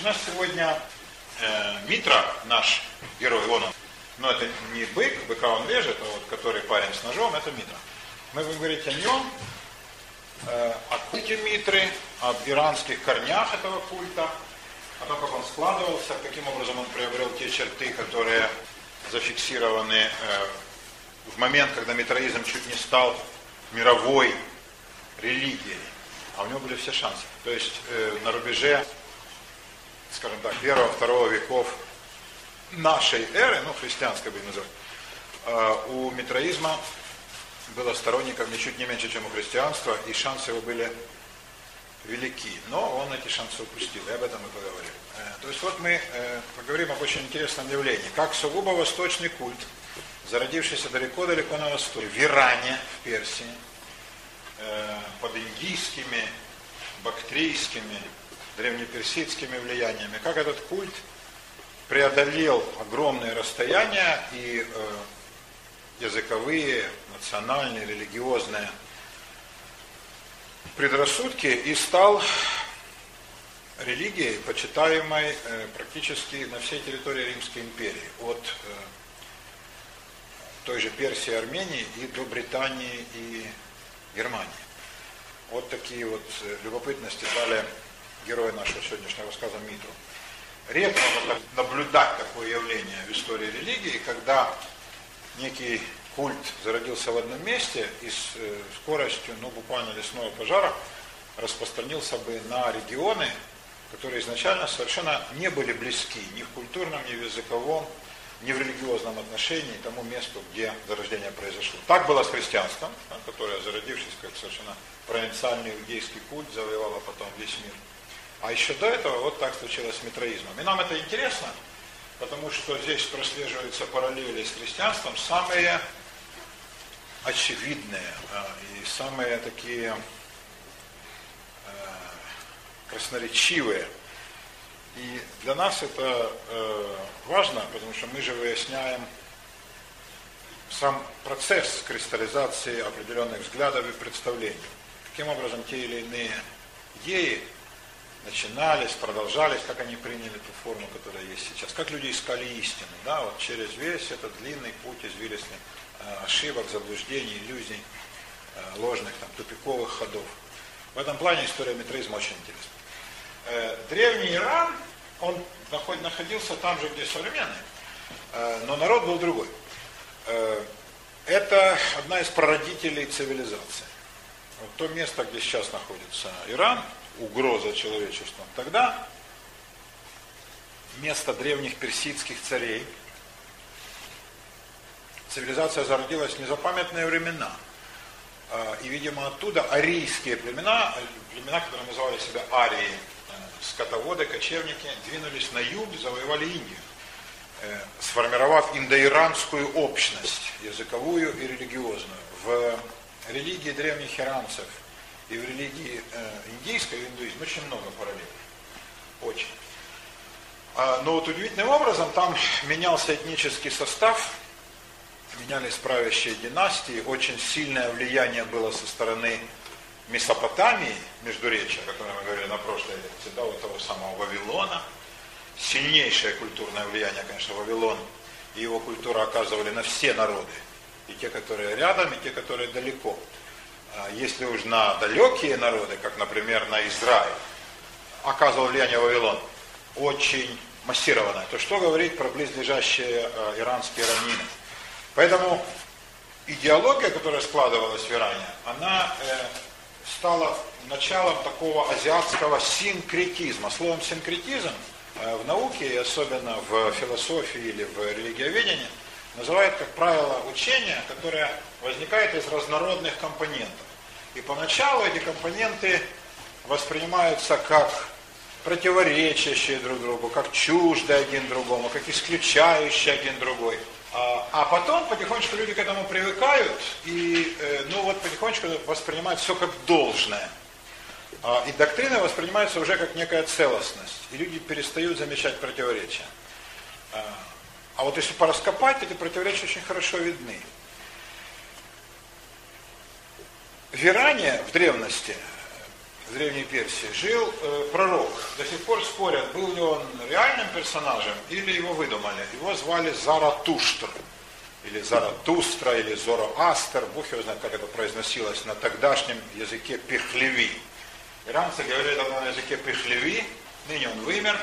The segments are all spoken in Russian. У нас сегодня Митра, наш герой, но это не бык, быка он режет, а вот который парень с ножом, это Митра. Мы будем говорить о нем, о культе Митры, об иранских корнях этого культа, о том, как он складывался, каким образом он приобрел те черты, которые зафиксированы в момент, когда митраизм чуть не стал мировой религией. А у него были все шансы. То есть на рубеже, скажем так, 1-2 веков нашей эры, христианской будем называть, у митраизма было сторонников ничуть не меньше, чем у христианства, и шансы его были велики. Но он эти шансы упустил, и об этом мы поговорим. То есть вот мы поговорим об очень интересном явлении. Как сугубо восточный культ, зародившийся далеко-далеко на востоке, в Иране, в Персии, под индийскими, бактрийскими, древнеперсидскими влияниями, как этот культ преодолел огромные расстояния и языковые, национальные, религиозные предрассудки и стал религией, почитаемой практически на всей территории Римской империи, от той же Персии, Армении и до Британии и Германии. Вот такие вот любопытности дали герои нашего сегодняшнего рассказа Митру. Редко наблюдать такое явление в истории религии, когда некий культ зародился в одном месте и с скоростью, буквально лесного пожара, распространился бы на регионы, которые изначально совершенно не были близки ни в культурном, ни в языковом, не в религиозном отношении тому месту, где зарождение произошло. Так было с христианством, которое, зародившись как совершенно провинциальный иудейский культ, завоевало потом весь мир. А еще до этого вот так случилось с митраизмом. И нам это интересно, потому что здесь прослеживаются параллели с христианством, самые очевидные и самые такие красноречивые. И для нас это важно, потому что мы же выясняем сам процесс кристаллизации определенных взглядов и представлений. Каким образом те или иные идеи начинались, продолжались, как они приняли ту форму, которая есть сейчас. Как люди искали истину, через весь этот длинный путь извилистный ошибок, заблуждений, иллюзий, ложных, тупиковых ходов. В этом плане история митраизма очень интересна. Древний Иран, он находился там же, где современный, но народ был другой. Это одна из прародителей цивилизации. Вот то место, где сейчас находится Иран, угроза человечеству, тогда место древних персидских царей. Цивилизация зародилась в незапамятные времена. И, видимо, оттуда арийские племена, которые называли себя арии, скотоводы, кочевники, двинулись на юг, завоевали Индию, сформировав индоиранскую общность, языковую и религиозную. В религии древних иранцев и в религии индийской, индуизм, очень много параллелей. Очень. Но вот удивительным образом там менялся этнический состав, менялись правящие династии, очень сильное влияние было со стороны Месопотамии, Междуречия, о котором мы говорили на прошлой лекции, вот того самого Вавилона. Сильнейшее культурное влияние, конечно, Вавилон и его культура оказывали на все народы, и те, которые рядом, и те, которые далеко. Если уж на далекие народы, как, например, на Израиль, оказывал влияние Вавилон очень массированное, то что говорить про близлежащие иранские равнины? Поэтому идеология, которая складывалась в Иране, она стала началом такого азиатского синкретизма. Словом синкретизм в науке, и особенно в философии или в религиоведении, называют, как правило, учение, которое возникает из разнородных компонентов. И поначалу эти компоненты воспринимаются как противоречащие друг другу, как чуждые один другому, как исключающие один другой. А потом потихонечку люди к этому привыкают и потихонечку воспринимают все как должное. И доктрина воспринимается уже как некая целостность. И люди перестают замечать противоречия. А вот если пораскопать, эти противоречия очень хорошо видны. В Иране в древности в Древней Персии, жил пророк. До сих пор спорят, был ли он реальным персонажем или его выдумали. Его звали Заратуштр, или Заратустра, или Зороастр. Бог его знает, как это произносилось на тогдашнем языке Пехлеви. Иранцы говорили давно на языке Пехлеви, ныне он вымер,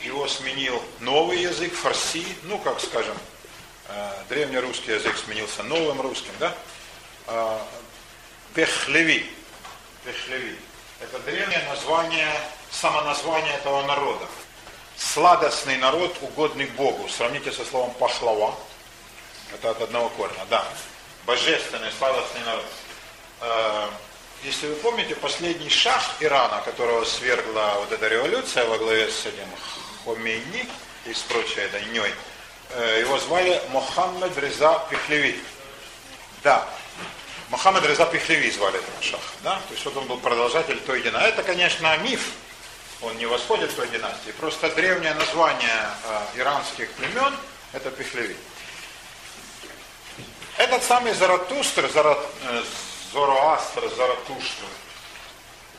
его сменил новый язык, фарси, ну как скажем, древнерусский язык сменился новым русским, да? Пехлеви. Пехлеви. Это древнее название, самоназвание этого народа. Сладостный народ, угодный Богу. Сравните со словом пахлава. Это от одного корня, да. Божественный, сладостный народ. Если вы помните, последний шах Ирана, которого свергла вот эта революция во главе с этим Хомейни и с прочей этой ней, его звали Мохаммед Реза Пехлеви. Да. Мохаммед Реза Пехлеви звали этого шаха, да? То есть вот он был продолжатель той династии. Это, конечно, миф, он не восходит к той династии, просто древнее название иранских племен – это Пехлеви. Этот самый Заратустр, Зороастр, Заратуштр,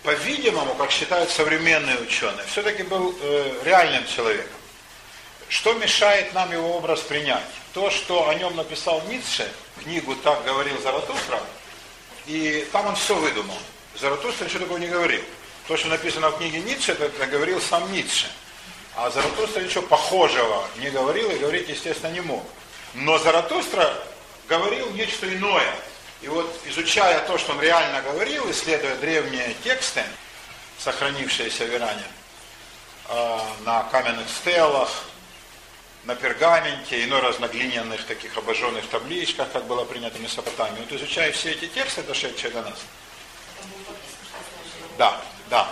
по-видимому, как считают современные ученые, все-таки был реальным человеком. Что мешает нам его образ принять? То, что о нем написал Ницше, книгу «Так говорил Заратустра», и там он все выдумал. Заратустра ничего такого не говорил. То, что написано в книге Ницше, это говорил сам Ницше. А Заратустра ничего похожего не говорил и говорить, естественно, не мог. Но Заратустра говорил нечто иное. И вот, изучая то, что он реально говорил, исследуя древние тексты, сохранившиеся в Иране, на каменных стелах, на пергаменте, иной раз на глиняных таких обожженных табличках, как было принято в Месопотамии. Вот изучая все эти тексты, дошедшие до нас, да,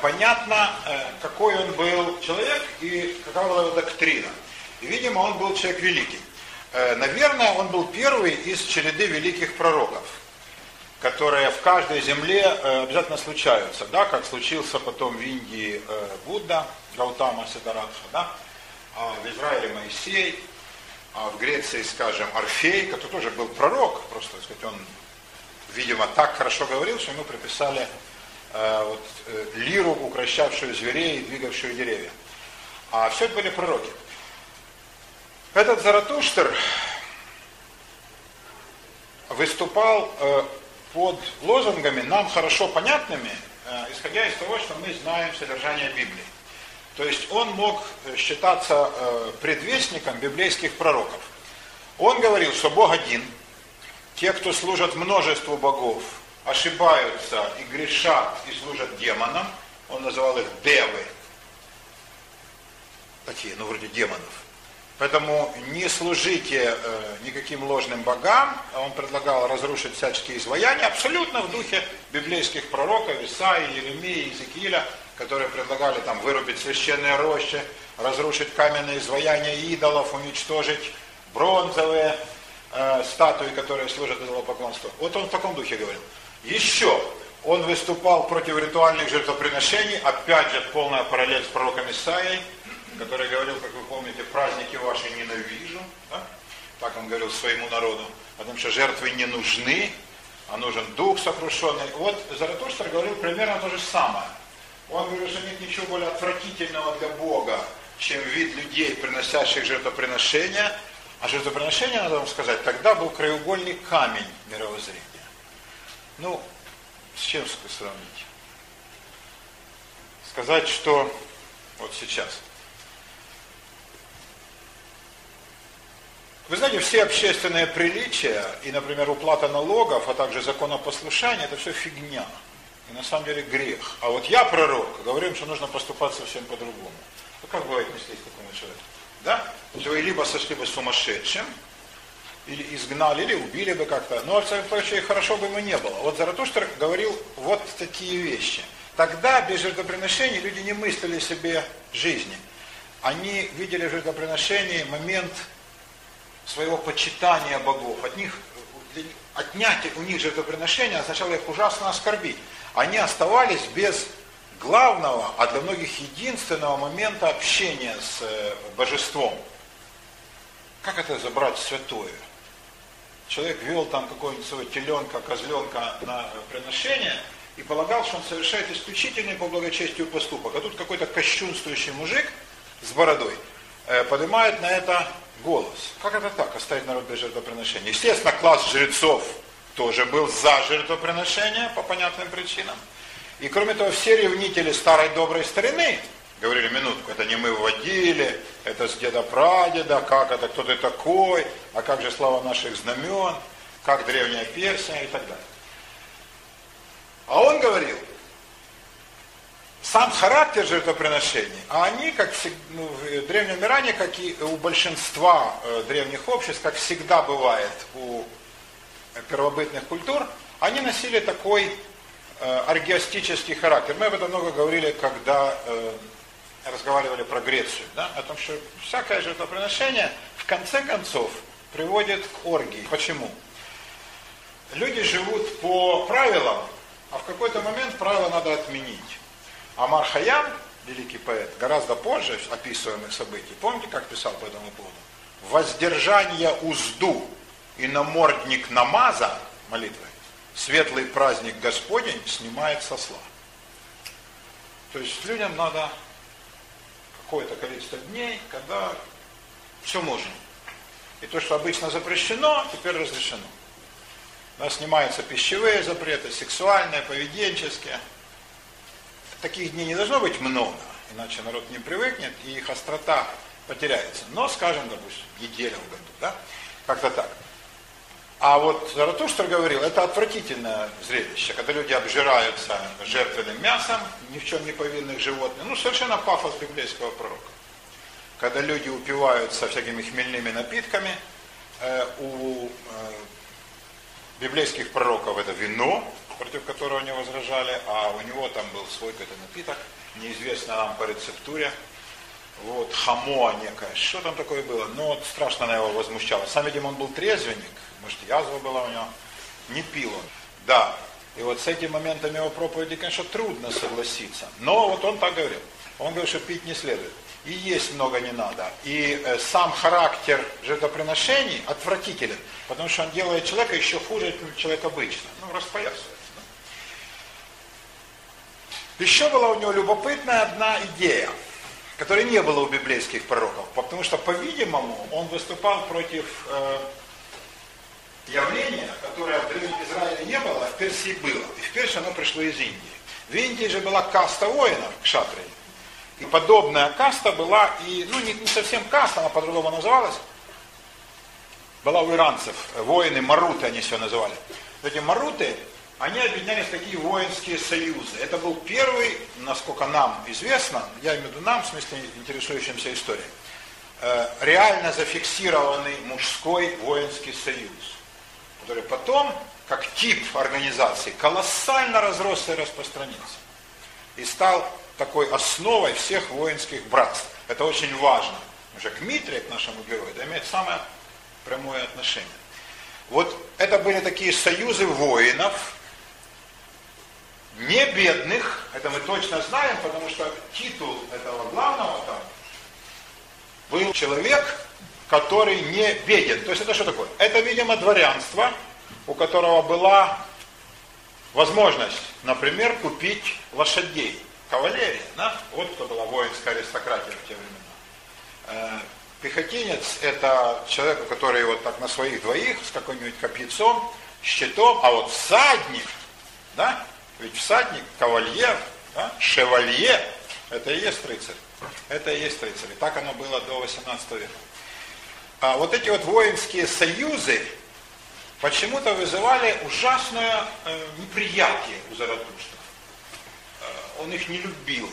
понятно, какой он был человек и какова была его доктрина. И, видимо, он был человек великий. Наверное, он был первый из череды великих пророков, которые в каждой земле обязательно случаются, да, как случился потом в Индии Будда, Гаутама Сиддхартха, да, а в Израиле Моисей, а в Греции, скажем, Орфей, который тоже был пророк, просто, так сказать, он, видимо, так хорошо говорил, что ему приписали лиру, укращавшую зверей и двигавшую деревья. А все это были пророки. Этот Заратуштр выступал под лозунгами, нам хорошо понятными, исходя из того, что мы знаем содержание Библии. То есть он мог считаться предвестником библейских пророков. Он говорил, что Бог один, те, кто служат множеству богов, ошибаются и грешат, и служат демонам. Он называл их девы. Такие, ну вроде демонов. Поэтому не служите никаким ложным богам. Он предлагал разрушить всяческие изваяния, абсолютно в духе библейских пророков Исаии, Иеремии, Иезекииля, которые предлагали там вырубить священные рощи, разрушить каменные изваяния идолов, уничтожить бронзовые статуи, которые служат идолопоклонству. Вот он в таком духе говорил. Еще он выступал против ритуальных жертвоприношений, опять же полная параллель с пророком Исаией, который говорил, как вы помните, праздники ваши ненавижу, да? Так он говорил своему народу, потому что жертвы не нужны, а нужен дух сокрушенный. Вот Заратуштр говорил примерно то же самое. Он говорил, что нет ничего более отвратительного для Бога, чем вид людей, приносящих жертвоприношения. А жертвоприношение, надо вам сказать, тогда был краеугольный камень мировоззрения. Ну, с чем сравнить? Сказать, что вот сейчас. Вы знаете, все общественные приличия и, например, уплата налогов, а также законопослушание, это все фигня. И на самом деле грех. А вот я пророк, говорю им, что нужно поступать совсем по-другому. А как вы отнеслись к такому человеку? Да? То вы либо сошли бы сумасшедшим, или изгнали, или убили бы как-то. Но, во всяком случае, хорошо бы ему не было. Вот Заратуштр говорил вот такие вещи. Тогда без жертвоприношений люди не мыслили себе жизни. Они видели в жертвоприношении момент своего почитания богов. Отнять у них жертвоприношения означало их ужасно оскорбить. Они оставались без главного, а для многих единственного момента общения с божеством. Как это забрать святое? Человек вел там какого-нибудь своего теленка, козленка на приношение, и полагал, что он совершает исключительный по благочестию поступок. А тут какой-то кощунствующий мужик с бородой поднимает на это голос. Как это так, оставить народ без жертвоприношения? Естественно, класс жрецов тоже был за жертвоприношение по понятным причинам. И кроме того, все ревнители старой доброй старины говорили, минутку, это не мы вводили, это с деда-прадеда, как это, кто ты такой, а как же слава наших знамен, как древняя Персия и так далее. А он говорил, сам характер жертвоприношений, а они, как в древнем Иране, как и у большинства древних обществ, как всегда бывает у первобытных культур, они носили такой аргиастический характер. Мы об этом много говорили, когда разговаривали про Грецию, да? О том, что всякое жертвоприношение в конце концов приводит к оргии. Почему? Люди живут по правилам, а в какой-то момент правила надо отменить. Амар Хайям, великий поэт, гораздо позже описываемых событий, помните, как писал по этому поводу? Воздержание узду и намордник намаза, молитвы, светлый праздник Господень снимает со сла. То есть людям надо какое-то количество дней, когда все можно. И то, что обычно запрещено, теперь разрешено. У нас снимаются пищевые запреты, сексуальные, поведенческие. Таких дней не должно быть много, иначе народ не привыкнет, и их острота потеряется. Но, скажем, допустим, неделя в году, да? Как-то так. А вот Заратуштра говорил, это отвратительное зрелище, когда люди обжираются жертвенным мясом, ни в чем не повинных животных. Ну, совершенно пафос библейского пророка. Когда люди упиваются всякими хмельными напитками, у библейских пророков это вино, против которого не возражали, а у него там был свой какой-то напиток, неизвестно нам по рецептуре, вот, хамоа некая, что там такое было, но вот страшно она его возмущала. Сам, видимо, он был трезвенник, может, язва была у него, не пил он. Да, и вот с этим моментом его проповеди, конечно, трудно согласиться, но вот он так говорил. Он говорит, что пить не следует, и есть много не надо. И сам характер жертвоприношений отвратителен, потому что он делает человека еще хуже, чем человек обычно. Ну, распоясывается. Да? Еще была у него любопытная одна идея, которой не было у библейских пророков, потому что, по-видимому, он выступал против явления, которое в Древнем Израиле не было, а в Персии было. И в Персии оно пришло из Индии. В Индии же была каста воинов, кшатрии. И подобная каста была, и, ну не совсем каста, она по-другому называлась, была у иранцев, воины маруты они все называли. Эти маруты, они объединялись в такие воинские союзы. Это был первый, насколько нам известно, я имею в виду нам, в смысле интересующимся историей, реально зафиксированный мужской воинский союз, который потом, как тип организации, колоссально разросся и распространился. И стал такой основой всех воинских братств. Это очень важно. Уже к Митре, к нашему герою, это имеет самое прямое отношение. Вот это были такие союзы воинов, не бедных, это мы точно знаем, потому что титул этого главного там был человек, который не беден. То есть это что такое? Это, видимо, дворянство, у которого была возможность, например, купить лошадей. Кавалерия, да? Вот кто была воинская аристократия в те времена. Пехотинец – это человек, который вот так на своих двоих, с каким-нибудь копьяцом, щитом, а вот всадник, да? Ведь всадник, кавальер, да? Шевалье – это и есть рыцарь. Это и есть рыцарь. И так оно было до 18 века. А вот эти вот воинские союзы почему-то вызывали ужасное неприятие у Заратушты. Он их не любил.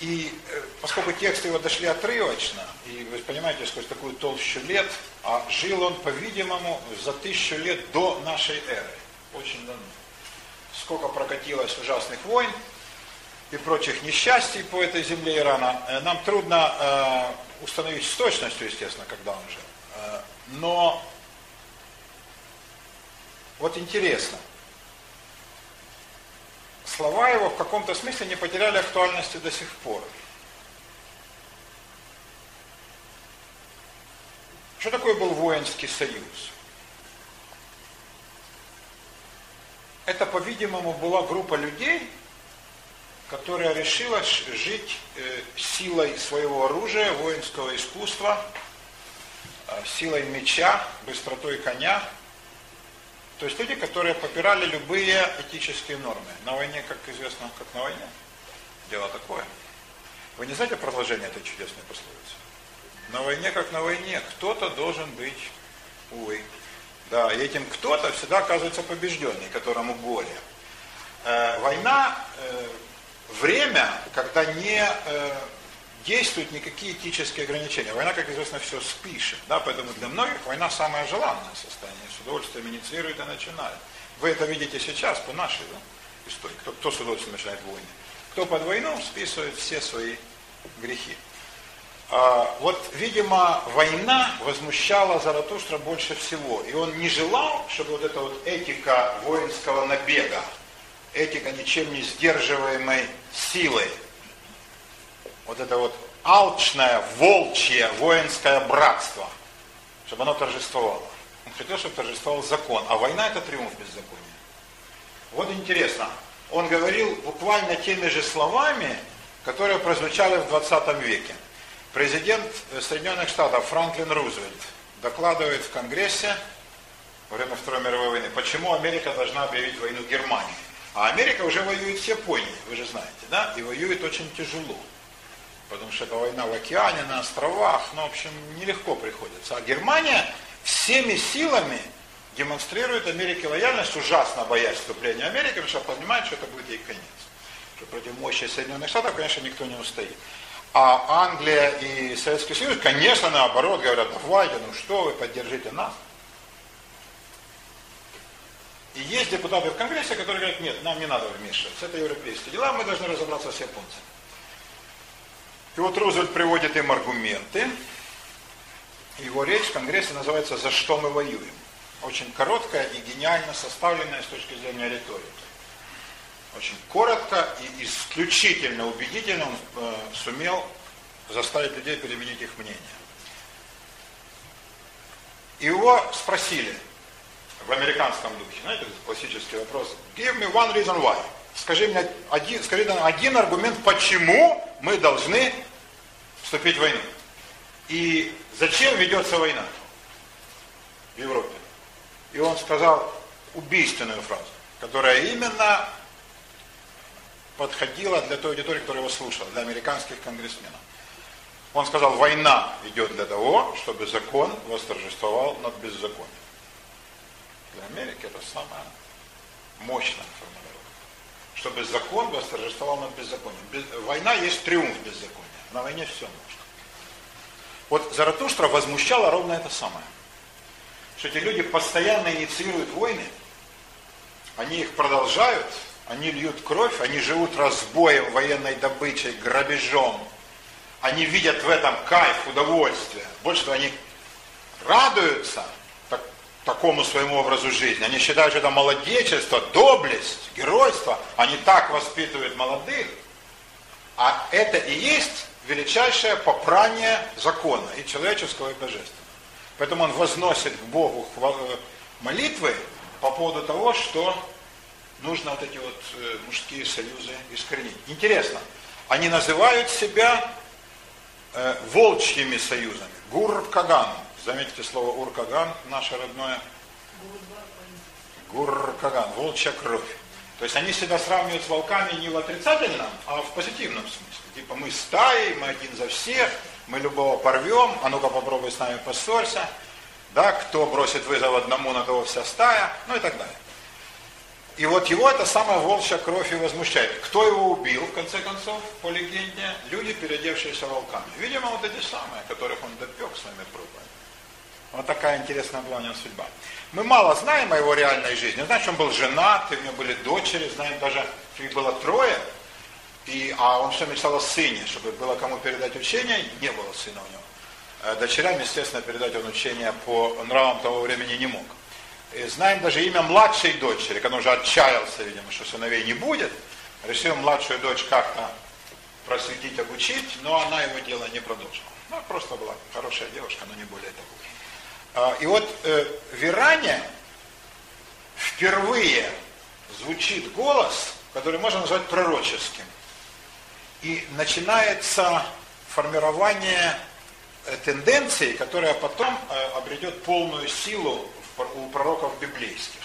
И поскольку тексты его дошли отрывочно, и вы понимаете, сквозь такую толщу лет, а жил он, по-видимому, за 1000 лет до нашей эры. Очень давно. Сколько прокатилось ужасных войн и прочих несчастий по этой земле Ирана, нам трудно установить с точностью, естественно, когда он жил. Но вот интересно. Слова его в каком-то смысле не потеряли актуальности до сих пор. Что такое был воинский союз? Это, по-видимому, была группа людей, которая решила жить силой своего оружия, воинского искусства, силой меча, быстротой коня. То есть люди, которые попирали любые этические нормы. На войне, как известно, как на войне. Дело такое. Вы не знаете продолжение этой чудесной пословицы? На войне, как на войне. Кто-то должен быть, увы. Да, и этим кто-то всегда оказывается побежденный, которому горе. Война, время, когда не действуют никакие этические ограничения. Война, как известно, все спишет. Да? Поэтому для многих война самое желанное состояние. С удовольствием инициирует и начинает. Вы это видите сейчас по нашей истории. Кто с удовольствием начинает войны. Кто под войну списывает все свои грехи. Вот, видимо, война возмущала Заратуштра больше всего. И он не желал, чтобы вот эта вот этика воинского набега, этика ничем не сдерживаемой силы, вот это вот алчное, волчье, воинское братство, чтобы оно торжествовало. Он хотел, чтобы торжествовал закон. А война – это триумф беззакония. Вот интересно. Он говорил буквально теми же словами, которые прозвучали в 20 веке. Президент Соединенных Штатов Франклин Рузвельт докладывает в Конгрессе во время Второй мировой войны, почему Америка должна объявить войну Германии. А Америка уже воюет с Японией, вы же знаете, да? И воюет очень тяжело. Потому что это война в океане, на островах, ну, в общем, нелегко приходится. А Германия всеми силами демонстрирует Америке лояльность, ужасно боясь вступления Америки, потому что понимает, что это будет ей конец. Что против мощи Соединенных Штатов, конечно, никто не устоит. А Англия и Советский Союз, конечно, наоборот, говорят, ну хватит, ну что вы, поддержите нас. И есть депутаты в Конгрессе, которые говорят, нет, нам не надо вмешиваться, это европейские дела, мы должны разобраться с японцами. И вот Рузвельт приводит им аргументы. Его речь в Конгрессе называется «За что мы воюем?». Очень короткая и гениально составленная с точки зрения риторики. Очень коротко и исключительно убедительно он сумел заставить людей переменить их мнение. Его спросили в американском духе, знаете, классический вопрос, give me one reason why. Скажи мне один аргумент, почему мы должны вступить в войну. И зачем ведется война в Европе. И он сказал убийственную фразу, которая именно подходила для той аудитории, которая его слушала, для американских конгрессменов. Он сказал, война идет для того, чтобы закон восторжествовал над беззаконием. Для Америки это самая мощная формулировка. Чтобы закон восторжествовал над беззаконием. Война есть триумф беззакония. На войне все можно. Вот Заратуштра возмущала ровно это самое. Что эти люди постоянно инициируют войны, они их продолжают, они льют кровь, они живут разбоем, военной добычей, грабежом. Они видят в этом кайф, удовольствие. Больше того, они радуются такому своему образу жизни. Они считают, что это молодечество, доблесть, геройство. Они так воспитывают молодых. А это и есть величайшее попрание закона и человеческого, и божественного. Поэтому он возносит к Богу молитвы по поводу того, что нужно вот эти вот мужские союзы искоренить. Интересно, они называют себя волчьими союзами. Гур-Каган. Заметьте слово Ур-Каган, наше родное. Гур-Каган, волчья кровь. То есть они себя сравнивают с волками не в отрицательном, а в позитивном смысле. Типа мы стаи, мы один за всех, мы любого порвем, а ну-ка попробуй с нами поссорься. Да, кто бросит вызов одному, на того вся стая, ну и так далее. И вот его эта самая волчья кровь и возмущает. Кто его убил, в конце концов, по легенде? Люди, переодевшиеся волками. Видимо, вот эти самые, которых он допек своими пробами. Вот такая интересная была у него судьба. Мы мало знаем о его реальной жизни. Значит, он был женат, и у него были дочери, знаем даже, их было трое. А он все мечтал о сыне, чтобы было кому передать учение, не было сына у него. Дочерям, естественно, передать он учение по нравам того времени не мог. И знаем даже имя младшей дочери, когда он уже отчаялся, видимо, что сыновей не будет. Решил младшую дочь как-то просветить, обучить, но она его дело не продолжила. Ну, просто была хорошая девушка, но не более того. И вот в Иране впервые звучит голос, который можно назвать пророческим. И начинается формирование тенденции, которая потом обретет полную силу у пророков библейских.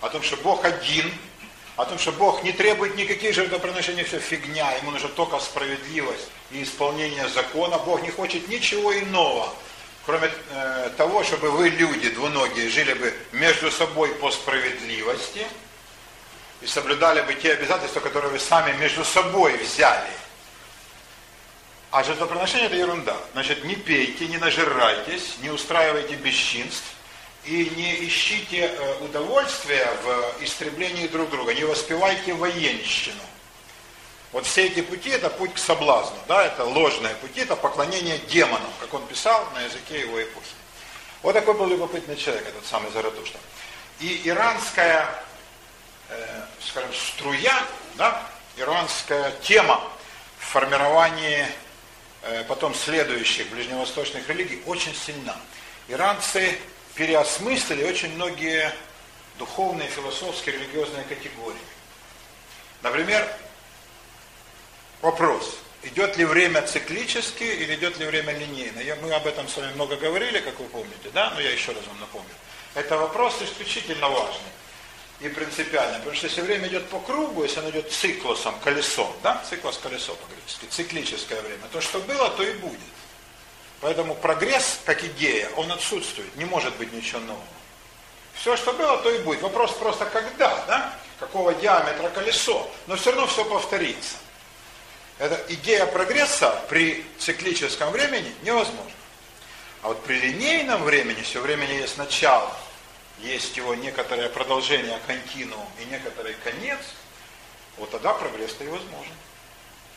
О том, что Бог один, о том, что Бог не требует никаких жертвоприношений, все фигня, ему нужна только справедливость и исполнение закона. Бог не хочет ничего иного, кроме того, чтобы вы, люди двуногие, жили бы между собой по справедливости и соблюдали бы те обязательства, которые вы сами между собой взяли. А жертвоприношение – это ерунда. Значит, не пейте, не нажирайтесь, не устраивайте бесчинств и не ищите удовольствия в истреблении друг друга, не воспевайте военщину. Вот все эти пути – это путь к соблазну, да, это ложные пути, это поклонение демонам, как он писал на языке его эпохи. Вот такой был любопытный человек, этот самый Заратушта. И иранская, скажем, струя, да, иранская тема в формировании потом следующих ближневосточных религий очень сильна. Иранцы переосмыслили очень многие духовные, философские, религиозные категории. Например, вопрос, идет ли время циклически или идет ли время линейно. Мы об этом с вами много говорили, как вы помните, да? Но я еще раз вам напомню. Это вопрос исключительно важный и принципиальный, потому что если время идет по кругу, если оно идет циклосом, колесом, да, циклос, колесо по-гречески, циклическое время, то что было, то и будет. Поэтому прогресс, как идея, он отсутствует, не может быть ничего нового. Все, что было, то и будет. Вопрос просто когда, да, какого диаметра колесо, но все равно все повторится. Эта идея прогресса при циклическом времени невозможна. А вот при линейном времени, все времени есть начало, есть его некоторое продолжение, континуум, и некоторый конец, вот тогда прогресс-то и возможен.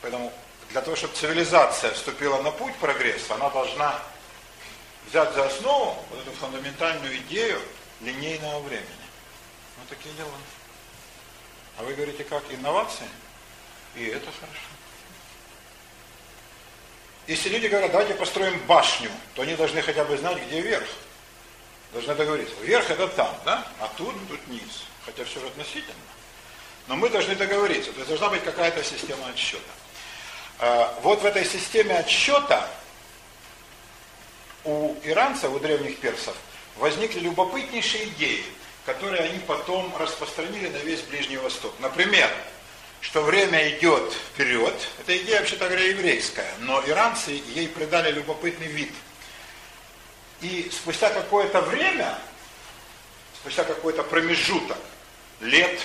Поэтому для того, чтобы цивилизация вступила на путь прогресса, она должна взять за основу вот эту фундаментальную идею линейного времени. Вот такие дела. А вы говорите, как инновации? И это хорошо. Если люди говорят, давайте построим башню, то они должны хотя бы знать, где верх. Должны договориться. Верх это там, да? А тут низ. Хотя все же относительно. Но мы должны договориться. То есть должна быть какая-то система отсчета. Вот в этой системе отсчета у иранцев, у древних персов, возникли любопытнейшие идеи, которые они потом распространили на весь Ближний Восток. Например, что время идет вперед. Эта идея, вообще-то говоря, еврейская. Но иранцы ей придали любопытный вид. И спустя какое-то время, спустя какой-то промежуток лет,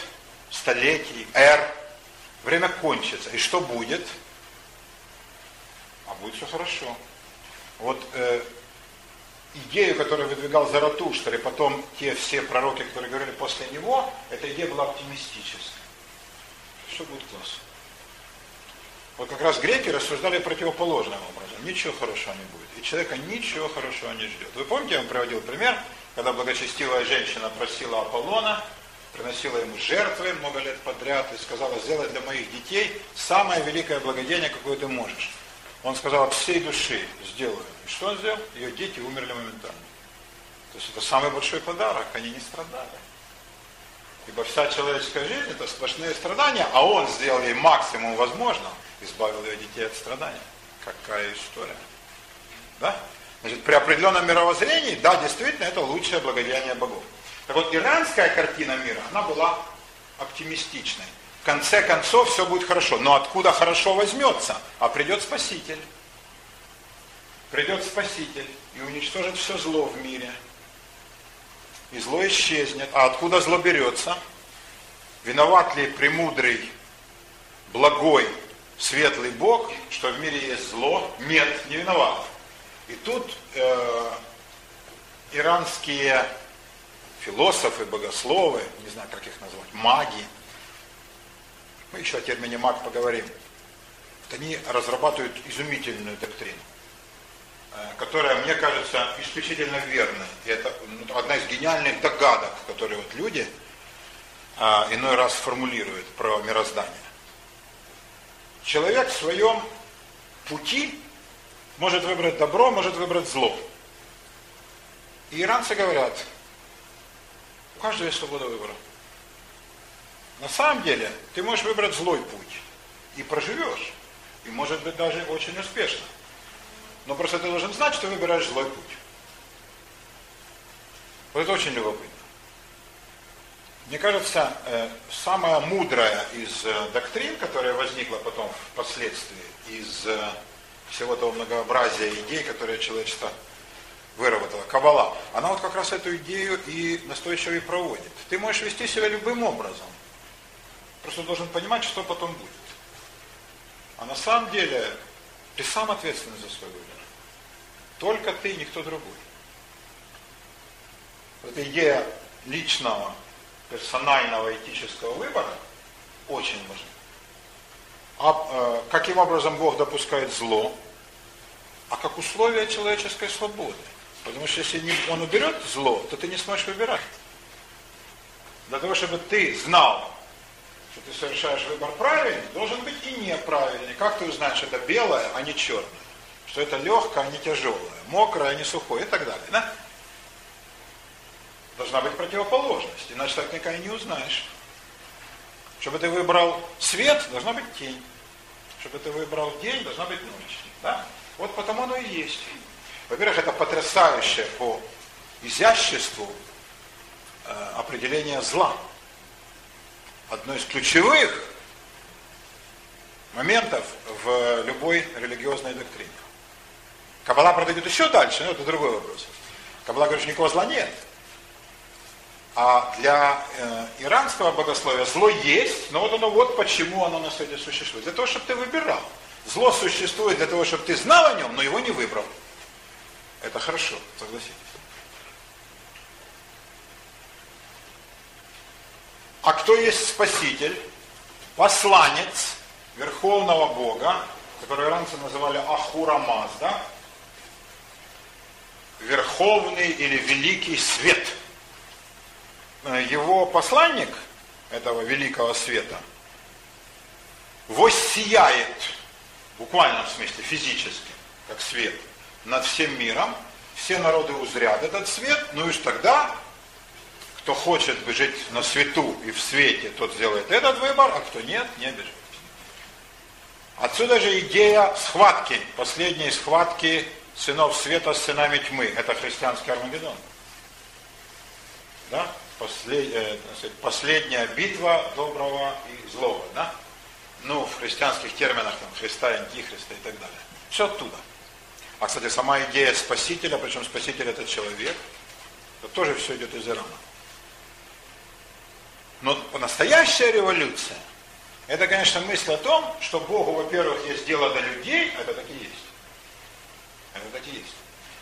столетий, время кончится. И что будет? А будет все хорошо. Вот идею, которую выдвигал Заратуштра, и потом те все пророки, которые говорили после него, эта идея была оптимистической. Все будет классно. Вот как раз греки рассуждали противоположным образом. Ничего хорошего не будет. И человека ничего хорошего не ждет. Вы помните, я вам приводил пример, когда благочестивая женщина просила Аполлона, приносила ему жертвы много лет подряд и сказала, сделай для моих детей самое великое благодеяние, какое ты можешь. Он сказал, от всей души сделаю. И что он сделал? Ее дети умерли моментально. То есть это самый большой подарок, они не страдали. Ибо вся человеческая жизнь – это сплошные страдания, а он сделал ей максимум возможного, избавил ее детей от страданий. Какая история. Да? Значит, при определенном мировоззрении, да, действительно, это лучшее благодеяние богов. Так вот, иранская картина мира, она была оптимистичной. В конце концов, все будет хорошо. Но откуда хорошо возьмется? А придет Спаситель. Придет Спаситель и уничтожит все зло в мире. И зло исчезнет. А откуда зло берется? Виноват ли премудрый, благой, светлый Бог, что в мире есть зло? Нет, не виноват. И тут иранские философы, богословы, не знаю, как их назвать, маги, мы еще о термине маг поговорим, вот они разрабатывают изумительную доктрину, которая, мне кажется, исключительно верна. И это одна из гениальных догадок, которые вот люди иной раз формулируют про мироздание. Человек в своем пути может выбрать добро, может выбрать зло. И иранцы говорят, у каждого есть свобода выбора. На самом деле, ты можешь выбрать злой путь. И проживешь. И, может быть, даже очень успешно. Но просто ты должен знать, что выбираешь злой путь. Вот это очень любопытно. Мне кажется, самая мудрая из доктрин, которая возникла потом впоследствии, из всего того многообразия идей, которые человечество выработало, Каббала, она вот как раз эту идею и настойчиво и проводит. Ты можешь вести себя любым образом. Просто должен понимать, что потом будет. А на самом деле, ты сам ответственен за свой выбор. Только ты, никто другой. Вот идея личного, персонального, этического выбора очень важна. А каким образом Бог допускает зло? А как условие человеческой свободы. Потому что если Он уберет зло, то ты не сможешь выбирать. Для того, чтобы ты знал, что ты совершаешь выбор правильный, должен быть и неправильный. Как ты узнаешь, что это белое, а не черное? Что это легкое, а не тяжелое? Мокрое, а не сухое? И так далее. Да? Должна быть противоположность, иначе так никогда не узнаешь. Чтобы ты выбрал свет, должна быть тень. Чтобы ты выбрал день, должна быть ночь. Да? Вот потому оно и есть. Во-первых, это потрясающее по изяществу определение зла. Одно из ключевых моментов в любой религиозной доктрине. Каббала, правда, идет еще дальше, но это другой вопрос. Каббала говорит, что никакого зла нет. А для иранского богословия зло есть, но вот оно вот почему оно на свете существует. Для того, чтобы ты выбирал. Зло существует для того, чтобы ты знал о нем, но его не выбрал. Это хорошо, согласитесь. А кто есть Спаситель, посланец Верховного Бога, которого иранцы называли Ахура Мазда, Верховный или Великий Свет. Его посланник, этого великого света, воссияет, в буквальном смысле, физически, как свет, над всем миром, все народы узрят этот свет, ну и ж тогда, кто хочет жить на свету и в свете, тот сделает этот выбор, а кто нет, не обижается. Отсюда же идея схватки, последней схватки сынов света с сынами тьмы, это христианский Армагеддон. Да? Последняя битва доброго и злого, да? Ну, в христианских терминах, там, Христа, Антихриста и так далее. Все оттуда. А, кстати, сама идея Спасителя, причем Спаситель это человек, это тоже все идет из Ирана. Но настоящая революция, это, конечно, мысль о том, что Богу, во-первых, есть дело до людей, это так и есть. Это так и есть.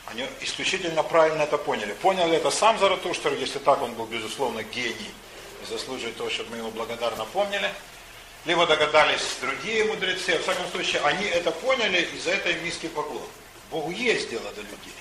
Они исключительно правильно это поняли. Понял это сам Заратуштер, если так, он был, безусловно, гений и заслуживает того, чтобы мы его благодарно помнили. Либо догадались другие мудрецы. В всяком случае, они это поняли, и за это им низкий поклон. Богу есть дело до людей.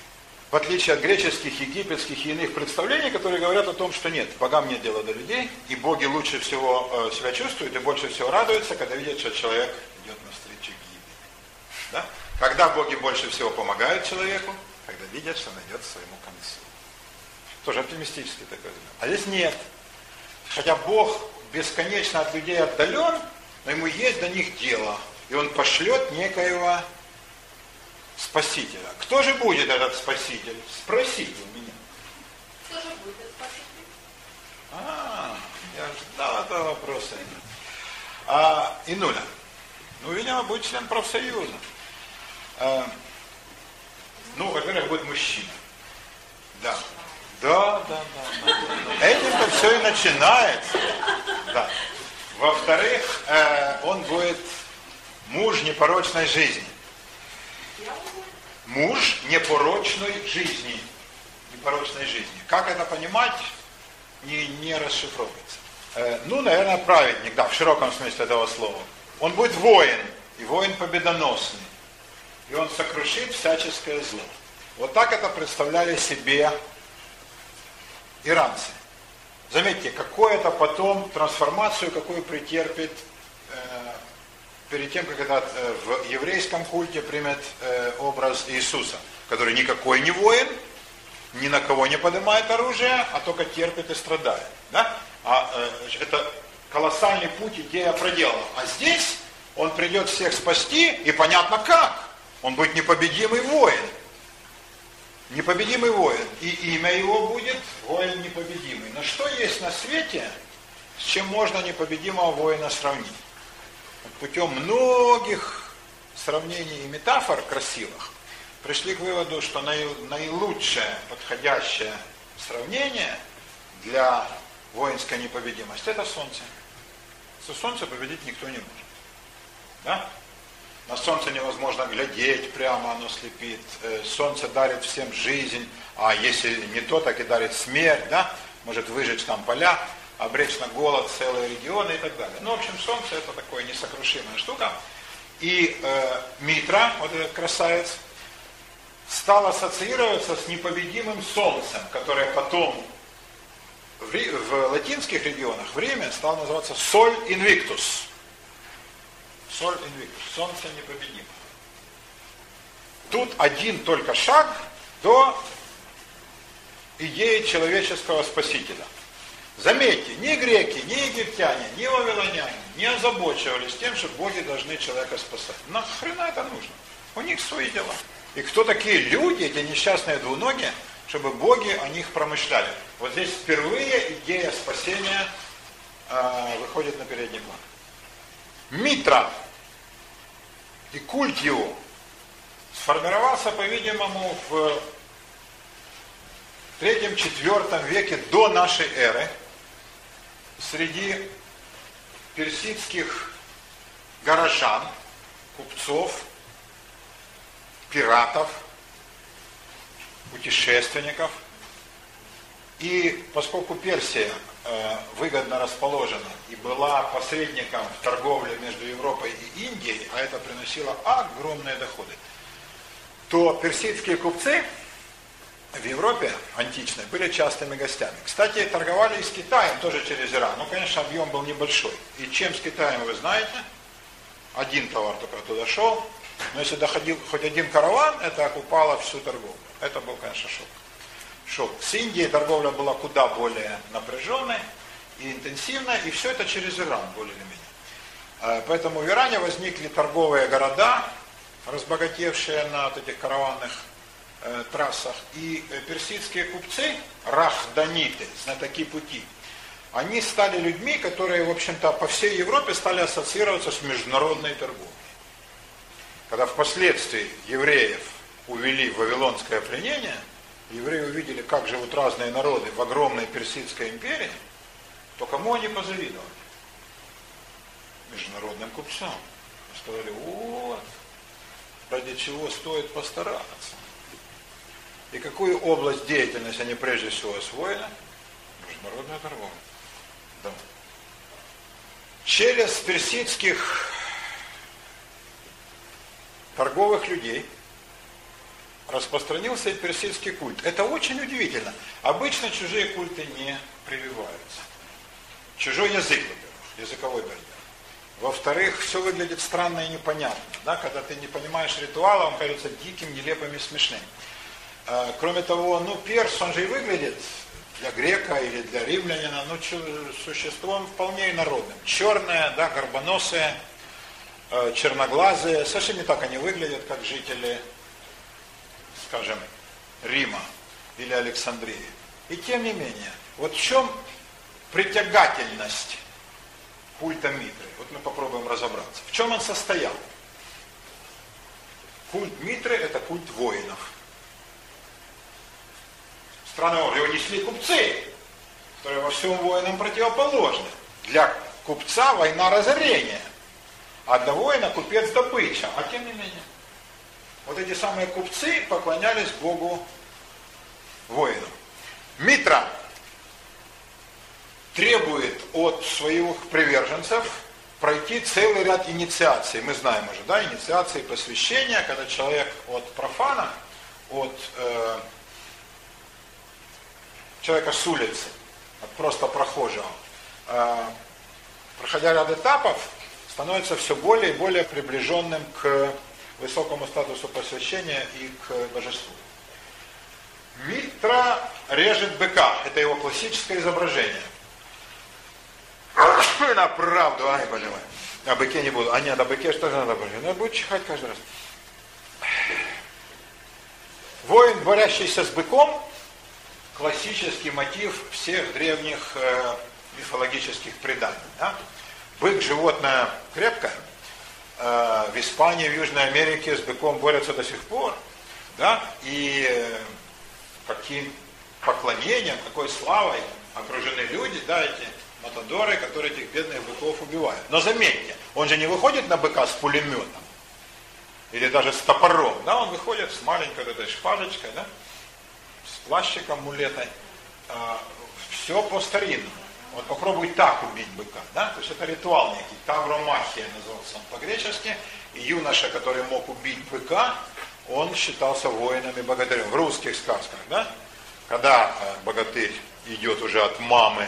В отличие от греческих, египетских и иных представлений, которые говорят о том, что нет, богам нет дела до людей, и боги лучше всего себя чувствуют и больше всего радуются, когда видят, что человек идет навстречу гибели. Да? Когда боги больше всего помогают человеку, когда видят, что он идет к своему концу. Тоже оптимистический такой взгляд. А здесь нет. Хотя Бог бесконечно от людей отдален, но ему есть до них дело. И он пошлет некоего спасителя. Кто же будет этот спаситель? Спросите у меня. Кто же будет этот спаситель? Я ждал этого вопроса. Инуля. Ну, видимо, будет член профсоюза. Ну, во-первых, будет мужчина. Да. Да. Этим-то все и начинается. Да. Во-вторых, он будет муж непорочной жизни. Муж непорочной жизни. Непорочной жизни. Как это понимать, не расшифровывается. Ну, наверное, праведник, да, в широком смысле этого слова. Он будет воин, и воин победоносный. И он сокрушит всяческое зло. Вот так это представляли себе иранцы. Заметьте, какую это потом трансформацию, какую претерпит, перед тем, как это в еврейском культе примет образ Иисуса, который никакой не воин, ни на кого не поднимает оружие, а только терпит и страдает. Да? А это колоссальный путь идея проделана. А здесь он придет всех спасти, и понятно как. Он будет непобедимый воин. Непобедимый воин. И имя его будет воин непобедимый. Но что есть на свете, с чем можно непобедимого воина сравнить? Путем многих сравнений и метафор красивых пришли к выводу, что наилучшее подходящее сравнение для воинской непобедимости — это солнце. Со солнца победить никто не может. Да? На солнце невозможно глядеть прямо, оно слепит. Солнце дарит всем жизнь, а если не то, так и дарит смерть, да? Может выжечь там поля, обречь на голод целые регионы и так далее. Ну, в общем, солнце — это такая несокрушимая штука. И Митра, вот этот красавец, стал ассоциироваться с непобедимым солнцем, которое потом в латинских регионах время стало называться Sol Invictus. Sol Invictus, солнце непобедимо. Тут один только шаг до идеи человеческого спасителя. Заметьте, ни греки, ни египтяне, ни вавилоняне не озабочивались тем, что боги должны человека спасать. Нахрена это нужно? У них свои дела. И кто такие люди, эти несчастные двуногие, чтобы боги о них промышляли? Вот здесь впервые идея спасения выходит на передний план. Митра и культ его сформировался, по-видимому, в III-IV веке до нашей эры среди персидских горожан, купцов, пиратов, путешественников. И поскольку Персия выгодно расположена и была посредником в торговле между Европой и Индией, а это приносило огромные доходы, то персидские купцы в Европе античной были частыми гостями. Кстати, торговали и с Китаем тоже через Иран, но, конечно, объем был небольшой. И чем с Китаем, вы знаете, один товар только туда шел, но если доходил хоть один караван, это окупало всю торговлю. Это был, конечно, шок. С Индией торговля была куда более напряженной и интенсивной, и все это через Иран, более или менее. Поэтому в Иране возникли торговые города, разбогатевшие на вот этих караванных трассах, и персидские купцы, рахданиты, знатоки пути, они стали людьми, которые, в общем-то, по всей Европе стали ассоциироваться с международной торговлей. Когда впоследствии евреев увели в вавилонское пленение, евреи увидели, как живут разные народы в огромной персидской империи, то кому они позавидовали? Международным купцам. И сказали, вот, ради чего стоит постараться. И какую область деятельности они прежде всего освоили? Международную торговлю. Да. Через персидских торговых людей распространился и персидский культ. Это очень удивительно. Обычно чужие культы не прививаются. Чужой язык, во-первых, языковой барьер. Во-вторых, все выглядит странно и непонятно. Да? Когда ты не понимаешь ритуала, он кажется диким, нелепым и смешным. Кроме того, перс, он же и выглядит для грека или для римлянина, существом вполне инородным. Черное, да, горбоносое, черноглазые. Совершенно не так они выглядят, как жители, скажем, Рима или Александрии. И тем не менее, вот в чем притягательность культа Митры? Вот мы попробуем разобраться. В чем он состоял? Культ Митры — это культ воинов. Странно, его несли купцы, которые во всем воинам противоположны. Для купца война разорения, а для воина купец добыча. А тем не менее, вот эти самые купцы поклонялись богу воинам. Митра требует от своих приверженцев пройти целый ряд инициаций. Мы знаем уже, да, инициации, посвящения, когда человек от профана, от человека с улицы, от просто прохожего, проходя ряд этапов, становится все более и более приближенным к высокому статусу посвящения и к божеству. Митра режет быка, это его классическое изображение. на правду, ай, боже мой. О быке не буду. А нет, о быке что же надо будет? Надо будет чихать каждый раз. Воин, борящийся с быком, классический мотив всех древних мифологических преданий. Да? Бык – животное крепкое. В Испании, в Южной Америке с быком борются до сих пор. Да? И каким поклонением, какой славой окружены люди, да, эти матадоры, которые этих бедных быков убивают. Но заметьте, он же не выходит на быка с пулеметом или даже с топором, да, он выходит с маленькой вот этой шпажечкой, да, с плащиком, мулетой, все по-старинному. Вот попробуй так убить быка, да, то есть это ритуал некий, тавромахия назывался он по-гречески, и юноша, который мог убить быка, он считался воином и богатырем. В русских сказках, да, когда богатырь идет уже от мамы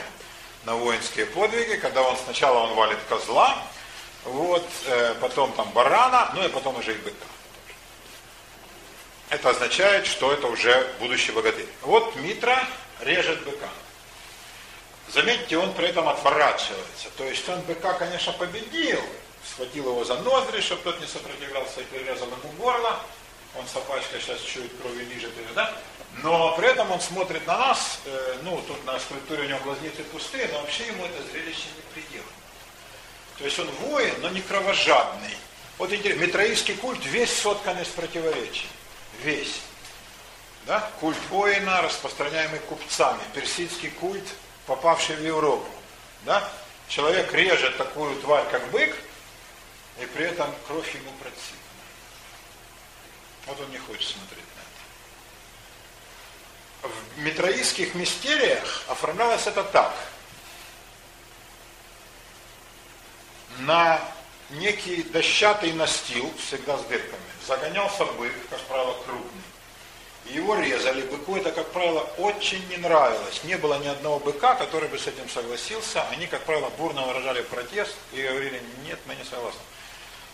на воинские подвиги, когда он сначала он валит козла, вот, потом там барана, ну и потом уже и быка. Это означает, что это уже будущий богатырь. Вот Митра режет быка. Заметьте, он при этом отворачивается. То есть он быка, конечно, победил, схватил его за ноздри, чтобы тот не сопротивлялся и перерезал ему горло. Он сапачка сейчас чует кровью ниже, да? Но при этом он смотрит на нас, ну, тут на скульптуре у него глазницы пустые, но вообще ему это зрелище не приделано. То есть он воин, но не кровожадный. Вот интересно, митраистский культ весь соткан из противоречий. Весь. Да? Культ воина, распространяемый купцами. Персидский культ, попавший в Европу. Да? Человек режет такую тварь, как бык, и при этом кровь ему противна. Вот он не хочет смотреть на это. В митраистских мистериях оформлялось это так. На некий дощатый настил, всегда с дырками, загонялся бык, как правило, крупный. Его резали, быку это, как правило, очень не нравилось. Не было ни одного быка, который бы с этим согласился. Они, как правило, бурно выражали протест и говорили, нет, мы не согласны.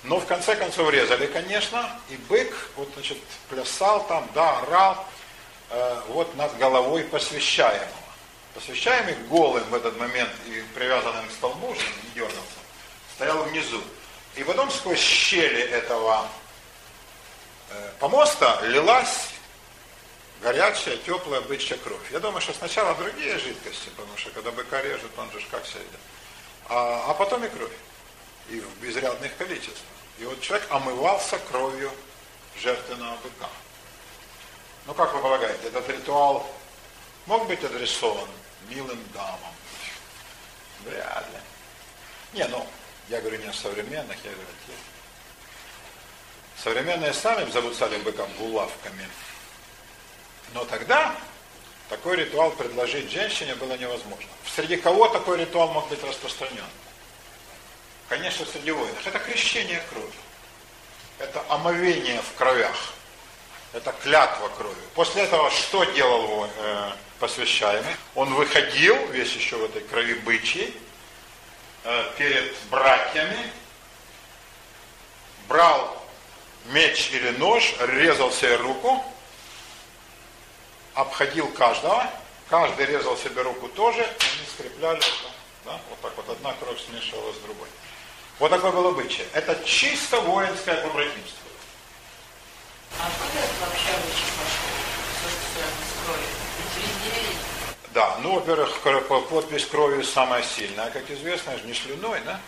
Но в конце концов резали, конечно, и бык, вот, значит, плясал там, да, орал, вот над головой посвящаемого. Посвящаемый голым в этот момент и привязанным к столбу, чтобы не дергался, стоял внизу. И потом сквозь щели этого помоста лилась горячая, теплая бычья кровь. Я думаю, что сначала другие жидкости, потому что когда быка режут, он же как себя идет. А потом и кровь. И в безрядных количествах. И вот человек омывался кровью жертвенного быка. Ну, как вы полагаете, этот ритуал мог быть адресован милым дамам? Вряд ли. Не, ну, я говорю не о современных, я говорю о тех. Современные сами забуцали быком булавками. Но тогда такой ритуал предложить женщине было невозможно. Среди кого такой ритуал мог быть распространен? Конечно, среди воинов. Это крещение крови. Это омовение в кровях. Это клятва крови. После этого что делал посвящаемый? Он выходил, весь еще в этой крови бычьей, перед братьями, брал меч или нож, резал себе руку, обходил каждого, каждый резал себе руку тоже, они скрепляли, да, вот так вот, одна кровь смешивалась с другой. Вот такое было обычай. Это чисто воинское побратимство. А откуда это вообще обычай пошло? Все, что связано с кровью? Через деревья? Да, ну, во-первых, подпись кровью самая сильная, как известно, не слюной, да,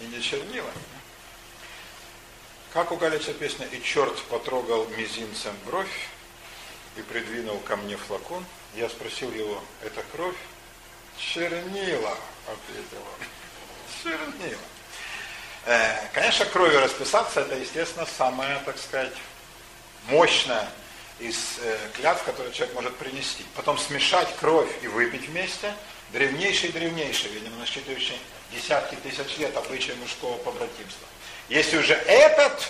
и не чернила. Как уголится песня, и черт потрогал мизинцем бровь и придвинул ко мне флакон. Я спросил его, это кровь? Чернила, ответил он. Чернила. Конечно, кровью расписаться, это, естественно, самая, так сказать, мощная из клятв, которые человек может принести. Потом смешать кровь и выпить вместе. Древнейший, видимо, насчитывающий десятки тысяч лет обычай мужского побратимства. Если уже этот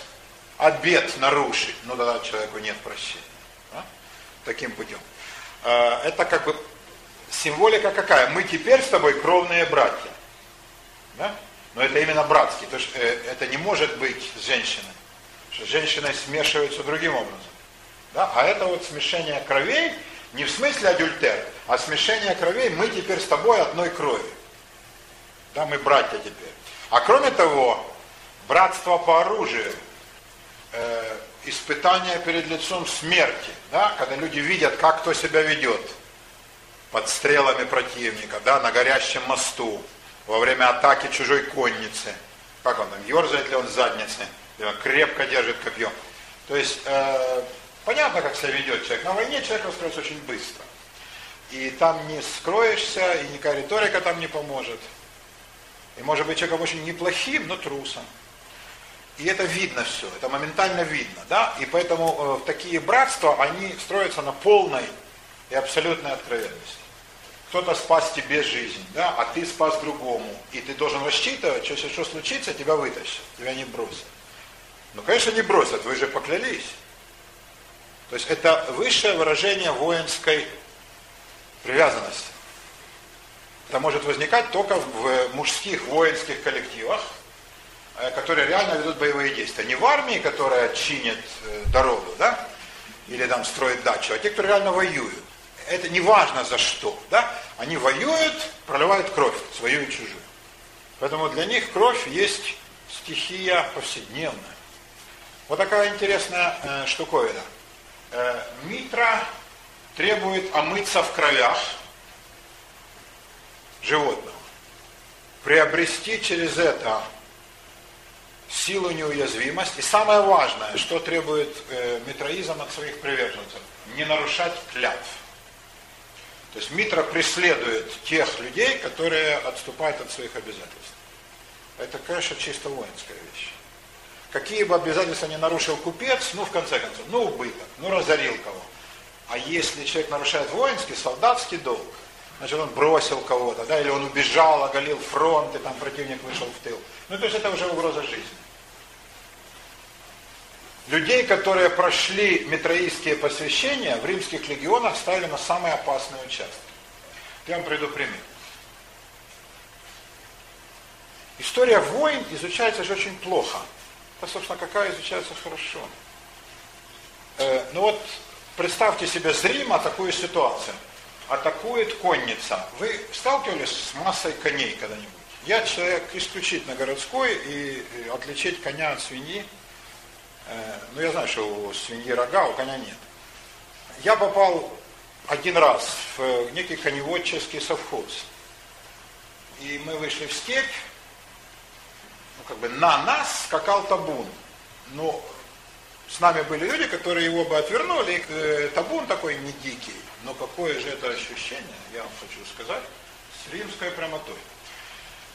обет нарушить, ну тогда человеку нет прощения. Да? Таким путем. Это как бы символика какая? Мы теперь с тобой кровные братья. Да? Но это именно братский. То есть это не может быть с женщиной. Что с женщиной смешиваются другим образом. Да? А это вот смешение кровей, не в смысле адюльтер, а смешение кровей, мы теперь с тобой одной крови. Да, мы братья теперь. А кроме того, братство по оружию, испытание перед лицом смерти, да, когда люди видят, как кто себя ведет под стрелами противника, да, на горящем мосту, во время атаки чужой конницы. Как он там, ерзает ли он с задницы, или он крепко держит копье. То есть, понятно, как себя ведет человек. На войне человек раскроется очень быстро. И там не скроешься, и никакая риторика там не поможет. И может быть человеком очень неплохим, но трусом. И это видно все, это моментально видно. Да? И поэтому такие братства, они строятся на полной и абсолютной откровенности. Кто-то спас тебе жизнь, да? А ты спас другому. И ты должен рассчитывать, что если что случится, тебя вытащат, тебя не бросят. Ну, конечно, не бросят, вы же поклялись. То есть это высшее выражение воинской привязанности. Это может возникать только в мужских воинских коллективах, которые реально ведут боевые действия. Не в армии, которая чинит дорогу, да? Или там строит дачу, а те, кто реально воюют. Это не важно за что, да? Они воюют, проливают кровь, свою и чужую. Поэтому для них кровь есть стихия повседневная. Вот такая интересная штуковина. Митра требует омыться в кровях животного, приобрести через это силу, неуязвимость. И самое важное, что требует митраизм от своих приверженцев, не нарушать клятв. То есть Митра преследует тех людей, которые отступают от своих обязательств. Это, конечно, чисто воинская вещь. Какие бы обязательства не нарушил купец, ну, в конце концов, ну, убыток, ну, разорил кого. А если человек нарушает воинский, солдатский долг, значит, он бросил кого-то, да, или он убежал, оголил фронт, и там противник вышел в тыл. Ну, то есть это уже угроза жизни. Людей, которые прошли митраистские посвящения, в римских легионах ставили на самые опасные участки. Я вам приведу пример. История войн изучается же очень плохо. Это, собственно, какая изучается хорошо. Ну вот, представьте себе зримо такую ситуацию. Атакует конница. Вы сталкивались с массой коней когда-нибудь? Я человек исключительно городской, и отличить коня от свиньи, ну, я знаю, что у свиньи рога, у коня нет. Я попал один раз в некий коневодческий совхоз. И мы вышли в степь, ну, как бы на нас скакал табун. Но с нами были люди, которые его бы отвернули, и табун такой не дикий. Но какое же это ощущение, я вам хочу сказать, с римской прямотой.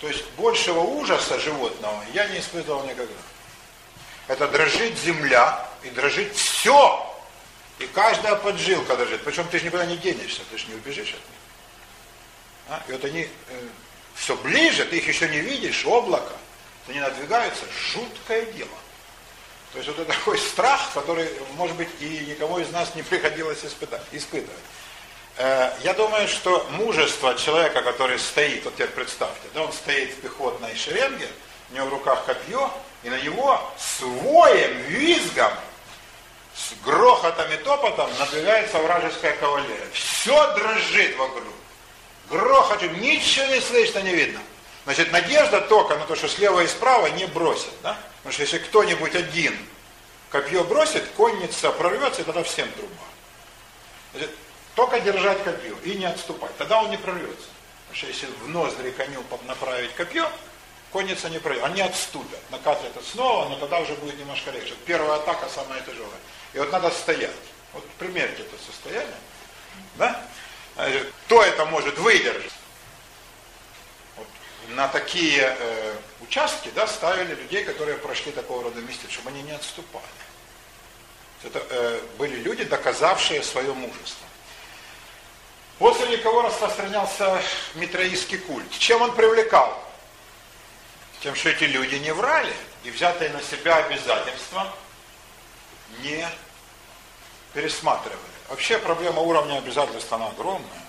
То есть большего ужаса животного я не испытывал никогда. Это дрожит земля, и дрожит все, и каждая поджилка дрожит. Причем ты же никуда не денешься, ты же не убежишь от них. А? И вот они все ближе, ты их еще не видишь, облако, они надвигаются, жуткое дело. То есть вот это такой страх, который, может быть, и никому из нас не приходилось испытывать. Я думаю, что мужество человека, который стоит, вот теперь представьте, да, он стоит в пехотной шеренге, у него в руках копье, и на него с воем, визгом, с грохотом и топотом надвигается вражеская кавалерия. Все дрожит вокруг. Грохотом, ничего не слышно, не видно. Значит, надежда только на то, что слева и справа не бросят. Да? Потому что если кто-нибудь один копье бросит, конница прорвется, и тогда всем труба. Значит, только держать копье и не отступать. Тогда он не прорвется. Потому что если в ноздри коню направить копье, конница не пройдет, они отступят, накатят снова, но тогда уже будет немножко легче. Первая атака самая тяжелая. И вот надо стоять. Вот примерьте это состояние. Да? Кто это может выдержать? Вот на такие участки, да, ставили людей, которые прошли такого рода мистику, чтобы они не отступали. Это были люди, доказавшие свое мужество. После никого распространялся митраистский культ. Чем он привлекал? Тем, что эти люди не врали, и взятые на себя обязательства не пересматривали. Вообще проблема уровня обязательств, она огромная.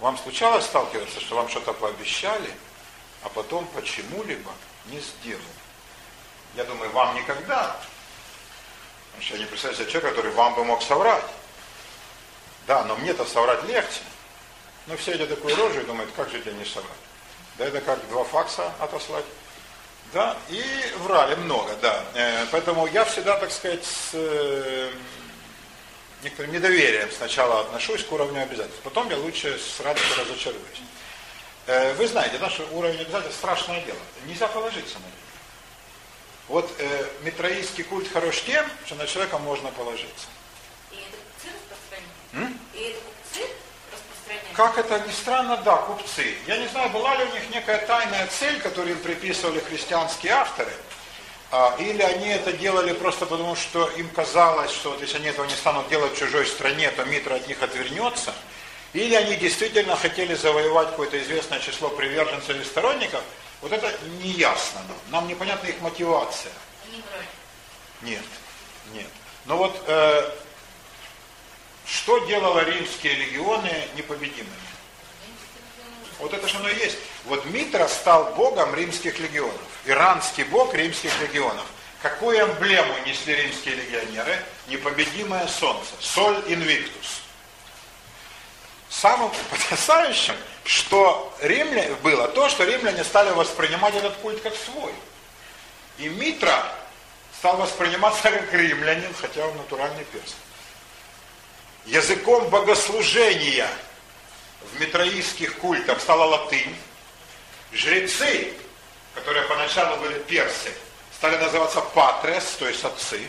Вам случалось сталкиваться, что вам что-то пообещали, а потом почему-либо не сделали? Я думаю, вам никогда. Потому что я не представляю себе человека, который вам бы мог соврать. Да, но мне-то соврать легче. Но все идет такую рожу и думают, как же тебе не соврать. Да, это как два факса отослать. Да, и врали много, да. Поэтому я всегда, так сказать, с некоторым недоверием сначала отношусь к уровню обязательств. Потом я лучше с радостью разочаруюсь. Вы знаете, наш уровень обязательств страшное дело. Нельзя положиться на него. Вот митраистский культ хорош тем, что на человека можно положиться. И это купцы распространяют? И это купцы распространяют? Как это ни странно, да, купцы. Я не знаю, была ли у них некая тайная цель, которую им приписывали христианские авторы, или они это делали просто потому, что им казалось, что вот если они этого не станут делать в чужой стране, то митра от них отвернется. Или они действительно хотели завоевать какое-то известное число приверженцев или сторонников. Вот это неясно нам. Нам непонятна их мотивация. Они брали? Нет, нет. Но вот что делало римские легионы непобедимыми? Вот это же оно и есть. Вот Митра стал богом римских легионов. Иранский бог римских легионов. Какую эмблему несли римские легионеры? Непобедимое солнце. Соль инвиктус. Самым потрясающим, что римляне, было то, что римляне стали воспринимать этот культ как свой. И Митра стал восприниматься как римлянин, хотя он натуральный перс. Языком богослужения в митраистских культах стала латынь. Жрецы, которые поначалу были персы, стали называться патрес, то есть отцы.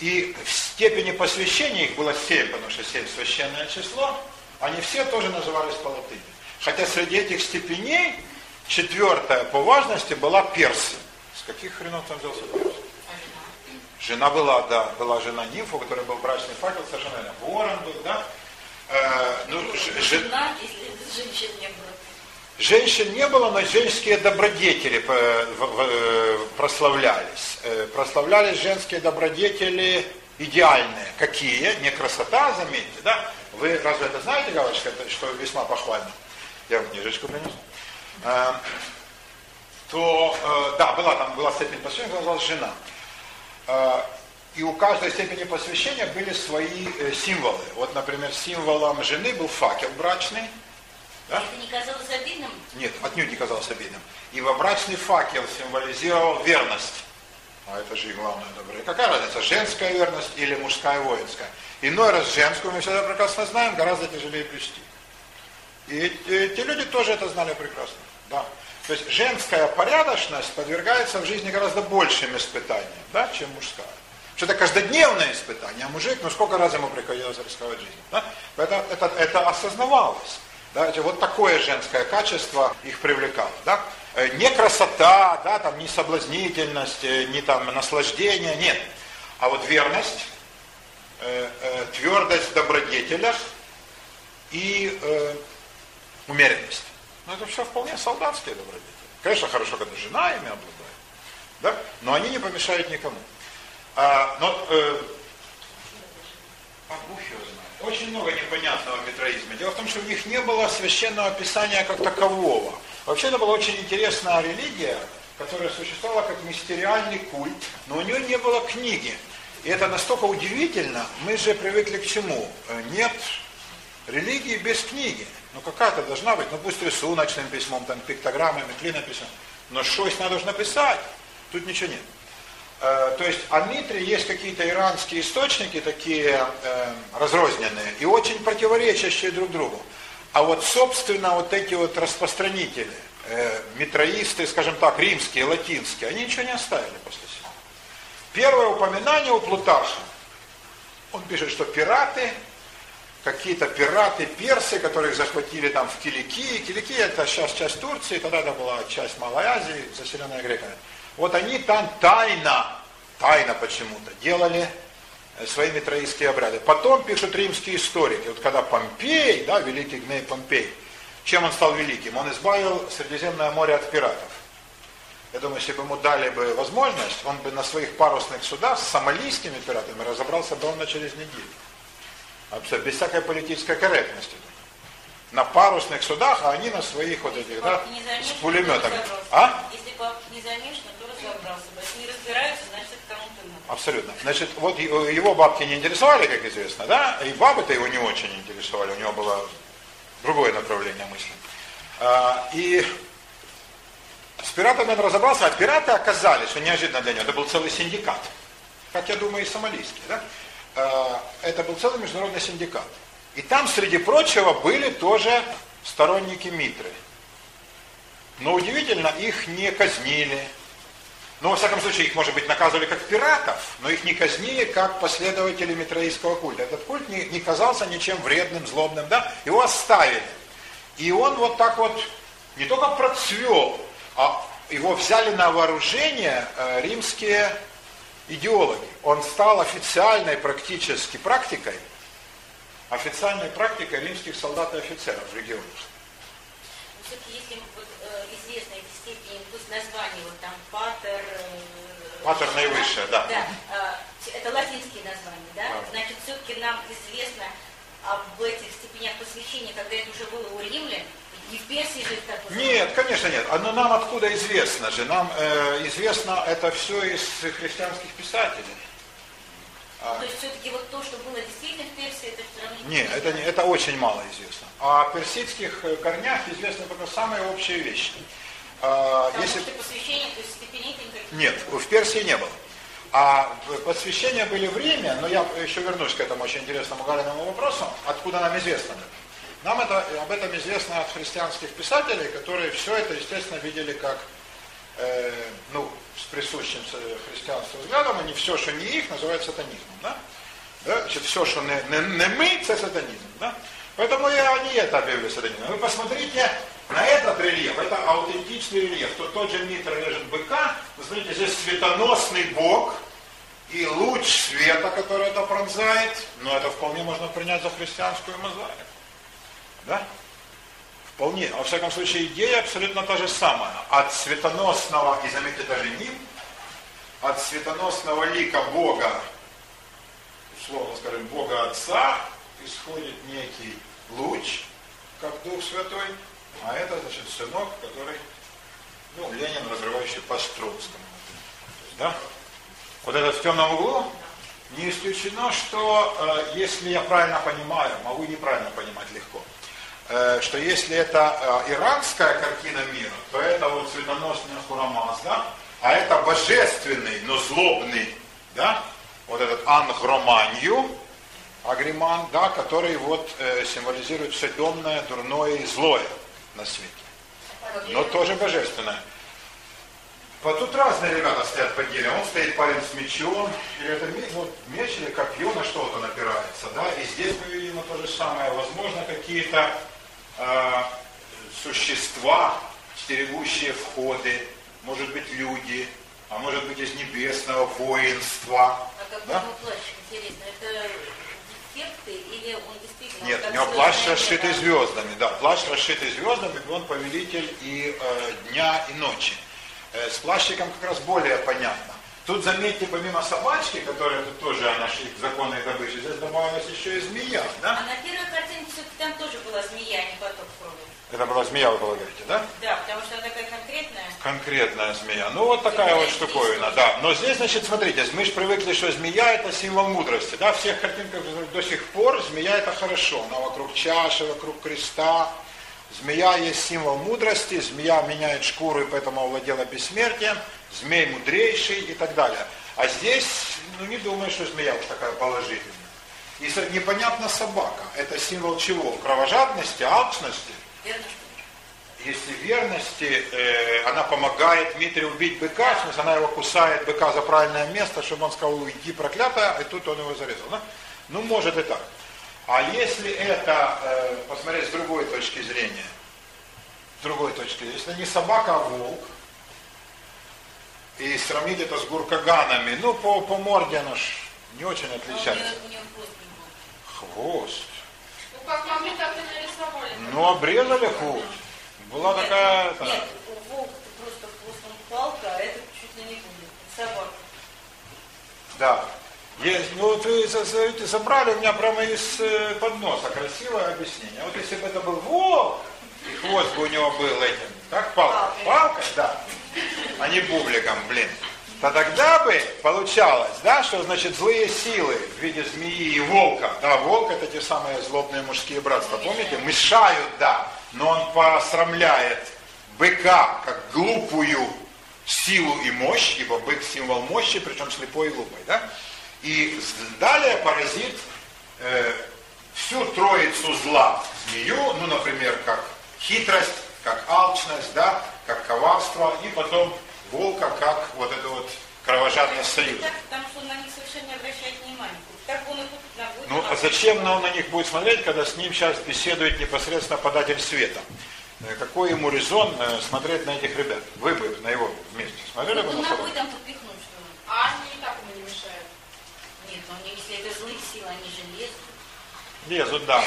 И в степени посвящения их было 7, потому что 7 священное число, они все тоже назывались по латыни. Хотя среди этих степеней 4-я по важности была перс. С каких хренов там взялся перс? Жена была, да, была жена нимфа, у которой был брачный факел, совершенно верно. Ворон был, да? Жена, если женщин не было. Женщин не было, но женские добродетели прославлялись. Прославлялись женские добродетели идеальные. Какие? Не красота, заметьте, да? Вы разве это знаете, Галочка, что весьма похвально? Я вам книжечку принес. То, да, была степень посвящения, называлась жена. И у каждой степени посвящения были свои символы. Вот, например, символом жены был факел брачный. Да? Это не казалось обидным? Нет, отнюдь не казалось обидным. Ибо брачный факел символизировал верность. А это же и главное доброе. Какая разница, женская верность или мужская воинская? Иной раз женскую, мы всегда прекрасно знаем, гораздо тяжелее плести. И те люди тоже это знали прекрасно. Да. То есть женская порядочность подвергается в жизни гораздо большим испытаниям, да, чем мужская. Что это каждодневное испытание, а мужик, ну сколько раз ему приходилось рисковать жизнью. Да? Поэтому это осознавалось. Да, вот такое женское качество их привлекало. Да? Не красота, да, там, не соблазнительность, не там, наслаждение, нет. А вот верность, твердость в добродетелях и умеренность. Ну это все вполне солдатские добродетели. Конечно, хорошо, когда жена ими обладает, да? Но они не помешают никому. Очень много непонятного в митраизме. Дело в том, что у них не было священного писания как такового. Вообще это была очень интересная религия, которая существовала как мистериальный культ, но у нее не было книги. И это настолько удивительно, мы же привыкли к чему? Нет религии без книги. Ну какая-то должна быть, ну пусть рисуночным письмом, там пиктограммами, клинописем, но шось надо же написать, тут ничего нет. То есть о Митре есть какие-то иранские источники, такие разрозненные и очень противоречащие друг другу. А вот, собственно, вот эти вот распространители, митраисты, скажем так, римские, латинские, они ничего не оставили после себя. Первое упоминание у Плутарха. Он пишет, что пираты, какие-то пираты, персы, которых захватили там в Киликии. Киликия это сейчас часть Турции, тогда это была часть Малой Азии, заселенная греками. Вот они там тайно почему-то делали свои митраистские обряды. Потом пишут римские историки. Вот когда Помпей, да, великий Гней Помпей, чем он стал великим? Он избавил Средиземное море от пиратов. Я думаю, если бы ему дали бы возможность, он бы на своих парусных судах с сомалийскими пиратами разобрался бы он через неделю. Абсолютно без всякой политической корректности. На парусных судах, а они на своих вот этих, да, с пулеметами. Если папа не замешан, то разобрался бы. Если не разбираются, значит, это кому-то надо. Абсолютно. Значит, вот его бабки не интересовали, как известно, да? И бабы-то его не очень интересовали. У него было другое направление мысли. И с пиратами он разобрался, а пираты оказались, что неожиданно для него, это был целый синдикат, как я думаю, и сомалийский, да? Это был целый международный синдикат. И там, среди прочего, были тоже сторонники Митры. Но удивительно, их не казнили. Ну, во всяком случае, их, может быть, наказывали как пиратов, но их не казнили как последователи митраистского культа. Этот культ не казался ничем вредным, злобным, да? Его оставили. И он вот так вот не только процвел, а его взяли на вооружение римские идеологи. Он стал официальной практикой римских солдат и офицеров в регионах. Все-таки если вот, известно эти степени, пусть название, вот там патер... Патер наивысшее, да. Это латинские названия, да? Значит, все-таки нам известно об этих степенях посвящения, когда это уже было у римлян, и в Персии же это было? Нет, конечно нет. Но нам откуда известно же? Нам известно это все из христианских писателей. То есть все-таки вот то, что было действительно в Персии, это все равно... Нет, это очень мало известно. О персидских корнях известны только самые общие вещи. Потому что посвящение, то есть степеней никаких... Нет, в Персии не было. А посвящения были в Риме, но я еще вернусь к этому очень интересному Галиному вопросу, откуда нам известно. Нам об этом известно от христианских писателей, которые все это, естественно, видели как... с присущим христианству взглядом, они все, что не их, называют сатанизмом. Да? Да? Значит, все, что не мы, это сатанизм. Да? Поэтому я не это объявлю сатанизмом. Вы посмотрите на этот рельеф, это аутентичный рельеф. Тот же Митра лежит быка, смотрите, здесь светоносный бог и луч света, который это пронзает, но это вполне можно принять за христианскую мозаику. Да? Вполне. Во всяком случае, идея абсолютно та же самая. От светоносного, и заметьте, даже ним, от светоносного лика Бога, условно скажем, Бога Отца, исходит некий луч, как Дух Святой, а это, значит, сынок, который, Ленин, разрывающий по Стругскому. Да? Вот этот в темном углу, не исключено, что, если я правильно понимаю, могу и неправильно понимать легко, что если это иранская картина мира, то это вот светоносный Хуррамаз, да? А это божественный, но злобный, да? Вот этот Ан-Хроманью, Агриман, да, который вот символизирует все темное, дурное и злое на свете, но тоже божественное. Вот тут разные ребята стоят под деревом, он стоит парень с мечом, или это меч или копье на что-то напирается, да? И здесь мы видим то же самое, возможно, какие-то существа, стерегущие входы, может быть, люди, а может быть, из небесного воинства. А как да? Плащ, интересно, это дефекты или он действительно... Нет, у него плащ расшитый звездами, да, плащ расшитый звездами, он повелитель и дня, и ночи. С плащиком как раз более понятно. Тут, заметьте, помимо собачки, которая тут тоже она шли к законной добыче, здесь добавилась еще и змея, да? А на первой картинке все-таки там тоже была змея, а не поток крови. Это была змея, вы полагаете, да? Да, потому что она такая конкретная. Конкретная змея. Ну вот такая вот штуковина, да. Но здесь, значит, смотрите, мы же привыкли, что змея это символ мудрости, да? В всех картинках до сих пор змея это хорошо. Она вокруг чаши, вокруг креста. Змея есть символ мудрости, змея меняет шкуру и поэтому овладела бессмертием, змей мудрейший и так далее. А здесь, не думаю, что змея уж такая положительная. И непонятно собака, это символ чего? Кровожадности, алчности? Если верности, она помогает Митре убить быка, в смысле она его кусает, быка за правильное место, чтобы он сказал, уйди, проклятая, и тут он его зарезал. Да? Может и так. А если это, посмотреть с другой точки зрения, если не собака, а волк, и сравнить это с гуркаганами, по морде она ж не очень отличается. Хвост. Как могли, так и нарисовали. Обрезали хвост. Была такая... Нет, у волка просто хвостом палка, а это чуть ли не будет. Собака. Да. Вы забрали у меня прямо из подноса красивое объяснение. Вот если бы это был волк, и хвост бы у него был этим, как палка, да, а не бубликом, то тогда бы получалось, да, что значит злые силы в виде змеи и волка, да, волк это те самые злобные мужские братства, помните, мешают, да, но он посрамляет быка как глупую силу и мощь, ибо бык символ мощи, причем слепой и глупой, да, и далее поразит всю троицу зла, змею, ну, например, как хитрость, как алчность, да, как коварство, и потом волка, как вот это вот кровожадность союза. Потому что он на них совершенно не обращает внимания. Как он их будет... Ну, а зачем он на них будет смотреть, когда с ним сейчас беседует непосредственно податель света? Какой ему резон смотреть на этих ребят? Вы бы на его месте смотрели бы? Ну, надо бы там подпихнуть, что ли? А они и так ему не мешают. Нет, но они, если это злые силы, они же лезут, да.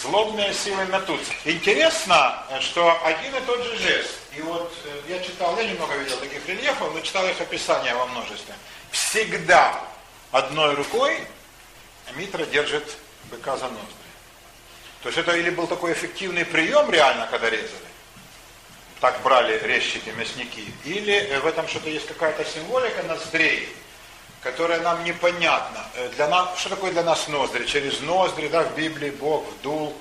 Злобные силы натутся. Интересно, что один и тот же жест. И вот я читал, я немного видел таких рельефов, но читал их описания во множестве. Всегда одной рукой Митра держит быка за ноздри. То есть это или был такой эффективный прием реально, когда резали. Так брали резчики, мясники. Или в этом что-то есть какая-то символика ноздрей, которая нам непонятна. Для нас, что такое для нас ноздри? Через ноздри, да, в Библии Бог вдул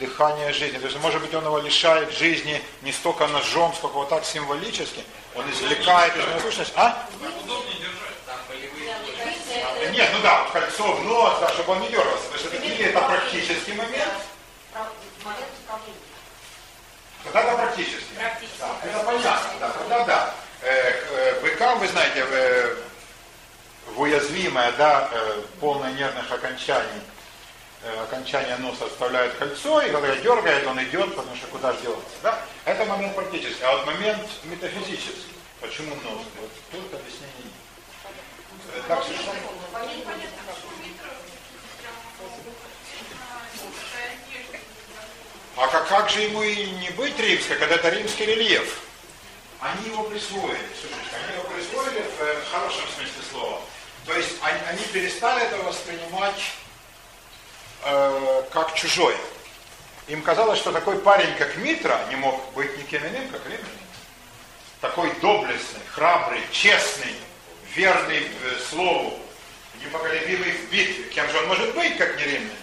дыхание жизни. То есть, может быть, он его лишает жизни не столько ножом, сколько вот так символически. Он извлекает из него сущность. А? Удобнее держать. Там болевые. Нет, ну да, вот кольцо в нос, да, чтобы он не дергался. То есть, это или это практический момент. Тогда это практический. Да, это понятно. Да, тогда да. Быкам, вы знаете, в уязвимое, да, полное нервных окончаний, окончание носа оставляет кольцо, и когда дергает, он идет, потому что куда же деваться, да? Это момент практический, а вот момент метафизический. Почему нос? Вот тут объяснение нет. Так, что? А как же ему и не быть римской, когда это римский рельеф? Они его присвоили, Сушечка, они его присвоили в хорошем смысле слова. То есть они перестали это воспринимать как чужое. Им казалось, что такой парень, как Митра, не мог быть никем иным, как римлянин. Такой доблестный, храбрый, честный, верный слову, непоколебимый в битве. Кем же он может быть, как не римлянин?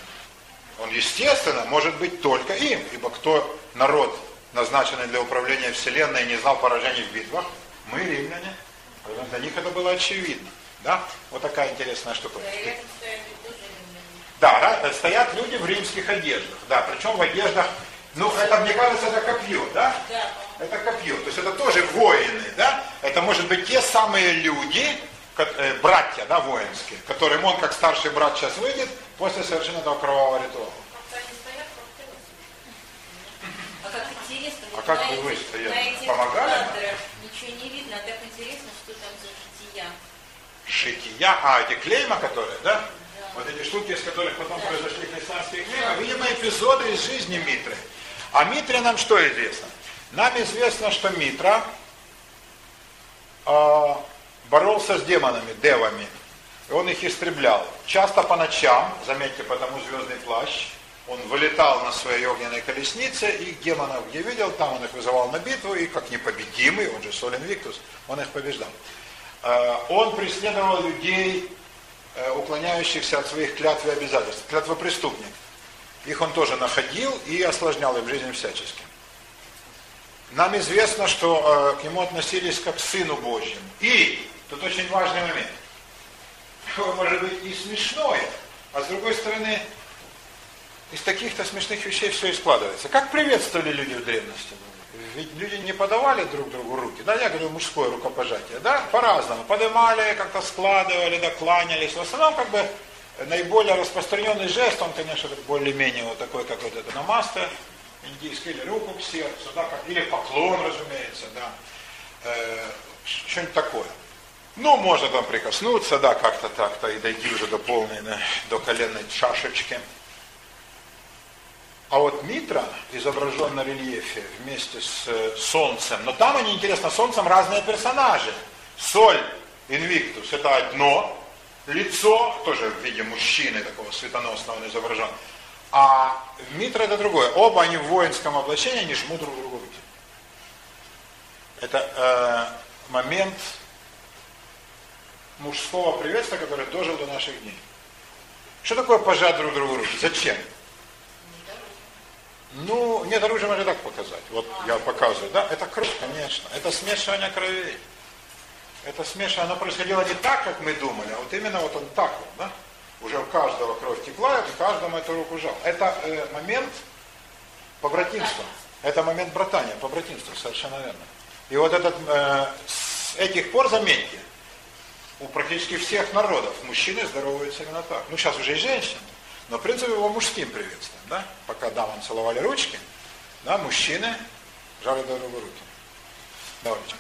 Он, естественно, может быть только им, ибо кто народ, назначенный для управления Вселенной, не знал поражений в битвах, мы римляне. Для них это было очевидно. Да? Вот такая интересная штука. Да, стоят люди в римских одеждах. Да, причем в одеждах, ну, это, мне кажется, это копье, да? Да. Это копье. То есть это тоже воины, да? Это, может быть, те самые люди, братья, да, воинские, которым он, как старший брат, сейчас выйдет после совершения этого кровавого ритуала. А как вы стояли? Помогали? Ничего не видно, а так интересно, что там за шития. Шития? А, эти клейма, которые, да? Да. Вот эти штуки, из которых потом да. произошли христианские клейма. Видимо, эпизоды из жизни Митры. А Митре нам что известно? Нам известно, что Митра боролся с демонами, девами. И он их истреблял. Часто по ночам, заметьте, потому звездный плащ, он вылетал на своей огненной колеснице, и демонов где видел, там он их вызывал на битву, и как непобедимый, он же Соль Инвиктус, он их побеждал. Он преследовал людей, уклоняющихся от своих клятв и обязательств, клятвопреступник. Их он тоже находил и осложнял им жизнь всячески. Нам известно, что к нему относились как к Сыну Божьему. И тут очень важный момент. Может быть и смешное, а с другой стороны... Из таких-то смешных вещей все и складывается. Как приветствовали люди в древности? Ведь люди не подавали друг другу руки. Да, я говорю, мужское рукопожатие. Да, по-разному. Поднимали, как-то складывали, да, кланялись. В основном, как бы, наиболее распространенный жест, он, конечно, более-менее вот такой, как вот это намасте, индийский, или руку к сердцу, да, или поклон, разумеется, да. Что-нибудь такое. Ну, можно там прикоснуться, да, как-то так-то, и дойти уже до полной, до коленной чашечки. А вот Митра изображен на рельефе вместе с Солнцем. Но там они, интересно, Солнцем разные персонажи. Соль Инвиктус – это одно лицо, тоже в виде мужчины такого светоносного он изображен. А Митра – это другое. Оба они в воинском облачении, они жмут друг другу руки. Это момент мужского приветствия, которое дожил до наших дней. Что такое пожать друг другу руки? Зачем? Ну, нет, оружие можно так показать. Вот я показываю, да, это кровь, конечно. Это смешивание крови. Это смешивание, оно происходило не так, как мы думали, а вот именно вот он так вот, да. Уже у каждого кровь текла, и каждому эту руку жал. Это момент побратимства. Это момент братания, побратимства, совершенно верно. И вот этот, с этих пор, заметьте, у практически всех народов мужчины здороваются именно так. Ну, сейчас уже и женщины, но, в принципе, его мужским приветствием, да? Пока дамам целовали ручки, да, мужчины жали друг другу руки. Давай, Олечка.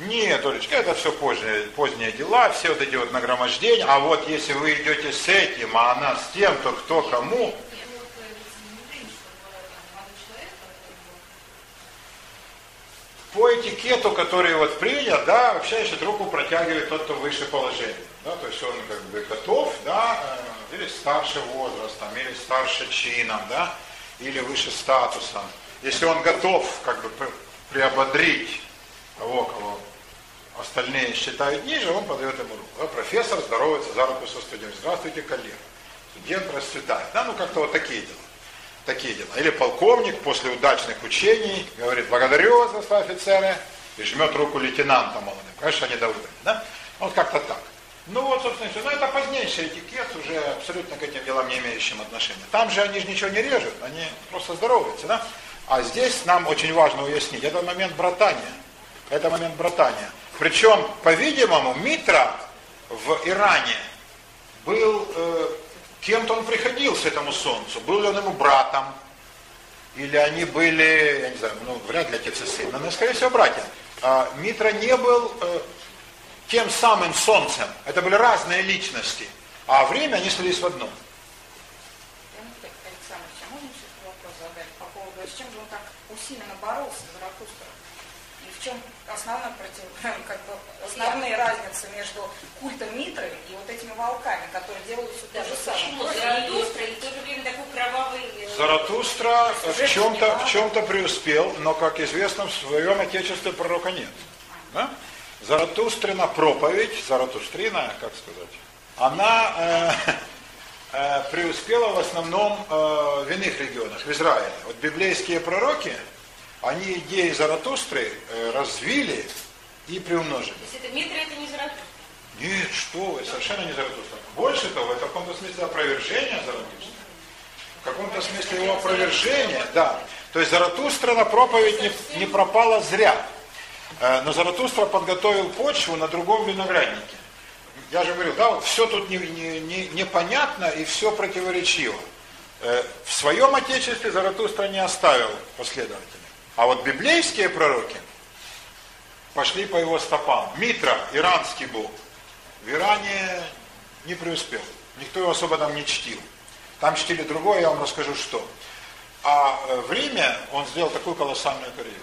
Нет, Олечка, это все поздние дела, все вот эти вот нагромождения. А вот если вы идете с этим, а она с тем, то кто кому... По этикету, который вот принят, да, вообще значит, руку протягивает тот, кто выше положения. Да, то есть он как бы готов, да, или старше возрастом, или старше чином, да, или выше статусом. Если он готов как бы приободрить того, кого остальные считают ниже, он подает ему руку. Да, профессор здоровается за руку со студентом. Здравствуйте, коллега. Студент расцветает. Да, ну как-то вот такие дела. Такие дела. Или полковник после удачных учений говорит: благодарю вас, господа офицеры, и жмет руку лейтенанта молодым. Конечно, они довольны, да? Вот как-то так. Ну вот, собственно, все. Но это позднейший этикет, уже абсолютно к этим делам не имеющим отношения. Там же они же ничего не режут, они просто здороваются, да? А здесь нам очень важно уяснить, это момент братания. Это момент братания. Причем, по-видимому, Митра в Иране был... кем-то он приходился этому солнцу, был ли он ему братом, или они были, я не знаю, ну вряд ли отец и сын, но, скорее всего, братья. Митра не был тем самым солнцем, это были разные личности, а время они слились в одно. Александр, а можно еще вопрос задать по поводу, с чем же он так усиленно боролся за Заратустра? И в чем основная основные разницы между культом Митры и вот этими волками, которые делают все то же самое? Заратустра и в то же время такой кровавый... Заратустра в чем-то преуспел, но, как известно, в своем отечестве пророка нет. Да? Заратустрина проповедь, Заратустрина, как сказать, она преуспела в основном в иных регионах, в Израиле. Вот библейские пророки, они идеи Заратустры развили и приумножили. То есть это Митра, это не Заратустра? Нет, что вы, совершенно не Заратустра. Больше того, это в каком-то смысле опровержение Заратустры. В каком-то смысле его опровержение, да. То есть Заратустра на проповедь не пропала зря. Но Заратустра подготовил почву на другом винограднике. Я же говорил, да, все тут непонятно и все противоречиво. В своем отечестве Заратустра не оставил последователей. А вот библейские пророки пошли по его стопам. Митра, иранский бог, в Иране не преуспел. Никто его особо там не чтил. Там чтили другое, я вам расскажу, что. А в Риме он сделал такую колоссальную карьеру.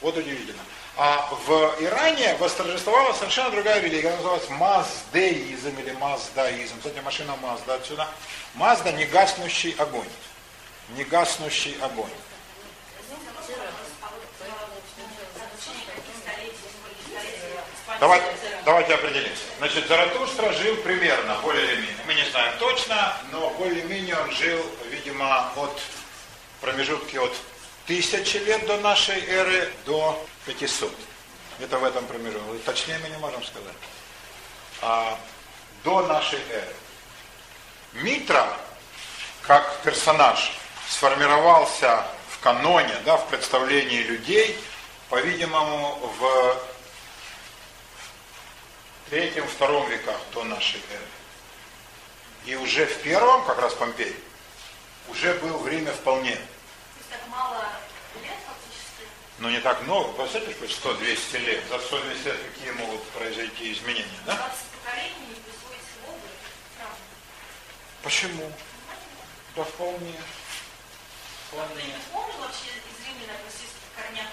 Вот удивительно. А в Иране восторжествовала совершенно другая религия. Она называлась маздеизм или маздаизм. Кстати, машина Мазда отсюда. Мазда – негаснущий огонь. Негаснущий огонь. Давайте определимся. Значит, Заратустра жил примерно, более или менее. Мы не знаем точно, но более-менее он жил, видимо, от промежутки от 1000 лет до нашей эры до 500. Это в этом промежутке. Точнее мы не можем сказать. До нашей эры. Митра, как персонаж, сформировался в каноне, да, в представлении людей, по-видимому, в III-II веках до нашей эры. И уже в первом, как раз Помпей, уже был время вполне. То есть так мало лет фактически? Ну не так много, посмотрите, хоть 100-200 лет. За 100-200 лет какие могут произойти изменения, да? 20 поколений не присвоить слово, правда? Почему? Да вполне. Вполне. Ты не помнишь вообще из Рима на российских корнях?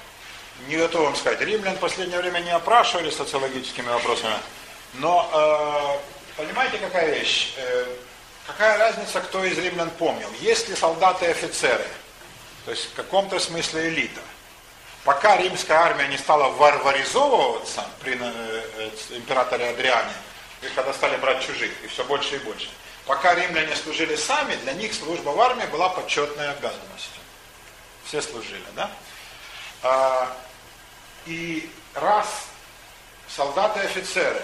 Не готов вам сказать. Римлян в последнее время не опрашивали социологическими вопросами. Но понимаете, какая вещь? Какая разница, кто из римлян помнил? Есть ли солдаты и офицеры? То есть в каком-то смысле элита. Пока римская армия не стала варваризовываться при императоре Адриане, и когда стали брать чужих, и все больше и больше, пока римляне служили сами, для них служба в армии была почетной обязанностью. Все служили, да? И раз солдаты и офицеры,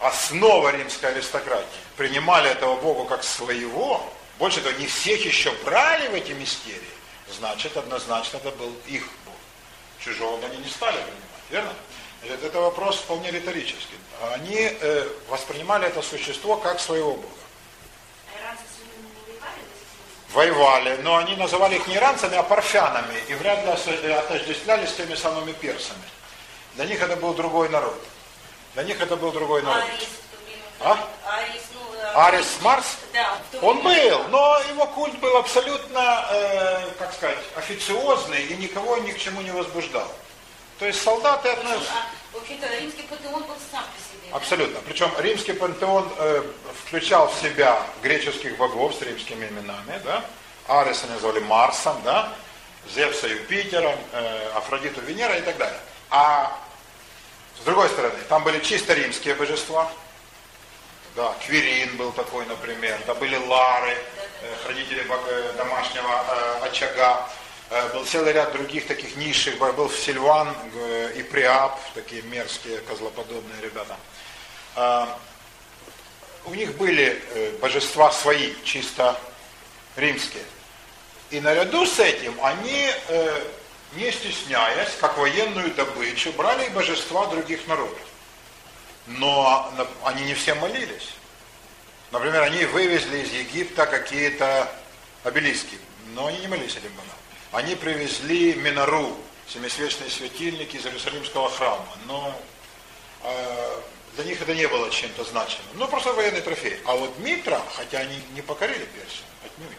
основа римской аристократии, принимали этого Бога как своего, больше того, не всех еще брали в эти мистерии, значит, однозначно это был их Бог. Чужого они не стали принимать, верно? Значит, это вопрос вполне риторический. Они воспринимали это существо как своего Бога. А иранцы с ними не воевали? Воевали, но они называли их не иранцами, а парфянами, и вряд ли отождествлялись с теми самыми персами. Для них это был другой народ. Для них это был другой народ. Арис Марс? Да, он был, но его культ был абсолютно, как сказать, официозный и никого ни к чему не возбуждал. То есть солдаты относились... В общем-то, римский пантеон был сам по себе. Абсолютно. Да? Причем римский пантеон включал в себя греческих богов с римскими именами, да? Ариса назвали Марсом, да? Зевса Юпитером, Афродиту Венера и так далее. А с другой стороны, там были чисто римские божества. Да, Квирин был такой, например, да, были Лары, хранители домашнего очага, был целый ряд других таких низших, был Сильван и Приап, такие мерзкие, козлоподобные ребята. У них были божества свои, чисто римские. И наряду с этим они, не стесняясь, как военную добычу, брали и божества других народов. Но они не все молились. Например, они вывезли из Египта какие-то обелиски, но они не молились этим богам. Они привезли минору, семисвечные светильники из Иерусалимского храма, но для них это не было чем-то значимым. Ну, просто военный трофей. А вот Митра, хотя они не покорили Персию, отнюдь.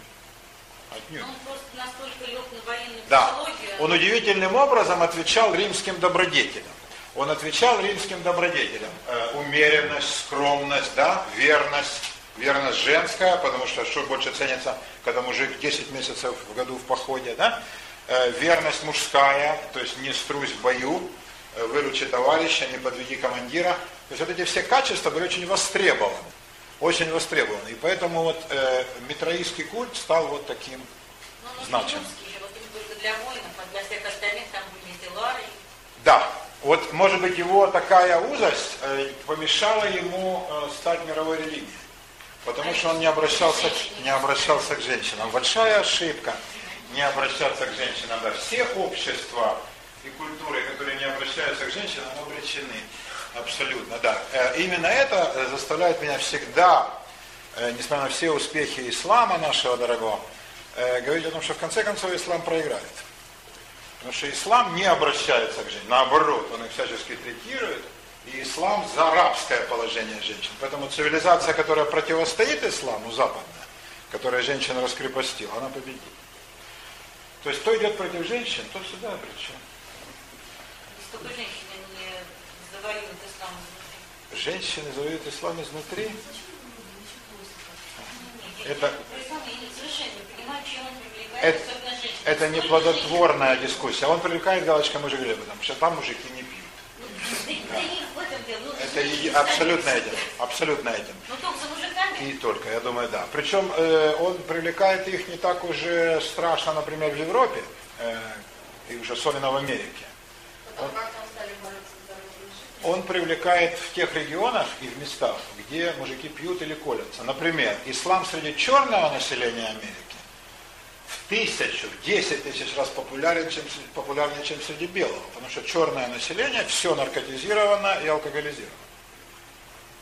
Отнюдь. Он просто настолько лег на военную психологию. Да. Он удивительным образом отвечал римским добродетелям. Он отвечал римским добродетелям. Умеренность, скромность, да, верность. Верность женская, потому что что больше ценится, когда мужик 10 месяцев в году в походе, да? Верность мужская, то есть не струсь в бою, выручи товарища, не подведи командира. То есть вот эти все качества были очень востребованы. Очень востребованы. И поэтому вот митраистский культ стал вот таким значимым. Для воинов, а для всех остальных там были эти лары. Да. Вот, может быть, его такая узость помешала ему стать мировой религией, потому что он не обращался к женщинам. Большая ошибка не обращаться к женщинам. Да. Все общества и культуры, которые не обращаются к женщинам, обречены абсолютно. Да. Именно это заставляет меня всегда, несмотря на все успехи ислама нашего дорогого, говорить о том, что в конце концов ислам проиграет. Потому что ислам не обращается к женщинам, наоборот, он их всячески третирует, и ислам за рабское положение женщин. Поэтому цивилизация, которая противостоит исламу, западная, которая женщин раскрепостила, она победит. То есть, кто идет против женщин, тот всегда обречен. Сколько женщин не завоюют ислам изнутри? Женщины завоюют ислам изнутри? Это... Это не плодотворная дискуссия. Он привлекает, галочка, мы же говорили об этом, потому что там мужики не пьют. Да. Это и абсолютно этим. Абсолютно этим. И только, я думаю, да. Причем он привлекает их не так уже страшно, например, в Европе, и уже особенно в Америке. Он привлекает в тех регионах и в местах, где мужики пьют или колются. Например, ислам среди черного населения Америки в 10 тысяч раз популярнее, чем среди белого. Потому что черное население все наркотизировано и алкоголизировано.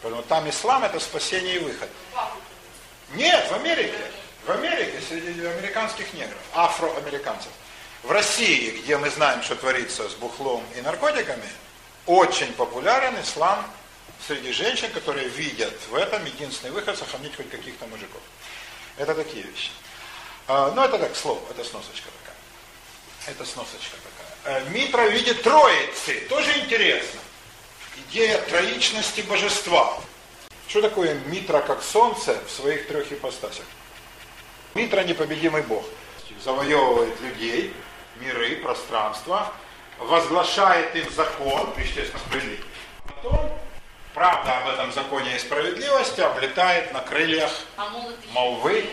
Поэтому там ислам — это спасение и выход. Нет, в Америке. В Америке, среди американских негров, афроамериканцев. В России, где мы знаем, что творится с бухлом и наркотиками, очень популярен ислам среди женщин, которые видят в этом единственный выход — сохранить хоть каких-то мужиков. Это такие вещи. Ну, это так, слово, это сносочка такая. Это сносочка такая. Митра в виде троицы. Тоже интересно. Идея троичности божества. Что такое Митра как солнце в своих трех ипостасях? Митра — непобедимый бог. Завоевывает людей, миры, пространства, возглашает им закон, естественно, справедливость. Потом правда об этом законе и справедливости облетает на крыльях молвы.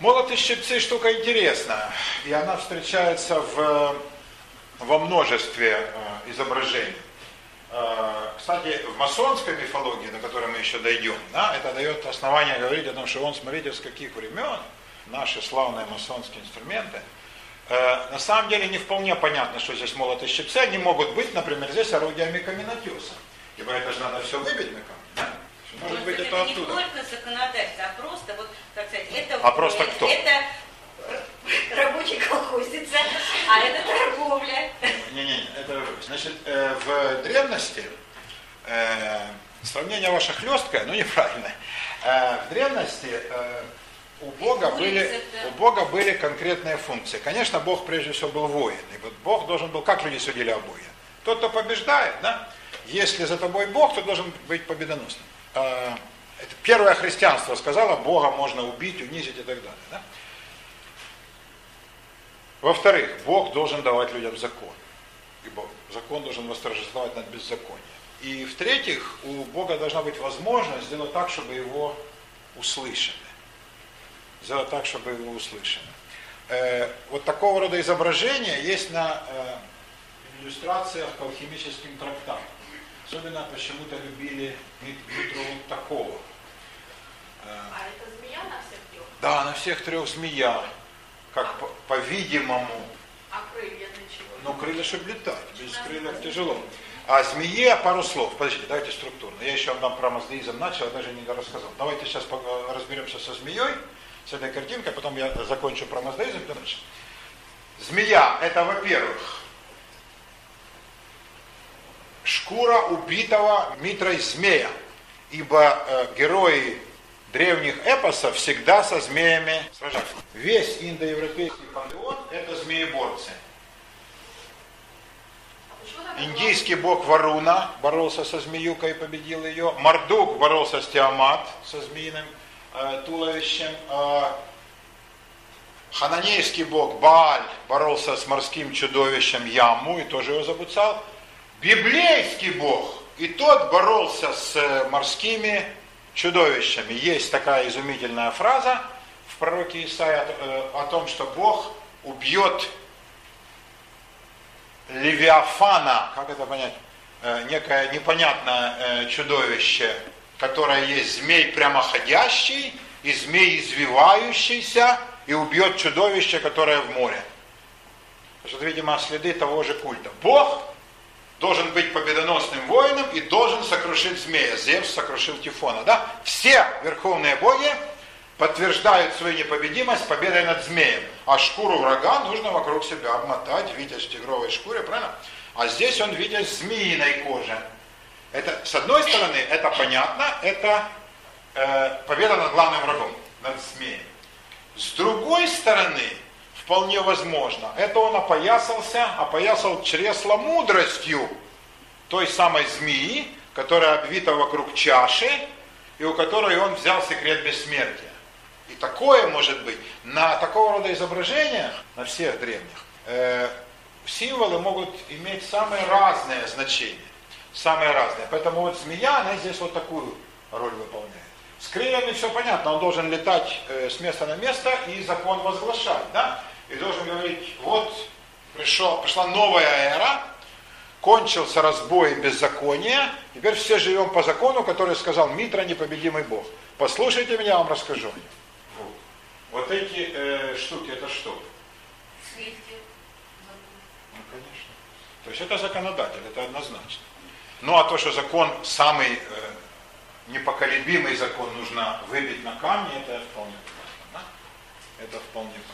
Молот и щипцы штука интересная, и она встречается во множестве изображений. Кстати, в масонской мифологии, до которой мы еще дойдем, да, это дает основание говорить о том, что вон, смотрите, с каких времен наши славные масонские инструменты. На самом деле не вполне понятно, что здесь молот и щипцы. Они могут быть, например, здесь орудиями каменотеса. Ибо это же надо все выбить на камень. Может быть, это не оттуда. Только законодательство, а просто, вот, как сказать, это... А просто кто? Это рабочий колхозница, а это торговля. Не-не-не, это... Значит, в древности, сравнение ваше хлесткое, но неправильно. В древности у Бога были конкретные функции. Конечно, Бог прежде всего был воин. И вот Бог должен был... Как люди судили о Боге? Тот, кто побеждает, да? Если за тобой Бог, то должен быть победоносным. Это первое христианство сказало, Бога можно убить, унизить и так далее. Да? Во-вторых, Бог должен давать людям закон. Ибо закон должен восторжествовать над беззаконием. И в-третьих, у Бога должна быть возможность сделать так, чтобы его услышали. Вот такого рода изображения есть на иллюстрациях к алхимическим трактатам. Особенно почему-то любили Дмитру Лутакова. А это змея на всех трех? Да, на всех трех змея. Как по-видимому. А крылья для чего? Ну, крылья, чтобы летать. Без крыльев тяжело. А змее пару слов. Подождите, давайте структурно. Я еще вам про маздаизм начал, я даже не рассказал. Давайте сейчас разберемся со змеей, с этой картинкой, потом я закончу про маздаизм. Змея – это, во-первых, шкура убитого митрой змея, ибо герои древних эпосов всегда со змеями сражались. Весь индоевропейский пантеон – это змееборцы. Индийский бог Варуна боролся со змеюкой и победил ее. Мардук боролся с Тиамат, со змеиным туловищем. Хананейский бог Бааль боролся с морским чудовищем Ямму и тоже его забуцал. Библейский бог, и тот боролся с морскими чудовищами. Есть такая изумительная фраза в пророке Исаии о том, что Бог убьет Левиафана, как это понять, некое непонятное чудовище, которое есть змей прямоходящий и змей извивающийся, и убьет чудовище, которое в море. Это, видимо, следы того же культа. Бог должен быть победоносным воином и должен сокрушить змея. Зевс сокрушил Тифона. Да? Все верховные боги подтверждают свою непобедимость победой над змеем. А шкуру врага нужно вокруг себя обмотать, витязь в тигровой шкуре, правильно? А здесь он витязь в змеиной коже. Это, с одной стороны, это понятно, это победа над главным врагом, над змеем. С другой стороны, вполне возможно. Это он опоясал чресло мудростью той самой змеи, которая обвита вокруг чаши, и у которой он взял секрет бессмертия. И такое может быть. На такого рода изображениях, на всех древних, символы могут иметь самые разные значения. Самые разные. Поэтому вот змея, она здесь вот такую роль выполняет. С крыльями все понятно. Он должен летать с места на место и закон возглашать, да? И должен говорить, вот пришла новая эра, кончился разбой и беззаконие, теперь все живем по закону, который сказал Митра, непобедимый Бог. Послушайте меня, я вам расскажу. Вот эти штуки, это что? Свитки. Ну, конечно. То есть это законодатель, это однозначно. Ну, а то, что закон самый непоколебимый закон нужно выбить на камни, это вполне понятно. Да? Это вполне понятно.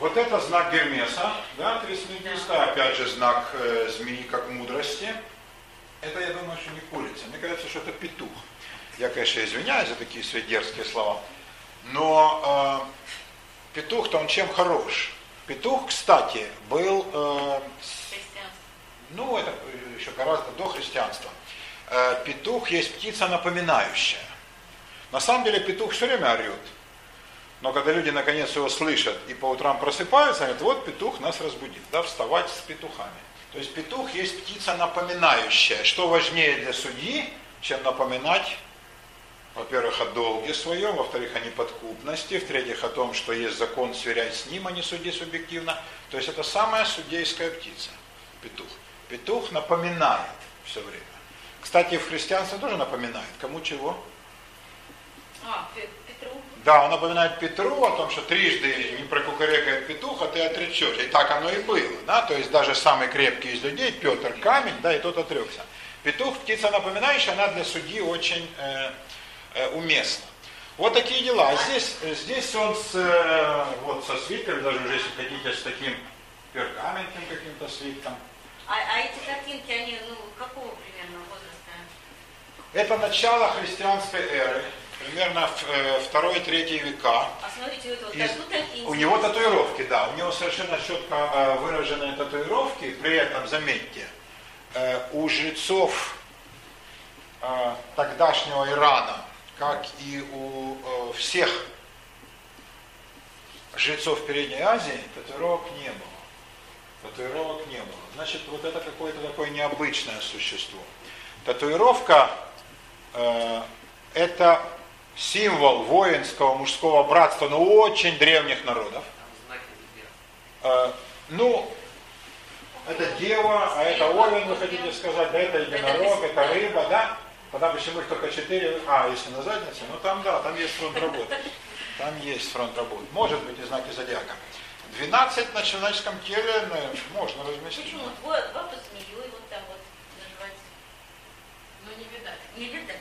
Вот это знак Гермеса, да, три смекиста, опять же знак змеи как мудрости. Это, я думаю, что не курица. Мне кажется, что это петух. Я, конечно, извиняюсь за такие свои дерзкие слова, но петух-то он чем хорош? Петух, кстати, был... Ну, это еще гораздо до христианства. Петух есть птица напоминающая. На самом деле петух все время орет. Но когда люди наконец его слышат и по утрам просыпаются, они говорят, вот петух нас разбудил, да, вставать с петухами. То есть петух есть птица напоминающая. Что важнее для судьи, чем напоминать, во-первых, о долге своем, во-вторых, о неподкупности, в-третьих, о том, что есть закон, сверять с ним, а не суди субъективно. То есть это самая судейская птица, петух. Петух напоминает все время. Кстати, в христианстве тоже напоминает. Кому чего? Петру. Да, он напоминает Петру о том, что трижды не прокукарекает петух, а ты отречешь. И так оно и было. Да? То есть даже самый крепкий из людей, Петр камень, да, и тот отрекся. Петух, птица напоминающая, она для судьи очень уместна. Вот такие дела. Здесь он вот со свитком, даже уже, если хотите, с таким пергаментным каким-то свитком. А эти картинки, они какого примерно возраста? Это начало христианской эры. Примерно 2-3 века. А смотрите, вот у него татуировки, да. У него совершенно четко выраженные татуировки. При этом, заметьте, у жрецов тогдашнего Ирана, как и у всех жрецов Передней Азии, татуировок не было. Татуировок не было. Значит, вот это какое-то такое необычное существо. Татуировка – это символ воинского мужского братства, но очень древних народов. Это дева, а это овен, вы хотите сказать, да, это единорог, это рыба, да? Тогда почему их только 4, если на заднице, там есть фронт работы. Там есть фронт работы. Может быть, и знаки зодиака. 12 на человеческом теле, можно разместить. Почему? Бабу змею и вот нажимать. Не видать. Не видать.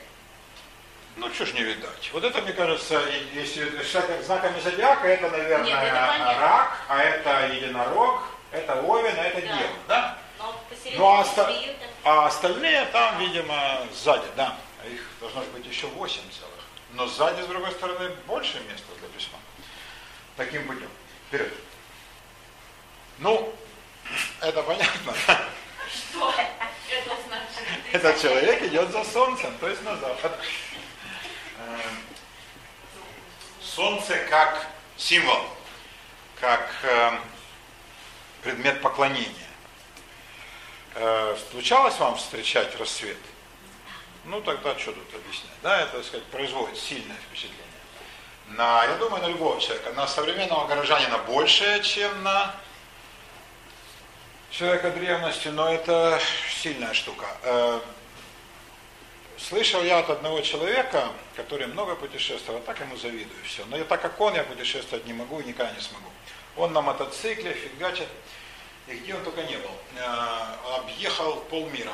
Чего ж не видать. Вот это, мне кажется, если считать знаками зодиака, это, наверное, рак, а это единорог, это овен, а это дева, да? А остальные там, видимо, сзади, да. Их должно быть еще 8 целых. Но сзади, с другой стороны, больше места для письма. Таким путем. Вперед. Это понятно. Что это значит? Этот человек идет за солнцем, то есть на запад. Солнце как символ, как предмет поклонения. Случалось вам встречать рассвет? Тогда что тут объяснять? Да, это, так сказать, производит сильное впечатление. Я думаю, на любого человека, на современного горожанина больше, чем на человека древности, но это сильная штука. Слышал я от одного человека, который много путешествовал, так ему завидую все. Но так как я путешествовать не могу и никогда не смогу. Он на мотоцикле фигачит, и где он только не был, объехал полмира.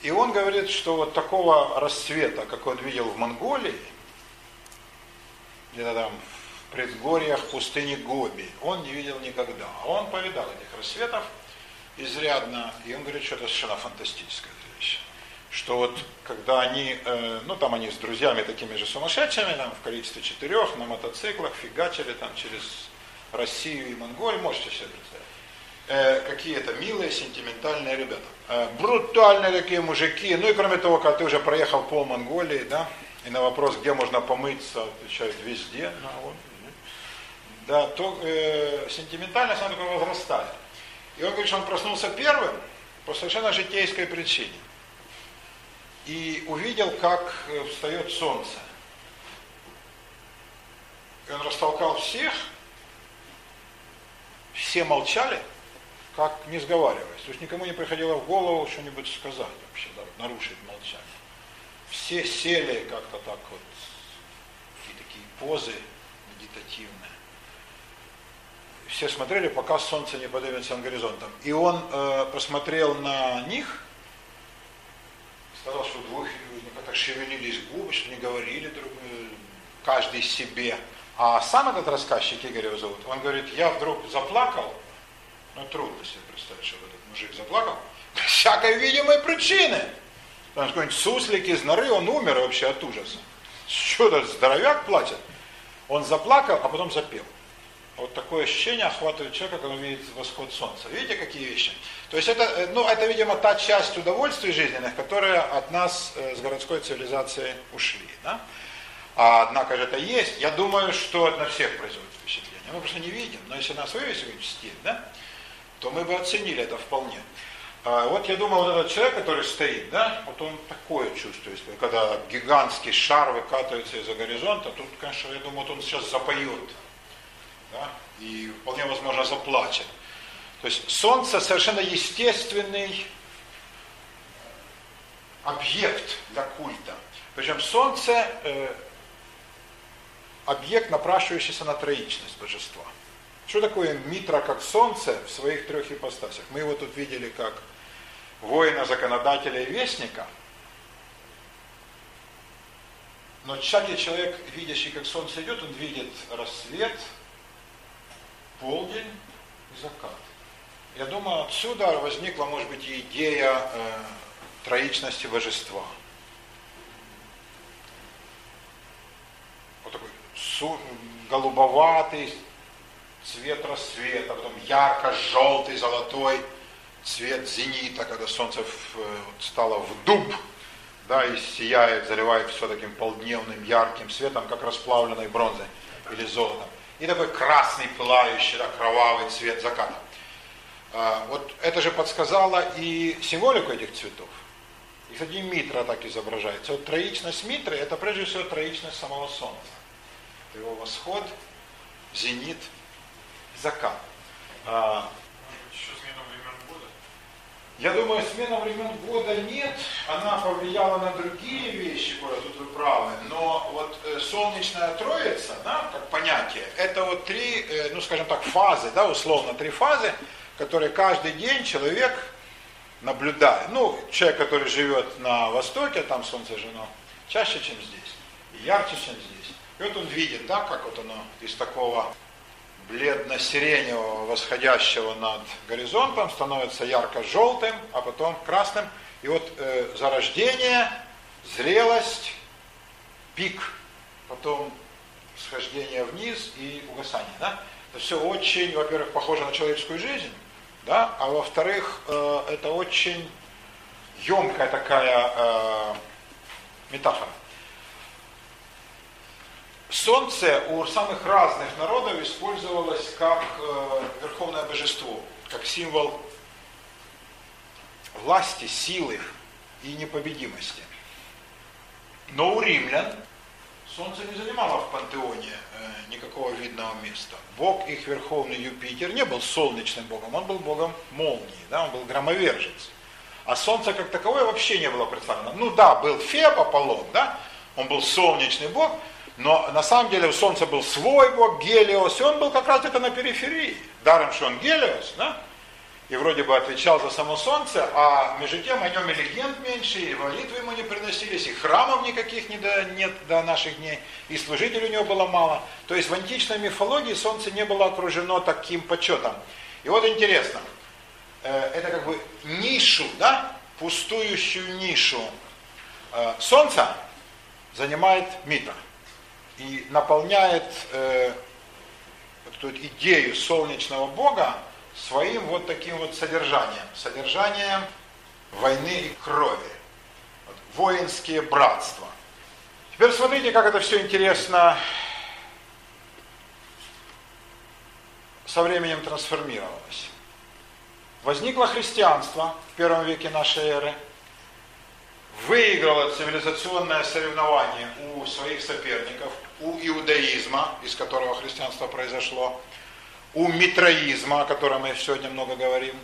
И он говорит, что вот такого рассвета, как он видел в Монголии, где-то там в предгорьях пустыни Гоби, он не видел никогда. Он повидал этих рассветов изрядно, и он говорит, что это совершенно фантастическое зрелище. Что вот когда они, они с друзьями такими же сумасшедшими, в количестве 4 на мотоциклах фигачили через Россию и Монголию, можете себе представить, какие-то милые, сентиментальные ребята, брутальные такие мужики, и кроме того, когда ты уже проехал пол Монголии, да, и на вопрос, где можно помыться, отвечают везде, сентиментальность она только возрастает. И он говорит, что он проснулся первым по совершенно житейской причине. И увидел, как встает солнце. И он растолкал всех, все молчали, как не сговариваясь. То есть никому не приходило в голову что-нибудь сказать вообще, нарушить молчание. Все сели как-то так вот, такие позы медитативные. Все смотрели, пока солнце не поднимется над горизонтом. И он посмотрел на них, сказал, что двух как-то шевелились губы, что не говорили друг другу, каждый себе. А сам этот рассказчик, Игорь его зовут, он говорит, я вдруг заплакал, трудно себе представить, что этот мужик заплакал, без всякой видимой причины. Там какой-нибудь суслик из норы, он умер вообще от ужаса. Что этот здоровяк плачет? Он заплакал, а потом запел. Вот такое ощущение охватывает человека, когда он видит восход солнца. Видите, какие вещи? То есть это, видимо, та часть удовольствий жизненных, которые от нас с городской цивилизации ушли. Да? А однако же это есть. Я думаю, что на всех производит впечатление. Мы просто не видим. Но если нас вывесили в стиль, да, то мы бы оценили это вполне. Вот я думаю, вот этот человек, который стоит, да, вот он такое чувствует, когда гигантский шар выкатывается из-за горизонта, тут, конечно, я думаю, вот он сейчас запоет, да, и вполне возможно заплачет. То есть Солнце совершенно естественный объект для культа. Причем Солнце объект, напрашивающийся на троичность божества. Что такое Митра как Солнце в своих трех ипостасях? Мы его тут видели как воина, законодателя и вестника. Но всякий человек, видящий, как Солнце идет, он видит рассвет, полдень и закат. Я думаю, отсюда возникла, может быть, и идея троичности божества. Вот такой голубоватый цвет рассвета, потом ярко-желтый, золотой цвет зенита, когда солнце стало в дуб, да, и сияет, заливает все таким полдневным ярким светом, как расплавленной бронзой или золотом. И такой красный, пылающий, да, кровавый цвет заката. Вот это же подсказало и символику этих цветов. И, кстати, Митра так изображается. Вот троичность Митры – это прежде всего троичность самого солнца. Его восход, зенит, закат. Еще смена времен года? Я думаю, смена времен года нет. Она повлияла на другие вещи, которые тут вы правы. Но вот солнечная троица, да, как понятие, это вот три, ну скажем так, фазы, да, условно три фазы, которые каждый день человек наблюдает. Ну, человек, который живет на востоке, там солнце же чаще, чем здесь, ярче, чем здесь. И вот он видит, да, как вот оно из такого бледно-сиреневого, восходящего над горизонтом, становится ярко-желтым, а потом красным. И вот зарождение, зрелость, пик, потом схождение вниз и угасание. Да? Это все очень, во-первых, похоже на человеческую жизнь, да? А во-вторых, это очень емкая такая метафора. Солнце у самых разных народов использовалось как верховное божество, как символ власти, силы и непобедимости. Но у римлян солнце не занимало в пантеоне никакого видного места. Бог их верховный Юпитер не был солнечным богом, он был богом молнии, да, он был громовержец. А солнце как таковое вообще не было представлено. Ну да, был Феб, Аполлон, да, он был солнечный бог, но на самом деле у Солнца был свой бог, Гелиос, и он был как раз где-то на периферии. Даром, что он Гелиос, да? И вроде бы отвечал за само Солнце, а между тем о нем и легенд меньше, и молитвы ему не приносились, и храмов никаких нет до наших дней, и служителей у него было мало. То есть в античной мифологии Солнце не было окружено таким почетом. И вот интересно, это как бы нишу, да? Пустующую нишу Солнца занимает Митра. И наполняет эту идею солнечного бога своим вот таким вот содержанием. Содержанием войны и крови. Вот, воинские братства. Теперь смотрите, как это все интересно со временем трансформировалось. Возникло христианство в первом веке нашей эры. Выиграло цивилизационное соревнование у своих соперников, у иудаизма, из которого христианство произошло, у митраизма, о котором мы сегодня много говорим,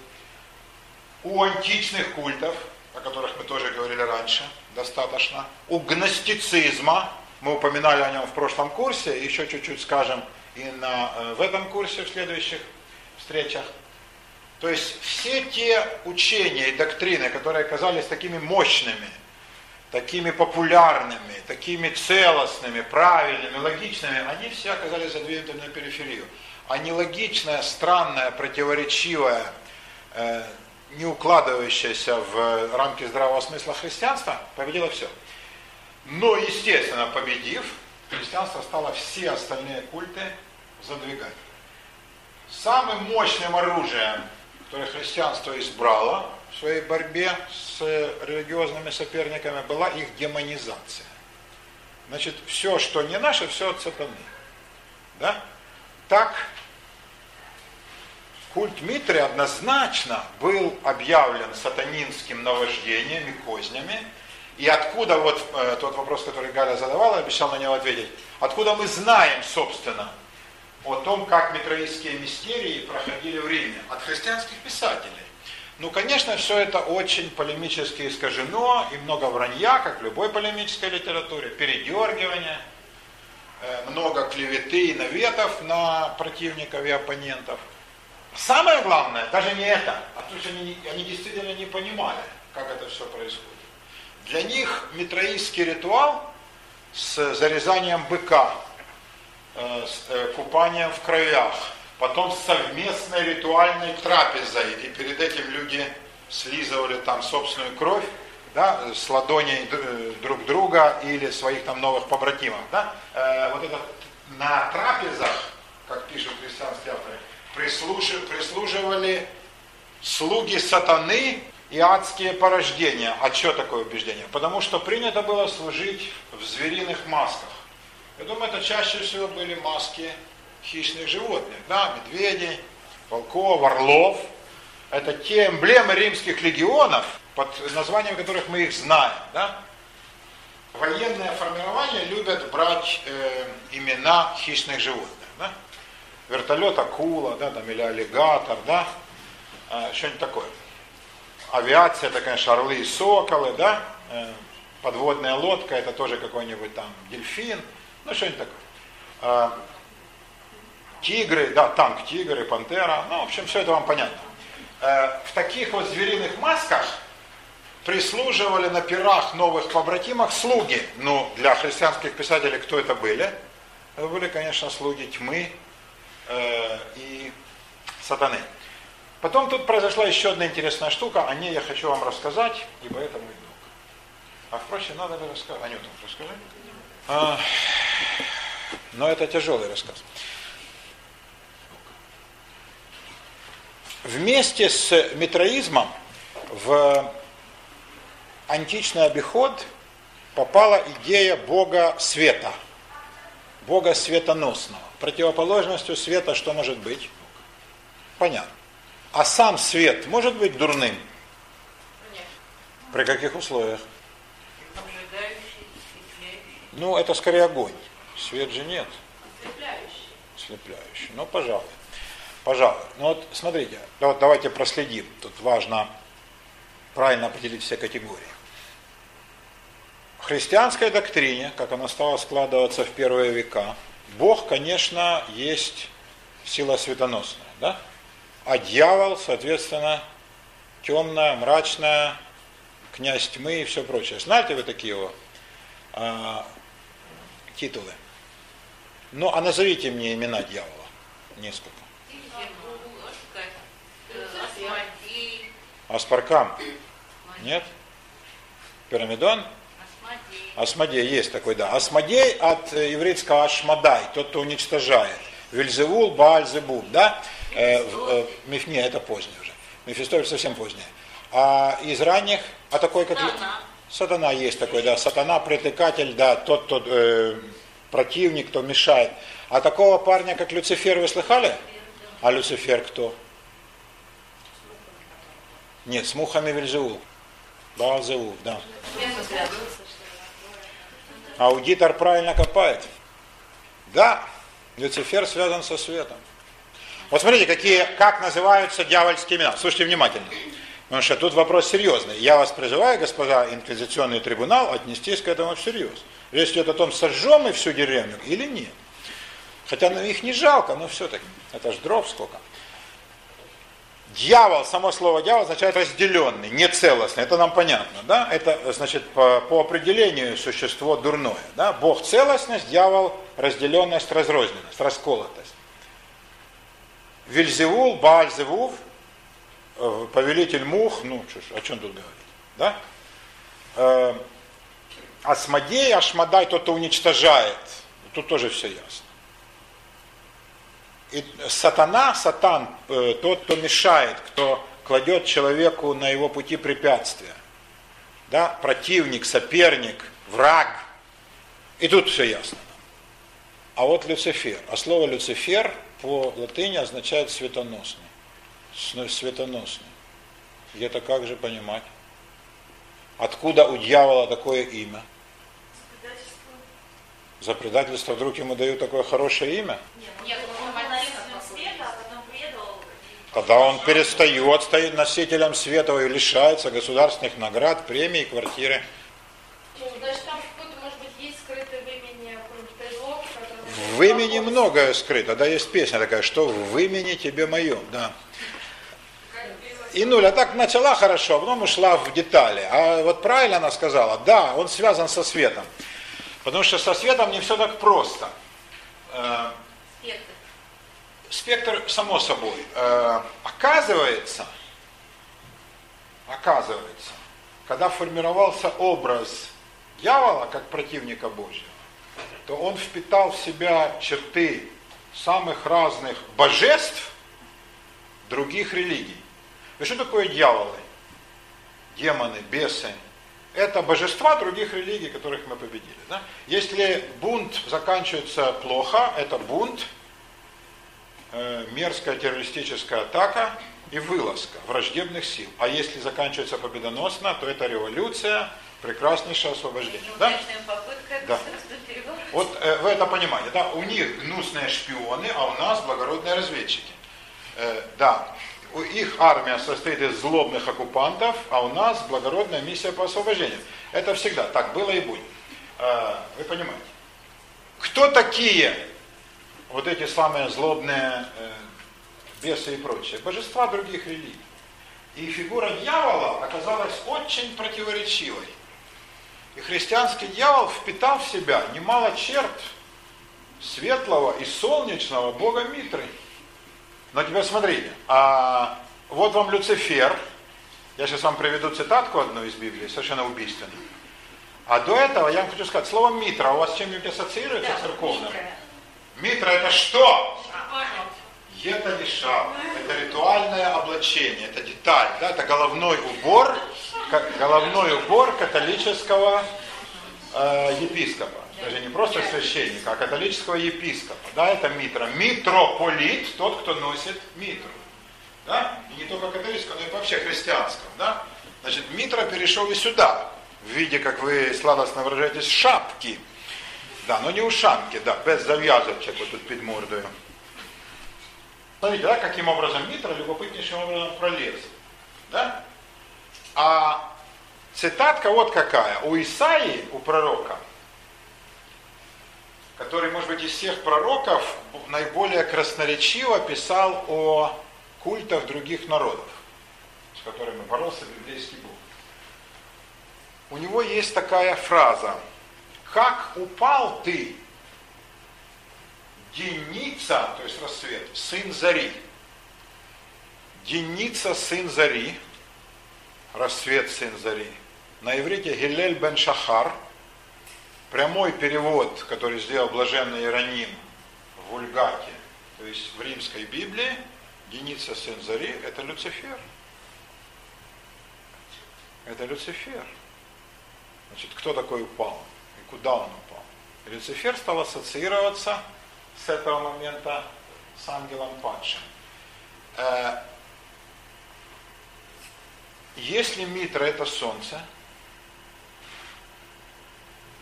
у античных культов, о которых мы тоже говорили раньше, достаточно, у гностицизма, мы упоминали о нем в прошлом курсе, еще чуть-чуть скажем и в этом курсе, в следующих встречах. То есть все те учения и доктрины, которые оказались такими мощными, такими популярными, такими целостными, правильными, логичными, они все оказались задвинуты на периферию. А нелогичное, странное, противоречивое, не укладывающееся в рамки здравого смысла христианство победило все. Но, естественно, победив, христианство стало все остальные культы задвигать. Самым мощным оружием, которое христианство избрало в своей борьбе с религиозными соперниками, была их демонизация. Значит, все, что не наше, все от сатаны. Да? Так, культ Митры однозначно был объявлен сатанинским наваждением и кознями. И откуда, вот тот вопрос, который Галя задавала, обещал на него ответить, откуда мы знаем, собственно, о том, как митраистские мистерии проходили в Риме? От христианских писателей. Ну, конечно, все это очень полемически искажено, и много вранья, как в любой полемической литературе, передергивания, много клеветы и наветов на противников и оппонентов. Самое главное, даже не это, а то, что они действительно не понимали, как это все происходит. Для них митраистский ритуал с зарезанием быка, с купанием в кровях, потом с совместной ритуальной трапезой, и перед этим люди слизывали там собственную кровь, да, с ладоней друг друга или своих там новых побратимов. Да? Вот это на трапезах, как пишут христианские авторы, прислуживали слуги сатаны и адские порождения. А что такое убеждение? Потому что принято было служить в звериных масках. Я думаю, это чаще всего были маски хищных животных, да, медведей, волков, орлов. Это те эмблемы римских легионов, под названием которых мы их знаем, да. Военное формирование любят брать имена хищных животных, да. Вертолет акула, да, там, или аллигатор, да, что-нибудь такое. Авиация, это, конечно, орлы и соколы, да, подводная лодка, это тоже какой-нибудь там дельфин, ну, что-нибудь такое. Тигры, да, танк тигры, пантера, ну, в общем, все это вам понятно. В таких вот звериных масках прислуживали на пирах новых побратимах слуги. Ну, для христианских писателей кто это были? Это были, конечно, слуги тьмы и сатаны. Потом тут произошла еще одна интересная штука, о ней я хочу вам рассказать, ибо это мой долг. А впрочем, надо ли рассказать? Анюта, расскажи. Но это тяжелый рассказ. Вместе с митраизмом в античный обиход попала идея бога света, бога светоносного. Противоположностью света что может быть? Понятно. А сам свет может быть дурным? Нет. При каких условиях? Обжигающий, ослепляющий. Ну, это скорее огонь. Свет же нет. Ослепляющий. Ослепляющий. Ну, пожалуй. Пожалуй. Ну, вот смотрите. Вот давайте проследим. Тут важно правильно определить все категории. В христианской доктрине, как она стала складываться в первые века, Бог, конечно, есть сила светоносная, да? А дьявол, соответственно, темная, мрачная, князь тьмы и все прочее. Знаете вы такие его титулы? Ну, а назовите мне имена дьявола. Несколько. Аспаркам. Нет? Пирамидон? Асмодей. Есть такой, да. Асмодей от еврейского ашмадай, тот, кто уничтожает. Вельзевул, Бааль-зебуб, да? Мифния, это позднее уже. Мефистофель совсем позднее. А из ранних, а такой как... Сатана есть такой, да. Сатана, притыкатель, да, тот, кто противник, кто мешает. А такого парня, как Люцифер, вы слыхали? А Люцифер кто? Нет, с мухами Вельзевул. Баал-зебуб, да. Аудитор правильно копает. Да. Люцифер связан со светом. Вот смотрите, как называются дьявольские имена. Слушайте внимательно, потому что тут вопрос серьезный. Я вас призываю, господа, инквизиционный трибунал, отнестись к этому всерьез. Речь идет о том, сожжем мы всю деревню или нет. Хотя нам их не жалко, но все-таки. Это ж дров сколько. Дьявол, само слово дьявол означает разделенный, нецелостный. Это нам понятно, да? Это, значит, по определению существо дурное, да? Бог целостность, дьявол разделенность, разрозненность, расколотость. Вельзевул, Бааль-зебуб, повелитель мух, ну, о чем тут говорить, да? Асмодей, Ашмадай, тот, кто уничтожает. Тут тоже все ясно. И сатана, сатан, тот, кто мешает, кто кладет человеку на его пути препятствия. Да? Противник, соперник, враг. И тут все ясно. А вот Люцифер. А слово Люцифер по латыни означает светоносный. Светоносный. Где-то как же понимать? Откуда у дьявола такое имя? За предательство вдруг ему дают такое хорошее имя? Нет, тогда он перестает стать носителем света и лишается государственных наград, премий, квартиры. Значит, там какое-то, может быть, есть скрытое в имени предлог? В имени многое скрыто. Да, есть песня такая, что в имени тебе моем, да. И нуль, а так начала хорошо, а потом ушла в детали. А вот правильно она сказала, да, он связан со светом. Потому что со светом не все так просто. Спектр, само собой, оказывается, когда формировался образ дьявола как противника Божьего, то он впитал в себя черты самых разных божеств других религий. И что такое дьяволы, демоны, бесы? Это божества других религий, которых мы победили. Да? Если бунт заканчивается плохо, это бунт, мерзкая террористическая атака и вылазка враждебных сил. А если заканчивается победоносно, то это революция, прекраснейшее освобождение. Да? Да. Вот вы это понимаете. Да? У них гнусные шпионы, а у нас благородные разведчики. Да. У их армия состоит из злобных оккупантов, а у нас благородная миссия по освобождению. Это всегда так было и будет. Вы понимаете. Кто такие вот эти самые злобные бесы и прочее? Божества других религий. И фигура дьявола оказалась очень противоречивой. И христианский дьявол впитал в себя немало черт светлого и солнечного бога Митры. Но теперь смотрите, вот вам Люцифер, я сейчас вам приведу цитатку одну из Библии, совершенно убийственную. А до этого я вам хочу сказать, слово Митра у вас с чем-нибудь ассоциируется, да, церковным? Митра это что? Это лиша, это ритуальное облачение, это деталь, да, это головной убор католического епископа. Даже не просто священника, а католического епископа. Да, это митра. Митрополит, тот, кто носит митру. Да? И не только католического, но и вообще христианского. Да? Значит, митра перешел и сюда. В виде, как вы сладостно выражаетесь, шапки. Да, но не ушанки, да, без завязочек вот тут под мордою. Смотрите, да, каким образом митра любопытнейшим образом пролез. Да? А цитатка вот какая. У Исаии, у пророка, который, может быть, из всех пророков наиболее красноречиво писал о культах других народов, с которыми боролся библейский Бог. У него есть такая фраза: «Как упал ты, Деница, то есть рассвет, сын зари». Деница, сын зари, рассвет, сын зари. На иврите Гиллель бен Шахар. Прямой перевод, который сделал блаженный Иероним в Вульгате, то есть в римской Библии, Деница сын зари, это Люцифер. Это Люцифер. Значит, кто такой упал и куда он упал? И Люцифер стал ассоциироваться с этого момента с ангелом падшим. Если Митра это солнце,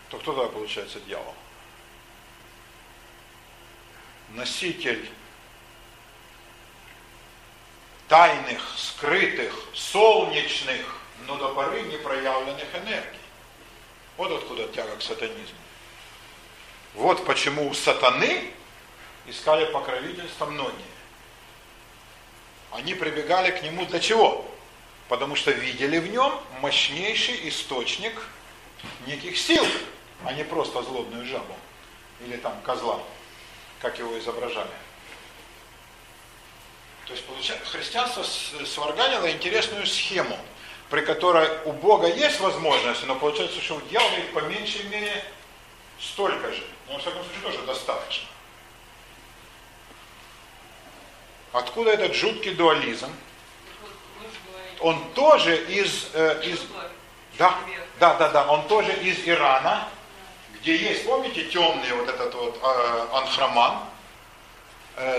то кто тогда получается дьявол? Носитель тайных, скрытых, солнечных, но до поры не проявленных энергий. Вот откуда тяга к сатанизму. Вот почему у сатаны искали покровительство многие. Они прибегали к нему для чего? Потому что видели в нем мощнейший источник неких сил, а не просто злобную жабу или там козла, как его изображали. То есть получается, христианство сварганило интересную схему, при которой у Бога есть возможность, но получается, что у дьявола их по меньшей мере столько же, но во всяком случае тоже достаточно. Откуда этот жуткий дуализм? Он тоже из... он тоже из Ирана, где есть, помните, темный вот этот вот анхраман,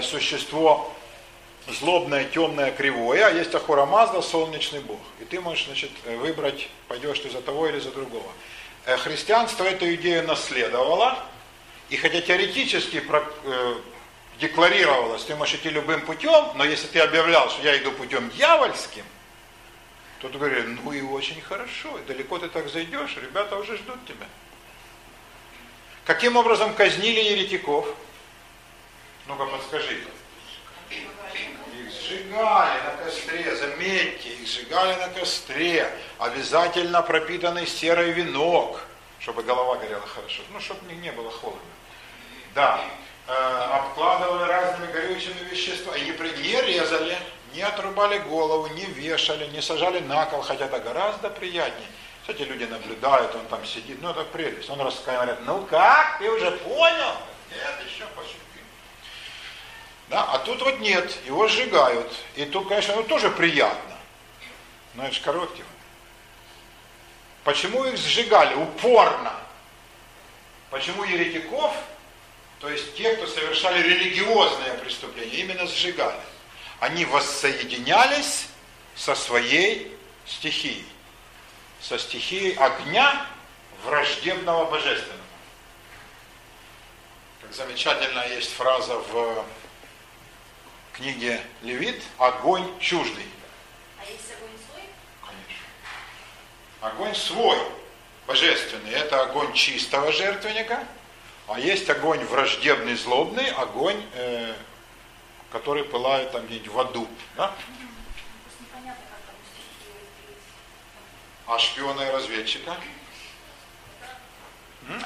существо злобное, темное, кривое, а есть Ахура Мазда, солнечный бог. И ты можешь, значит, выбрать, пойдешь ты за того или за другого. Христианство эту идею наследовало, и хотя теоретически декларировалось, ты можешь идти любым путем, но если ты объявлял, что я иду путем дьявольским, то ты говоришь, ну и очень хорошо, далеко ты так зайдешь, ребята уже ждут тебя. Каким образом казнили еретиков? Ну-ка подскажи. Их сжигали на костре, заметьте, их сжигали на костре, обязательно пропитанный серый венок, чтобы голова горела хорошо, ну, чтобы не было холодно. Да, обкладывали разными горючими веществами, не резали, не отрубали голову, не вешали, не сажали на кол, хотя это гораздо приятнее. Кстати, люди наблюдают, он там сидит, ну это прелесть. Он говорит, ну как, ты уже понял? Нет, еще пошути. Да, а тут вот нет, его сжигают. И тут, конечно, ну тоже приятно. Но это же короткий. Почему их сжигали упорно? Почему еретиков, то есть те, кто совершали религиозные преступления, именно сжигали? Они воссоединялись со своей стихией. Со стихией огня враждебного божественного. Как замечательно есть фраза в книге Левит «Огонь чуждый». А есть огонь свой? Конечно. Огонь свой, божественный, это огонь чистого жертвенника, а есть огонь враждебный, злобный, огонь, который пылает там где-нибудь в аду. Да? А шпиона и разведчика?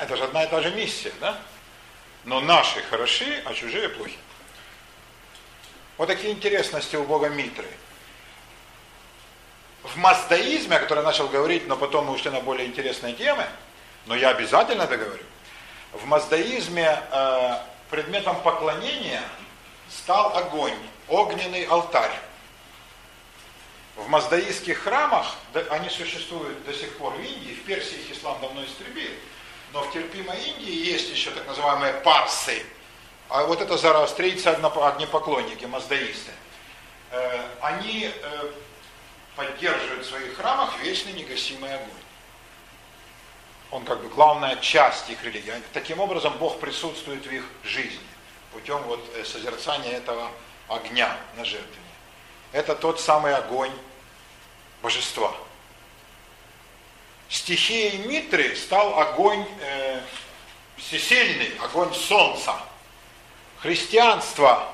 Это же одна и та же миссия, да? Но наши хороши, а чужие плохи. Вот такие интересности у бога Митры. В маздаизме, о котором я начал говорить, но потом мы ушли на более интересные темы, но я обязательно это говорю, в маздаизме предметом поклонения стал огонь, огненный алтарь. В маздаистских храмах, они существуют до сих пор в Индии, в Персии их ислам давно истребил, но в терпимой Индии есть еще так называемые парсы, а вот это зороастрийцы, огнепоклонники, маздаисты. Они поддерживают в своих храмах вечный негасимый огонь. Он как бы главная часть их религии. Таким образом Бог присутствует в их жизни путем вот созерцания этого огня на жертвеннике. Это тот самый огонь божества. Стихией Митры стал огонь всесильный, огонь солнца. Христианство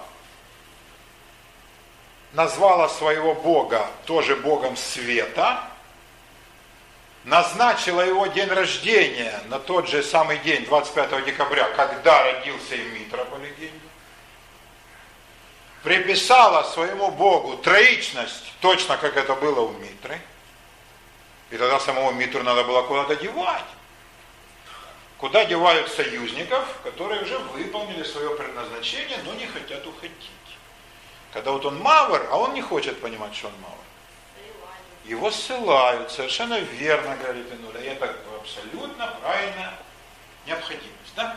назвало своего Бога тоже Богом света, назначило его день рождения на тот же самый день, 25 декабря, когда родился и Митра, по легенде. Приписало своему Богу троичность, точно как это было у Митры. И тогда самого Митру надо было куда-то девать. Куда девают союзников, которые уже выполнили свое предназначение, но не хотят уходить. Когда вот он мавр, а он не хочет понимать, что он мавр. Его ссылают, совершенно верно, говорит Инуля. И это абсолютно правильная необходимость. Да?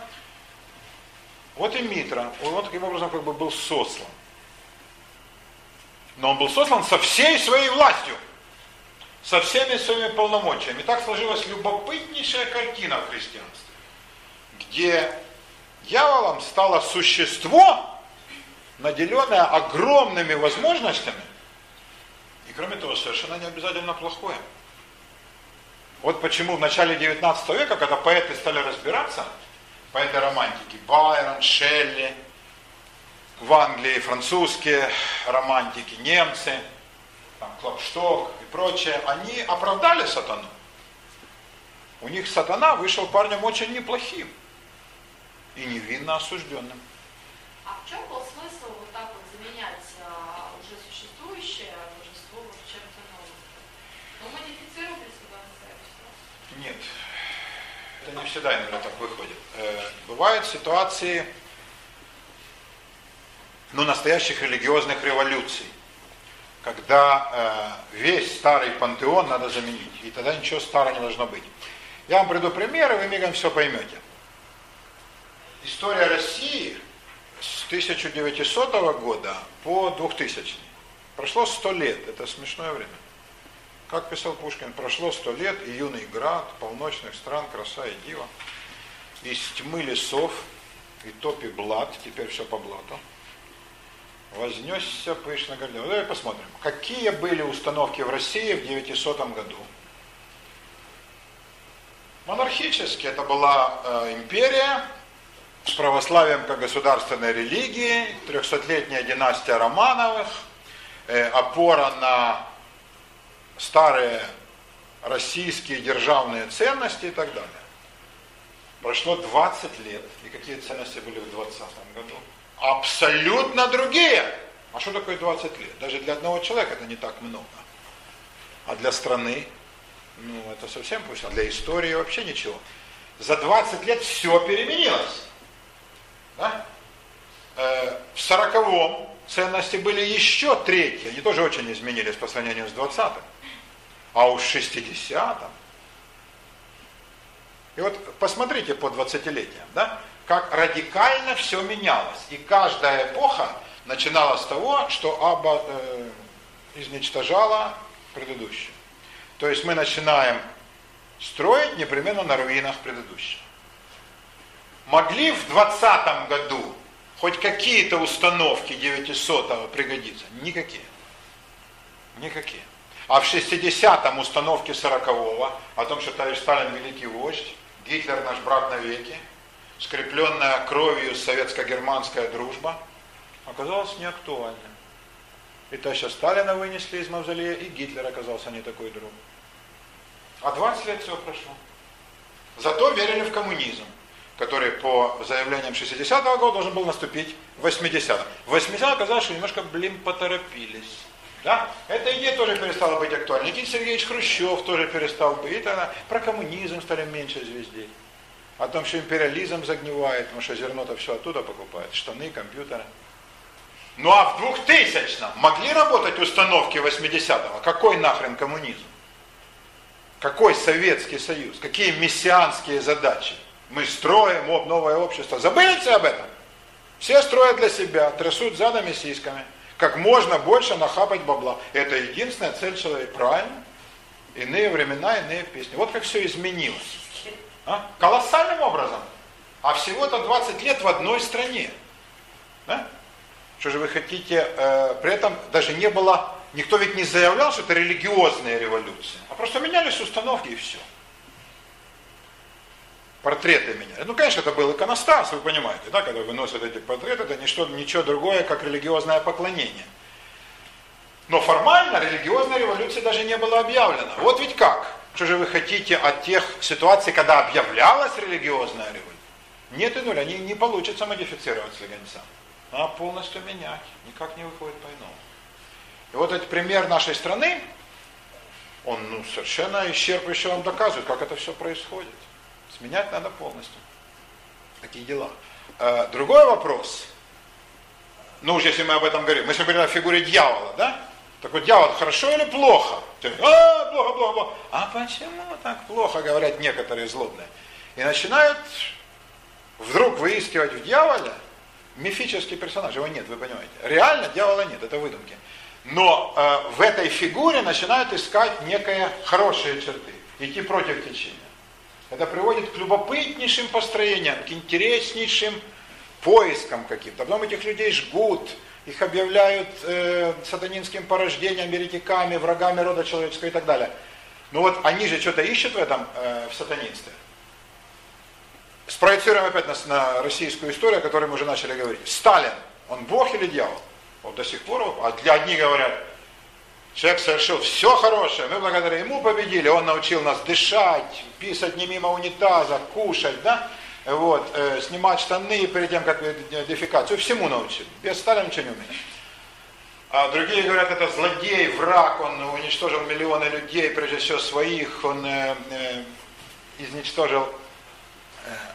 Вот и Митра, он таким образом как бы был сослан. Но он был сослан со всей своей властью. Со всеми своими полномочиями. И так сложилась любопытнейшая картина в христианстве, где дьяволом стало существо, наделенное огромными возможностями, и кроме того, совершенно не обязательно плохое. Вот почему в начале 19 века, когда поэты стали разбираться, поэты романтики, Байрон, Шелли, в Англии французские романтики, немцы, там, Клапшток и прочее, они оправдали сатану. У них сатана вышел парнем очень неплохим и невинно осужденным. А в чем был смысл вот так вот заменять уже существующее божество в чем-то новом? Ну, модифицировали сюда на себя? Нет, это не всегда иногда так выходит. Бывают ситуации, ну, настоящих религиозных революций, когда весь старый пантеон надо заменить, и тогда ничего старого не должно быть. Я вам приду примеры, вы мигом все поймете. История России с 1900 года по 2000. Прошло 100 лет, это смешное время. Как писал Пушкин, прошло 100 лет, и юный град, полночных стран, краса и дива. Из тьмы лесов и топи блат, теперь все по блату, вознесся пышно гордо. Давай посмотрим, какие были установки в России в 900 году. Монархически это была империя, с православием как государственной религии, 300-летняя династия Романовых, опора на старые российские державные ценности и так далее. Прошло 20 лет, и какие ценности были в 20 году? Абсолютно другие! А что такое 20 лет? Даже для одного человека это не так много. А для страны, ну это совсем пусть, а для истории вообще ничего. За 20 лет все переменилось. Да? В 40-м ценности были еще третьи, они тоже очень изменились по сравнению с 20-м. А уж в 60-м. И вот посмотрите по 20-летиям, да, как радикально все менялось. И каждая эпоха начиналась с того, что изничтожала предыдущую. То есть мы начинаем строить непременно на руинах предыдущего. Могли в 20 году хоть какие-то установки 900-го пригодиться? Никакие. Никакие. А в 60-м установки 40-го, о том, что товарищ Сталин великий вождь, Гитлер наш брат навеки, скрепленная кровью советско-германская дружба, оказалась неактуальной. И товарища Сталина вынесли из мавзолея, и Гитлер оказался не такой друг. А 20 лет все прошло. Зато верили в коммунизм, который по заявлениям 60-го года должен был наступить в 80-м. В 80-м оказалось, что немножко, поторопились. Да? Эта идея тоже перестала быть актуальной. Никита Сергеевич Хрущев тоже перестал быть. Про коммунизм стали меньше звездить. О том, что империализм загнивает, потому что зерно-то все оттуда покупает. Штаны, компьютеры. Ну а в 2000-м могли работать установки 80-го? Какой нахрен коммунизм? Какой Советский Союз? Какие мессианские задачи? Мы строим новое общество. Забыли все об этом? Все строят для себя, трясут задами сиськами. Как можно больше нахапать бабла. Это единственная цель человека. Правильно? Иные времена, иные песни. Вот как все изменилось. А? Колоссальным образом. А всего-то 20 лет в одной стране. Да? Что же вы хотите? При этом даже не было... Никто ведь не заявлял, что это религиозная революция. А просто менялись установки и все. Портреты меняли. Ну, конечно, это был иконостас, вы понимаете, да, когда выносят эти портреты, это ничего другое, как религиозное поклонение. Но формально религиозная революция даже не была объявлена. Вот ведь как? Что же вы хотите от тех ситуаций, когда объявлялась религиозная революция? Нет и нуль, они не получится модифицировать слегонца. Надо полностью менять, никак не выходит по-иному. И вот этот пример нашей страны, он совершенно исчерпывающе вам доказывает, как это все происходит. Сменять надо полностью. Такие дела. Другой вопрос. Ну уж если мы об этом говорим. Мы сегодня говорим о фигуре дьявола, да? Так вот, дьявол хорошо или плохо? Плохо, плохо, плохо. А почему так плохо, говорят некоторые злобные? И начинают вдруг выискивать в дьяволе мифический персонаж. Его нет, вы понимаете. Реально дьявола нет, это выдумки. Но в этой фигуре начинают искать некие хорошие черты. Идти против течения. Это приводит к любопытнейшим построениям, к интереснейшим поискам каким-то. Потом этих людей жгут, их объявляют сатанинским порождением, еретиками, врагами рода человеческого и так далее. Но вот они же что-то ищут в этом, в сатанинстве. Спроецируем опять нас на российскую историю, о которой мы уже начали говорить. Сталин, он бог или дьявол? Вот до сих пор, а для одних говорят, человек совершил все хорошее, мы благодаря ему победили, он научил нас дышать, писать не мимо унитаза, кушать, да? Вот, снимать штаны перед тем, как дефекацию, всему научил. Без Сталина ничего не умеет. А другие говорят, это злодей, враг, он уничтожил миллионы людей, прежде всего своих, он изничтожил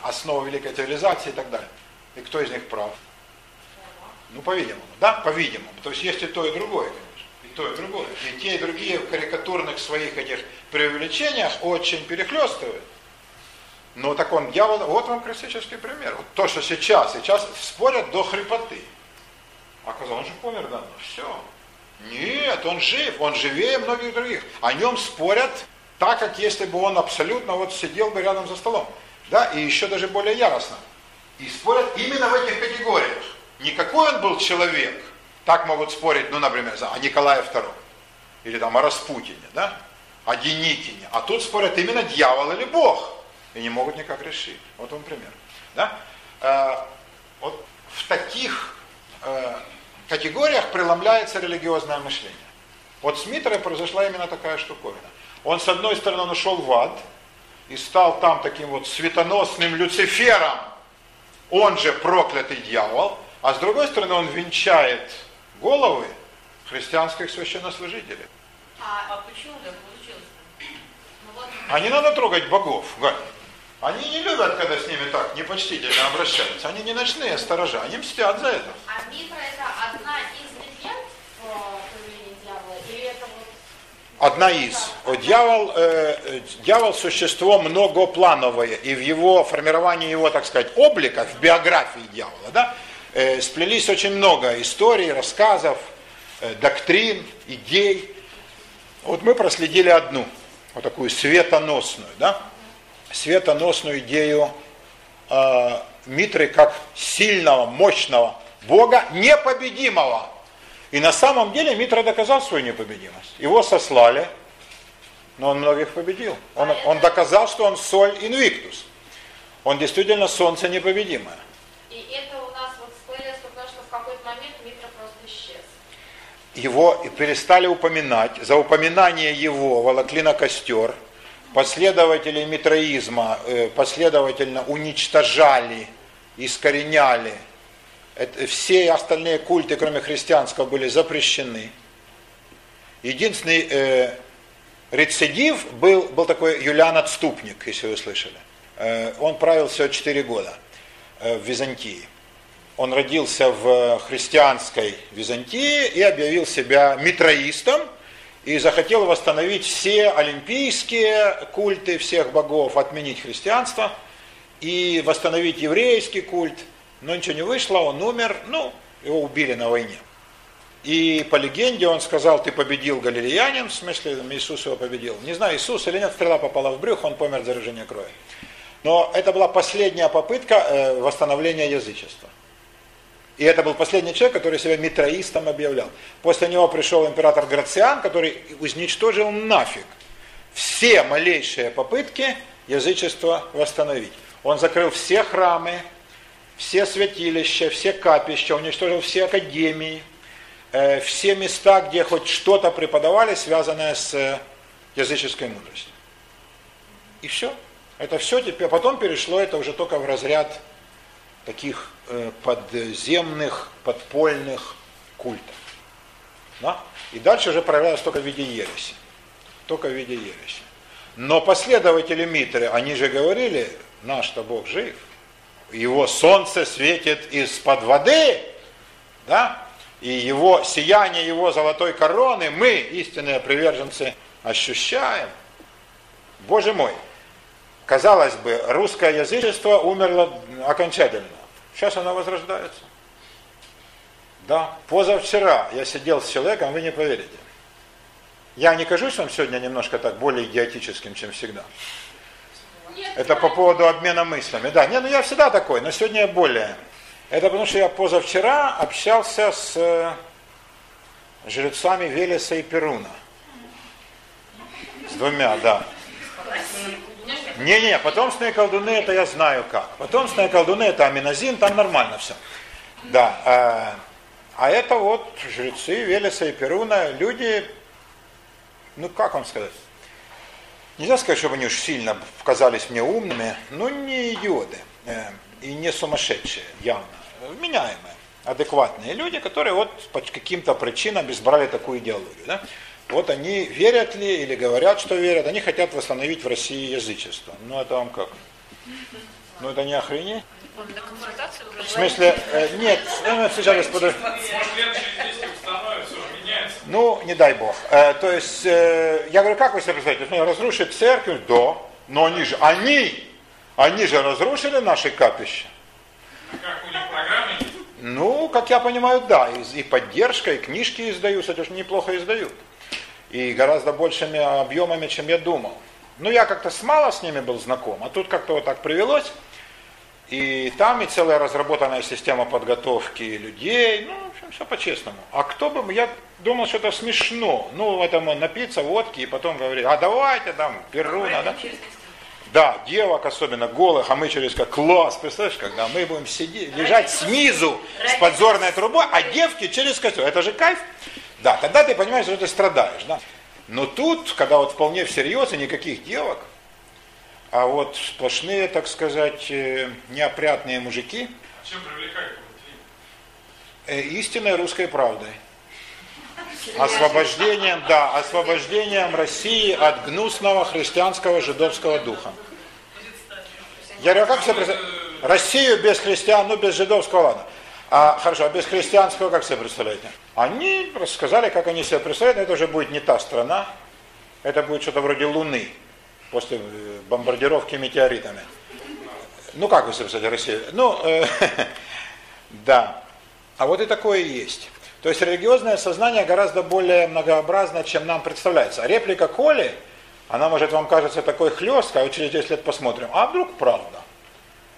основу великой цивилизации и так далее. И кто из них прав? Ну, по-видимому, да? По-видимому. То есть есть и то, и другое, конечно. И то, и другое. И те, и другие в карикатурных своих этих преувеличениях очень перехлёстывают. Ну так он дьявол, вот вам классический пример. Вот то, что сейчас спорят до хрипоты. А казалось, он же помер давно. Все. Нет, он жив, он живее многих других. О нем спорят так, как если бы он абсолютно вот сидел бы рядом за столом. Да, и еще даже более яростно. И спорят именно в этих категориях. Не какой он был человек, так могут спорить, ну, например, о Николае II. Или там о Распутине, да? О Деникине. А тут спорят именно дьявол или Бог. И не могут никак решить. Вот вам пример. Да? Вот в таких категориях преломляется религиозное мышление. От Смитера произошла именно такая штуковина. Он, с одной стороны, ушел в ад и стал там таким вот светоносным Люцифером, он же проклятый дьявол, а с другой стороны, он венчает головы христианских священнослужителей. А почему так получилось? Ну, вот... А не надо трогать богов, Галь. Они не любят, когда с ними так непочтительно обращаются. Они не ночные сторожа, они мстят за это. А Митра — это одна из легенд о появлении дьявола? Или это вот... Одна из. Дьявол – существо многоплановое. И в его формировании его, так сказать, облика, в биографии дьявола, да, сплелись очень много историй, рассказов, доктрин, идей. Вот мы проследили одну, вот такую светоносную, да? Светоносную идею Митры как сильного, мощного Бога, непобедимого. И на самом деле Митра доказал свою непобедимость. Его сослали, но он многих победил. Он доказал, что он соль инвиктус. Он действительно солнце непобедимое. И это у нас вот всплылось, потому что в какой-то момент Митра просто исчез. Его перестали упоминать. За упоминание его волокли на костер. Последователи митраизма последовательно уничтожали, искореняли. Все остальные культы, кроме христианского, были запрещены. Единственный рецидив был такой Юлиан Отступник, если вы слышали. Он правил всего 4 года в Византии. Он родился в христианской Византии и объявил себя митраистом. И захотел восстановить все олимпийские культы всех богов, отменить христианство и восстановить еврейский культ. Но ничего не вышло, он умер, его убили на войне. И по легенде он сказал: ты победил галилеянин, в смысле Иисус его победил. Не знаю, Иисус или нет, стрела попала в брюхо, он помер от заражения крови. Но это была последняя попытка восстановления язычества. И это был последний человек, который себя митраистом объявлял. После него пришел император Грациан, который уничтожил нафиг все малейшие попытки язычества восстановить. Он закрыл все храмы, все святилища, все капища, уничтожил все академии, все места, где хоть что-то преподавали, связанное с языческой мудростью. И все. Это все теперь. Потом перешло это уже только в разряд таких подземных, подпольных культов. Да? И дальше уже проявлялось только в виде ереси. Только в виде ереси. Но последователи Митры, они же говорили: наш-то Бог жив, его солнце светит из-под воды, да? И его сияние, его золотой короны мы, истинные приверженцы, ощущаем. Боже мой! Казалось бы, русское язычество умерло окончательно. Сейчас оно возрождается. Да. Позавчера я сидел с человеком, вы не поверите. Я не кажусь вам сегодня немножко так более идиотическим, чем всегда. Нет, это по поводу обмена мыслями. Да, не, я всегда такой, но сегодня я более. Это потому что я позавчера общался с жрецами Велеса и Перуна. С двумя, да. Не, потомственные колдуны, это я знаю как. Потомственные колдуны, это аминозин, там нормально все. Да. А это вот жрецы Велеса и Перуна, люди, как вам сказать? Нельзя сказать, чтобы они уж сильно казались мне умными, но не идиоты и не сумасшедшие, явно. Вменяемые, адекватные люди, которые вот по каким-то причинам избрали такую идеологию, да? Вот они верят ли или говорят, что верят, они хотят восстановить в России язычество. Ну это вам как? Ну это не охренеть? В смысле, нет, сейчас господа. Не дай бог. То есть, я говорю, как вы себе представляете? Разрушить церковь? Да, но они же, Они же разрушили наши капища. А как у них программы есть? Ну, как я понимаю, да. И поддержка, и книжки издают, кстати, очень неплохо издают. И гораздо большими объемами, чем я думал. Ну, я как-то мало с ними был знаком, а тут как-то вот так привелось. И там и целая разработанная система подготовки людей. Ну, в общем, все по-честному. А кто бы, я думал, что это смешно. Ну, этому напиться водки и потом говорить, а давайте там перу надо. Да, девок особенно голых, а мы через как класс, представляешь, когда мы будем сидеть, лежать снизу с подзорной трубой, а девки через костюм. Это же кайф. Да, тогда ты понимаешь, что ты страдаешь. Да? Но тут, когда вот вполне всерьез и никаких девок, а вот сплошные, так сказать, неопрятные мужики. А чем привлекают этот фильм? Истинной русской правдой. Освобождением, да, освобождением России от гнусного христианского жидовского духа. Я говорю, а как себе представляете? Россию без христиан, ну без жидовского, ладно. А, хорошо, а без христианского как себе представляете? Они рассказали, как они себе представляют, но это уже будет не та страна. Это будет что-то вроде Луны. После бомбардировки метеоритами. Ну, как вы, собственно, Россия? Ну, да. А вот и такое есть. То есть религиозное сознание гораздо более многообразно, чем нам представляется. А реплика Коли, она, может, вам кажется такой хлесткой, а вот через 10 лет посмотрим. А вдруг правда?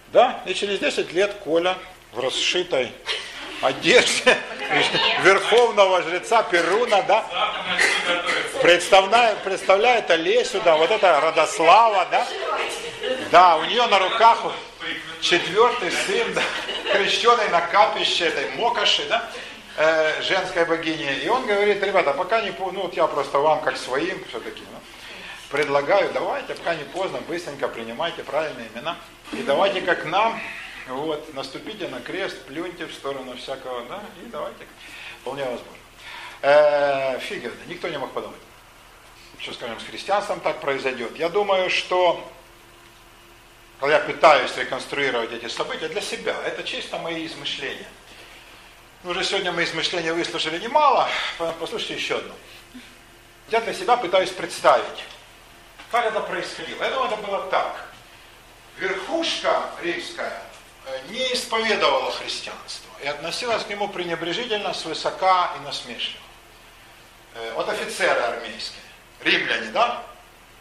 Да? И через 10 лет Коля в расшитой одежде верховного жреца Перуна, да? Представляет Олесю, да, вот это Радослава, да? Да, у нее на руках 4-й сын, да, крещеный на капище этой Мокоши, да, женской богини. И он говорит, ребята, пока не поздно, ну вот я просто вам как своим все-таки, ну, предлагаю, давайте, пока не поздно, быстренько принимайте правильные имена. И давайте как нам, вот, наступите на крест, плюньте в сторону всякого, да, и давайте, вполне возможно. Фигерно, никто не мог подумать, что, скажем, с христианством так произойдет. Я думаю, что, когда я пытаюсь реконструировать эти события для себя, это чисто мои измышления. Уже сегодня мы измышления выслушали немало, послушайте еще одно. Я для себя пытаюсь представить, как это происходило. Я думаю, это было так. Верхушка римская не исповедовала христианство и относилась к нему пренебрежительно, свысока и насмешливо. Вот офицеры армейские, римляне, да,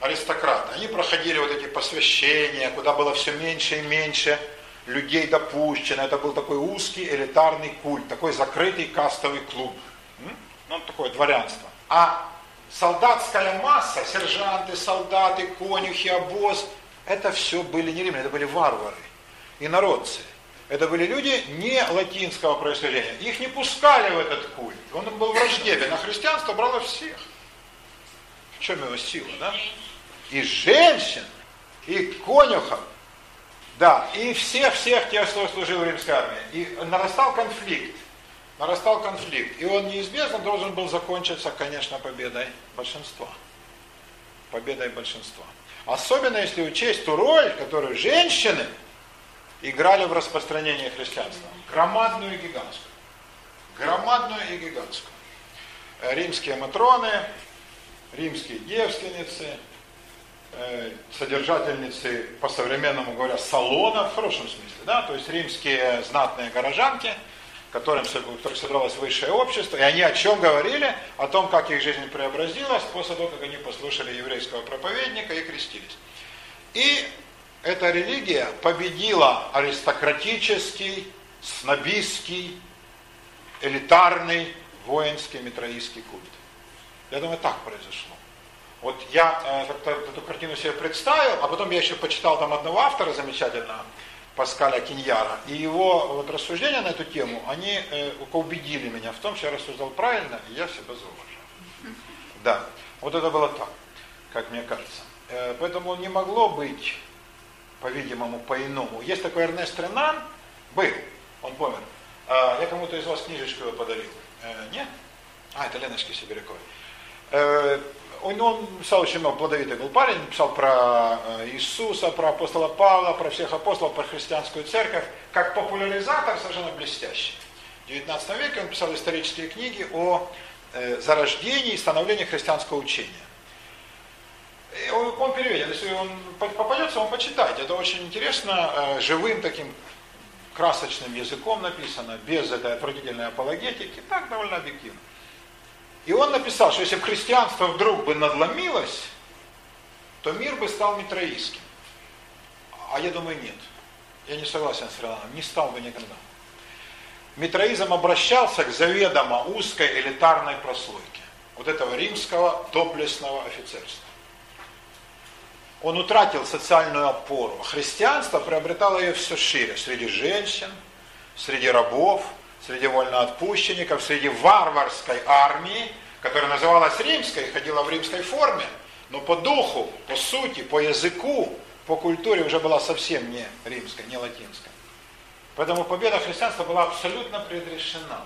аристократы, они проходили вот эти посвящения, куда было все меньше и меньше людей допущено. Это был такой узкий элитарный культ, такой закрытый кастовый клуб. Ну, такое дворянство. А солдатская масса, сержанты, солдаты, конюхи, обоз, это все были не римляне, это были варвары. Инородцы. Это были люди не латинского происхождения. Их не пускали в этот культ. Он был враждебен, а христианство брало всех. В чем его сила, да? И женщин, и конюхов, да, и всех тех, кто служил в римской армии. И нарастал конфликт. И он неизбежно должен был закончиться, конечно, победой большинства. Особенно, если учесть ту роль, которую женщины играли в распространении христианства. Громадную и гигантскую. Римские матроны, римские девственницы, содержательницы, по-современному говоря, салона, в хорошем смысле, да, то есть римские знатные горожанки, которых собралось высшее общество, и они о чем говорили? О том, как их жизнь преобразилась после того, как они послушали еврейского проповедника и крестились. И эта религия победила аристократический, снобистский, элитарный, воинский, митраистский культ. Я думаю, так произошло. Вот я эту картину себе представил, а потом я еще почитал там одного автора замечательного, Паскаля Киньяра, и его вот рассуждения на эту тему, они убедили меня в том, что я рассуждал правильно, и я себя зауважал. Да, вот это было так, как мне кажется. Поэтому не могло быть... по-видимому, по-иному. Есть такой Эрнест Ренан, был, он помер. Я кому-то из вас книжечку его подарил. Нет? А, это Леночки Сибиряковой. Он писал очень много, плодовитый был парень, писал про Иисуса, про апостола Павла, про всех апостолов, про христианскую церковь. Как популяризатор совершенно блестящий. В 19 веке он писал исторические книги о зарождении и становлении христианского учения. Он переведен, если он попадется, он почитает. Это очень интересно, живым таким красочным языком написано, без этой отвратительной апологетики, так довольно объективно. И он написал, что если бы христианство вдруг бы надломилось, то мир бы стал митраистским. А я думаю, нет. Я не согласен с Филаном, не стал бы никогда. Митраизм обращался к заведомо узкой элитарной прослойке, вот этого римского доблестного офицерства. Он утратил социальную опору. Христианство приобретало ее все шире, среди женщин, среди рабов, среди вольноотпущенников, среди варварской армии, которая называлась римской, ходила в римской форме, но по духу, по сути, по языку, по культуре уже была совсем не римская, не латинская. Поэтому победа христианства была абсолютно предрешена.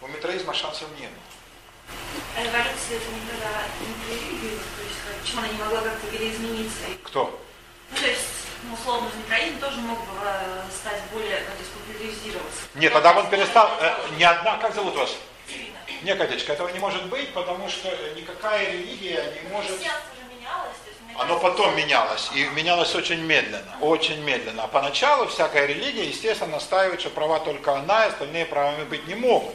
У митраизма шансов не было. Революция это никогда не проявилась, то есть почему она не могла как-то переизмениться? Кто? Ну, то есть, условно, митраизм тоже мог бы стать более, то есть, популяризироваться. Нет, тогда он перестал, не одна, как зовут вас? Ирина. Нет, Катечка, этого не может быть, потому что никакая религия не может... Христианство же менялось, то есть... Оно потом менялось, и менялось очень медленно, очень медленно. А поначалу всякая религия, естественно, настаивает, что права только она, и остальные правами быть не могут.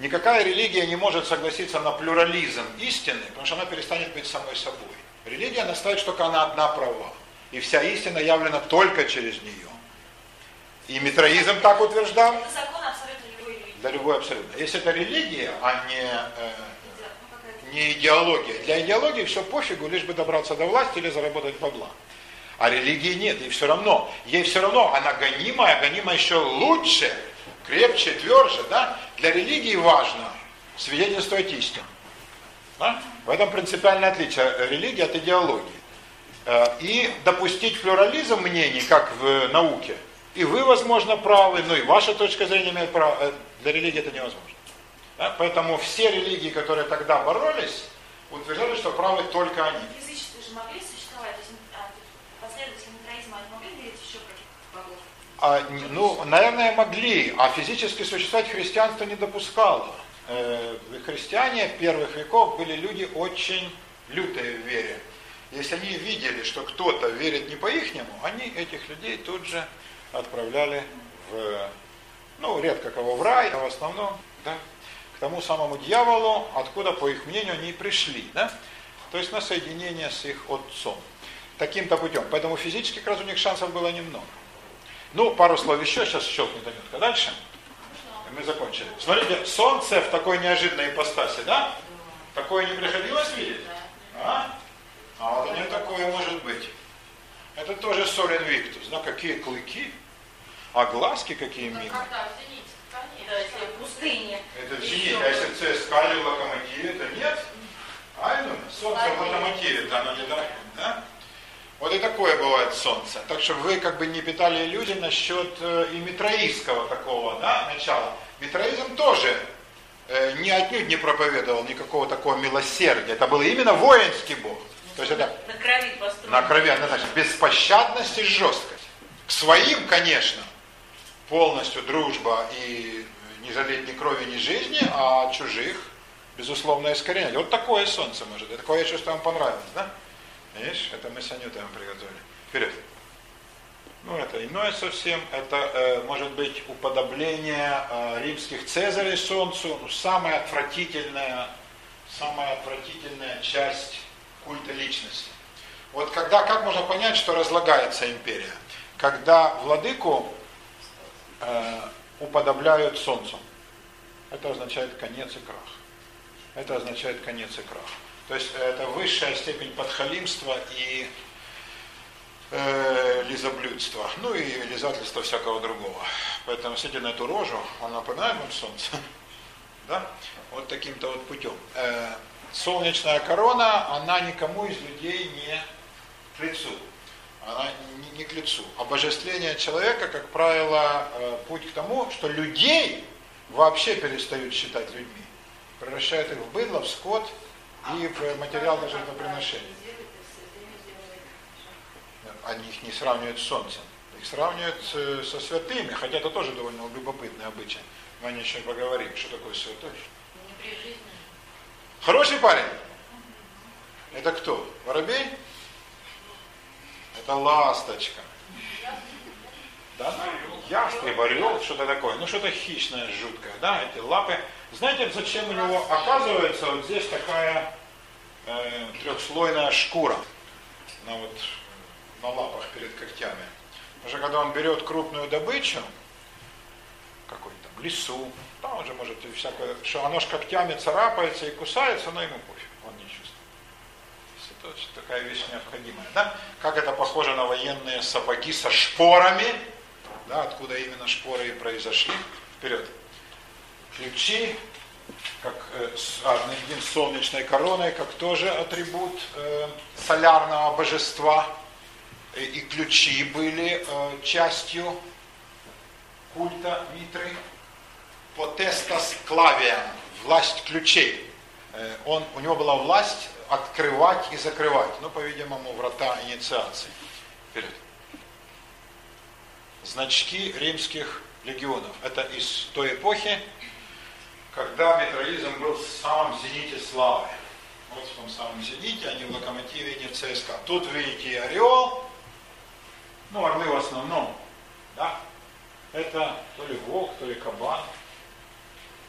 Никакая религия не может согласиться на плюрализм истины, потому что она перестанет быть самой собой. Религия настаивает, что только она одна права, и вся истина явлена только через нее. И митраизм так утверждал. Это закон абсолютно любой религии. Да, любой абсолютно. Если это религия, а не идеология. Для идеологии все пофигу, лишь бы добраться до власти или заработать бабла. А религии нет, ей все равно, она гонима еще лучше, крепче, тверже, да? Для религии важно свидетельствовать истину. Да? В этом принципиальное отличие религии от идеологии. И допустить плюрализм мнений, как в науке, и вы, возможно, правы, но и ваша точка зрения имеет право, для религии это невозможно. Да? Поэтому все религии, которые тогда боролись, утверждали, что правы только они. Язычество же могли существовать, то есть последователи митраизма могли верить еще каких-то богов? Наверное, могли, а физически существовать христианство не допускало. Христиане первых веков были люди очень лютые в вере. Если они видели, что кто-то верит не по-ихнему, они этих людей тут же отправляли в, редко кого в рай, а в основном, да, к тому самому дьяволу, откуда, по их мнению, они и пришли, да? То есть на соединение с их отцом. Таким-то путем. Поэтому физически как раз у них шансов было немного. Пару слов еще, сейчас щелкнет минутка. Дальше. Мы закончили. Смотрите, солнце в такой неожиданной ипостаси, да? Такое не приходилось видеть? А вот у него такое может быть. Это тоже Соль Инвиктус. Да, какие клыки, а глазки какие милые. Да, если в пустыне. Это в Зените, а если ЦСКА или в Локомотиве, то нет. Солнце в Локомотиве-то оно не дает, да? Вот и такое бывает солнце. Так что вы как бы не питали иллюзий насчет и митраистского такого, да, начала. Митраизм тоже не отнюдь не проповедовал никакого такого милосердия. Это был именно воинский бог. То есть это на крови построено. На крови, однозначно. Беспощадность и жесткость. К своим, конечно, полностью дружба и не жалеть ни крови, ни жизни, а чужих, безусловно, искоренять. Вот такое солнце может быть. Такое, я чувствую, вам понравилось, да? Видишь, это мы с Анютой вам приготовили. Вперед. Это иное совсем. Это, может быть, уподобление римских Цезарей солнцу. Самая отвратительная часть культа личности. Вот когда, как можно понять, что разлагается империя? Когда владыку уподобляют солнцу. Это означает конец и крах. То есть это высшая степень подхалимства и лизоблюдства. И лизательства всякого другого. Поэтому, смотрите на эту рожу, она напоминает вам солнце. Да? Вот таким-то вот путем. Солнечная корона, она никому из людей не к лицу. Она не к лицу. Обожествление человека, как правило, путь к тому, что людей вообще перестают считать людьми. Превращают их в быдло, в скот и в материал жертвоприношения. Они их не сравнивают с солнцем. Их сравнивают со святыми, хотя это тоже довольно любопытный обычай. Мы о ней еще поговорим, что такое святой. Хороший парень. Это кто? Воробей? Это ласточка. Да, ястреб, орел, что-то такое. Ну, что-то хищное, жуткое, да, эти лапы. Знаете, зачем у него оказывается вот здесь такая трехслойная шкура на лапах перед когтями? Потому что когда он берет крупную добычу, какую-нибудь там лису, там уже может и всякое, что оно ж когтями царапается и кусается, но ему пофиг, он не чувствует. Это такая вещь необходимая, да? Как это похоже на военные сапоги со шпорами, да, откуда именно шпоры и произошли. Вперед. Ключи, как с солнечной короной, как тоже атрибут солярного божества. И ключи были частью культа Митры. Potestas claviam, власть ключей. У него была власть открывать и закрывать. Ну, по-видимому, врата инициации. Вперед. Значки римских легионов. Это из той эпохи, когда митраизм был в самом зените славы. Вот в том самом зените, а не в Локомотиве, и не в ЦСКА. Тут видите орел, ну, орлы в основном, да? Это то ли волк, то ли кабан,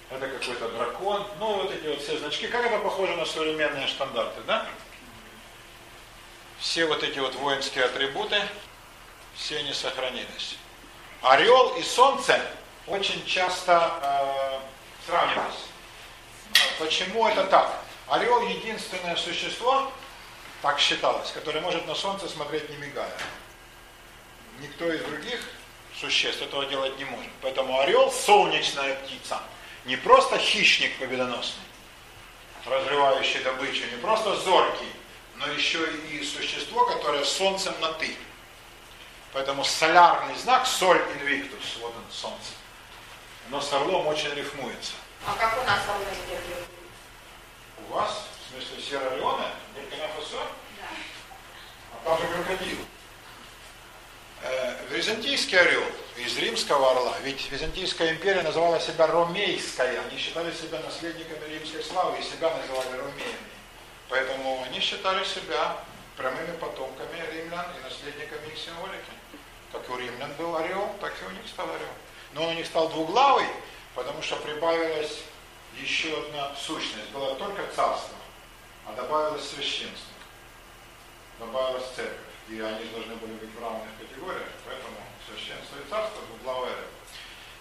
это какой-то дракон. Ну, вот эти вот все значки, как это похоже на современные штандарты, да? Все вот эти вот воинские атрибуты, все не сохранились. Орел и солнце очень часто сравнивались. Почему это так? Орел единственное существо, так считалось, которое может на солнце смотреть не мигая. Никто из других существ этого делать не может. Поэтому орел, солнечная птица, не просто хищник победоносный, разрывающий добычу, не просто зоркий, но еще и существо, которое солнцем на «ты». Поэтому солярный знак, соль инвиктус, вот он, солнце. Но с орлом очень рифмуется. А как у нас орлы рифмуются? У вас? В смысле, Сьерра-Леоне? Буркина-Фасо? Да. А там же крокодил. Византийский орел из римского орла, ведь Византийская империя называла себя Ромейская, они считали себя наследниками римской славы и себя называли ромеями. Поэтому они считали себя прямыми потомками римлян и наследниками их символики. Как у римлян был орел, так и у них стал орел. Но он у них стал двуглавый, потому что прибавилась еще одна сущность. Было только царство, а добавилось священство, добавилась церковь. И они должны были быть в равных категориях, поэтому священство и царство двуглавое орел.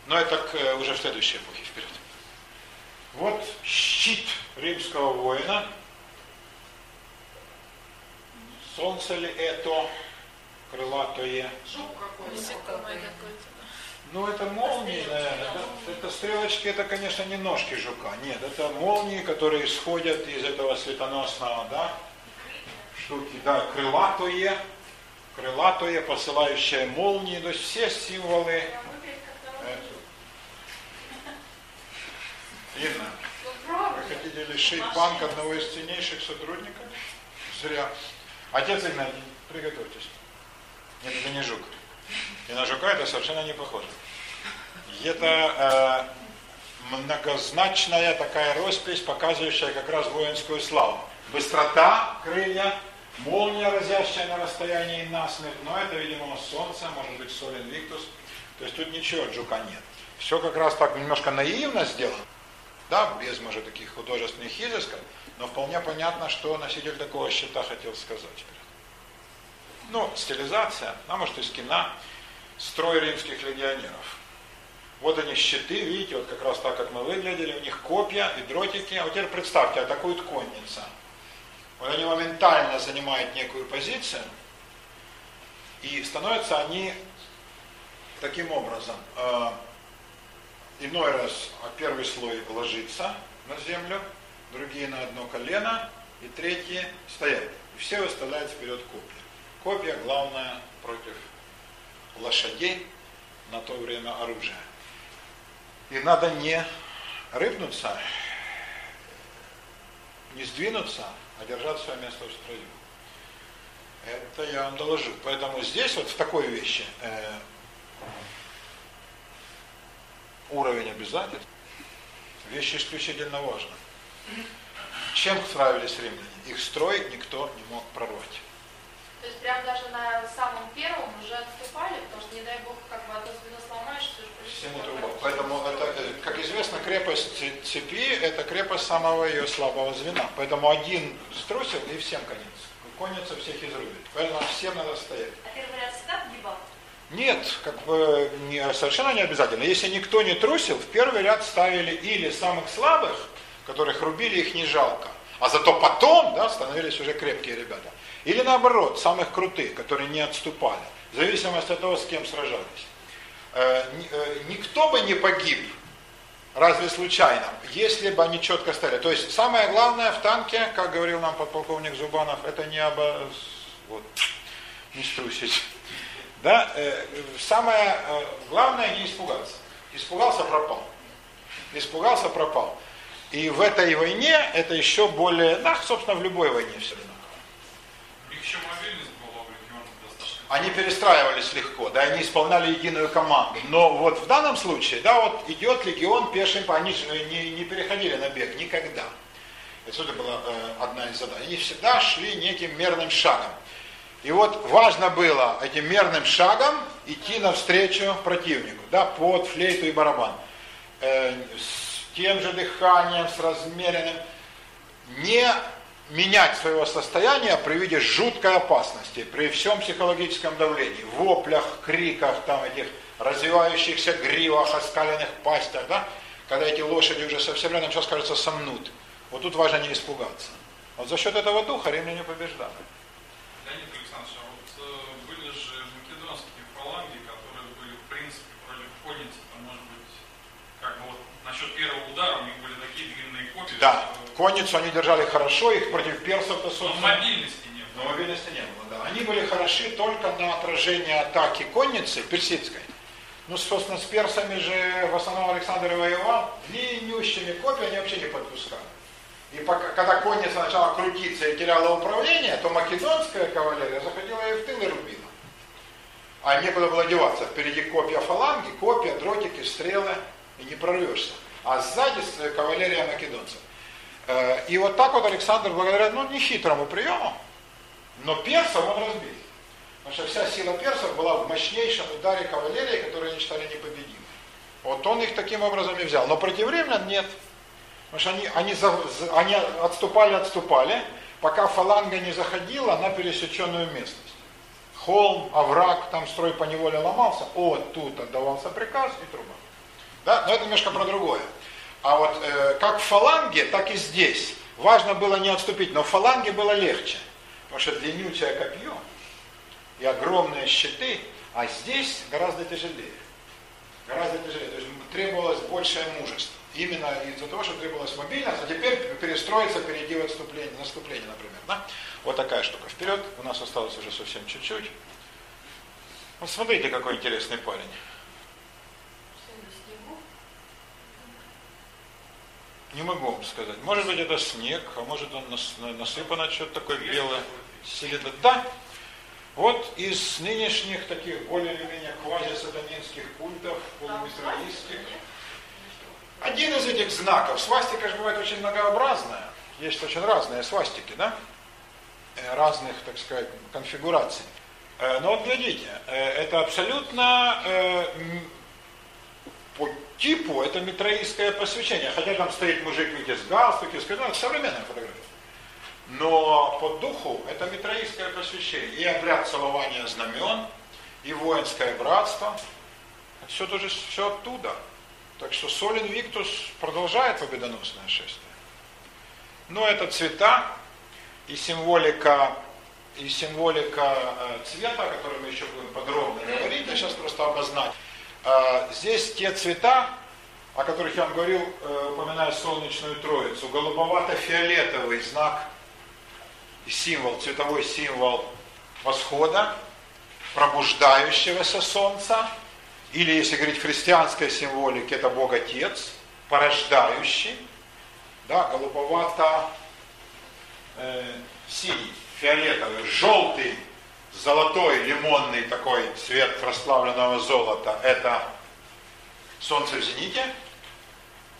Но это уже в следующей эпохе, вперед. Вот щит римского воина. Солнце ли это, крылатое? Жук какой-то. Ну это молнии, наверное. Это стрелочки, это, конечно, не ножки жука. Нет, это молнии, которые исходят из этого светоносного, да, штуки, да, крылатое. Крылатое, посылающее молнии, то есть все символы. Инна, вы хотите лишить банк одного из ценнейших сотрудников? Зря. Отец Игнатий, приготовьтесь. Нет, это не жук. И на жука это совершенно не похоже. Это многозначная такая роспись, показывающая как раз воинскую славу. Быстрота, крылья. Молния, разящая на расстоянии насмерть, но это, видимо, солнце, может быть, соль инвиктус. То есть тут ничего от жука нет. Все как раз так немножко наивно сделано, да, без, может, таких художественных изысков, но вполне понятно, что носитель такого щита хотел сказать. Ну, стилизация, а может, из кино, строй римских легионеров. Вот они щиты, видите, вот как раз так, как мы выглядели, у них копья и дротики. А вот теперь представьте, атакует конница. Вот они моментально занимают некую позицию, и становятся они таким образом. Иной раз первый слой ложится на землю, другие на одно колено, и третьи стоят. И все выставляют вперед копья. Копья, главное, против лошадей, на то время оружие. И надо не рыпнуться, не сдвинуться, а держать свое место в строю. Это я вам доложу. Поэтому здесь вот в такой вещи уровень обязательств, вещь исключительно важна. Чем славились римляне? Их строй никто не мог прорвать. То есть прям даже на самом первом уже отступали, потому что, не дай бог, как бы одно звено сломаешь, все же всему трубам. Поэтому, это, как известно, крепость цепи – это крепость самого ее слабого звена. Поэтому один струсил, и всем конец. Конница всех изрубит. Поэтому всем надо стоять. А первый ряд всегда погибал? Нет, как бы совершенно не обязательно. Если никто не трусил, в первый ряд ставили или самых слабых, которых рубили, их не жалко. А зато потом, да, становились уже крепкие ребята. Или наоборот, самых крутых, которые не отступали. В зависимости от того, с кем сражались. Никто бы не погиб, разве случайно, если бы они четко стали. То есть самое главное в танке, как говорил нам подполковник Зубанов, это не не струсить. Да? Самое главное не испугаться. Испугался, пропал. Испугался, пропал. И в этой войне это еще более, да, собственно, в любой войне все равно. Еще мобильность была в регионе достаточно. Они перестраивались легко, да, они исполняли единую команду. Но вот в данном случае, да, вот идет легион пешим, они же не переходили на бег никогда. Это была одна из задач. Они всегда шли неким мерным шагом. И вот важно было этим мерным шагом идти навстречу противнику, да, под флейту и барабан. С тем же дыханием, с размеренным, не менять своего состояния при виде жуткой опасности, при всем психологическом давлении, воплях, криках, там этих развивающихся гривах, оскаленных пастях, да, когда эти лошади уже совсем рядом, сейчас, кажется, сомнут. Вот тут важно не испугаться. Вот за счет этого духа римляне побеждали. Леонид Александрович, а вот были же македонские фаланги, которые были, в принципе, против конницы, может быть, как бы вот насчет первого удара у них были такие длинные копии. Да. Конницу они держали хорошо, их против персов-то, собственно... Но мобильности не было. Но мобильности не было, да. Они были хороши только на отражение атаки конницы персидской. Ну, собственно, с персами же в основном Александр и воевал, длиннющими копьями они вообще не подпускали. И пока, когда конница начала крутиться и теряла управление, то македонская кавалерия заходила ей в тыл и рубила. А некуда было деваться. Впереди копья фаланги, копья, дротики, стрелы, и не прорвешься. А сзади кавалерия македонцев. И вот так вот Александр, благодаря нехитрому приему, но персов он разбил. Потому что вся сила персов была в мощнейшем ударе кавалерии, которую они считали непобедимой. Вот он их таким образом и взял. Но против римлян нет. Потому что они отступали, пока фаланга не заходила на пересеченную местность. Холм, овраг, там строй поневоле ломался, тут отдавался приказ и труба. Да? Но это немножко про другое. А вот как в фаланге, так и здесь. Важно было не отступить, но в фаланге было легче. Потому что длиннючее копье и огромные щиты, а здесь гораздо тяжелее. Гораздо тяжелее. То есть требовалось большее мужество. Именно из-за того, что требовалась мобильность, а теперь перестроиться, перейти в отступление, наступление, например. Да? Вот такая штука. Вперед. У нас осталось уже совсем чуть-чуть. Вот смотрите, какой интересный парень. Не могу вам сказать. Может быть, это снег, а может, он насыпано что-то такое белое. Да. Вот из нынешних таких более или менее квази-сатанинских культов, полумистралистских. Один из этих знаков. Свастика же бывает очень многообразная. Есть очень разные свастики, да? Разных, так сказать, конфигураций. Но вот глядите, это абсолютно... По типу это митраистское посвящение, хотя там стоит мужик в галстуке, это современная фотография. Но по духу это митраистское посвящение, и обряд целования знамен, и воинское братство, все тоже все оттуда. Так что Sol Invictus продолжает победоносное шествие. Но это цвета и символика цвета, о которой мы еще будем подробно говорить, я сейчас просто обозначу. Здесь те цвета, о которых я вам говорил, упоминая солнечную троицу. Голубовато-фиолетовый знак, символ, цветовой символ восхода, пробуждающегося солнца. Или, если говорить в христианской символике, это Бог Отец, порождающий. Да, голубовато-синий, фиолетовый, желтый. Золотой, лимонный такой цвет расплавленного золота – это солнце в зените.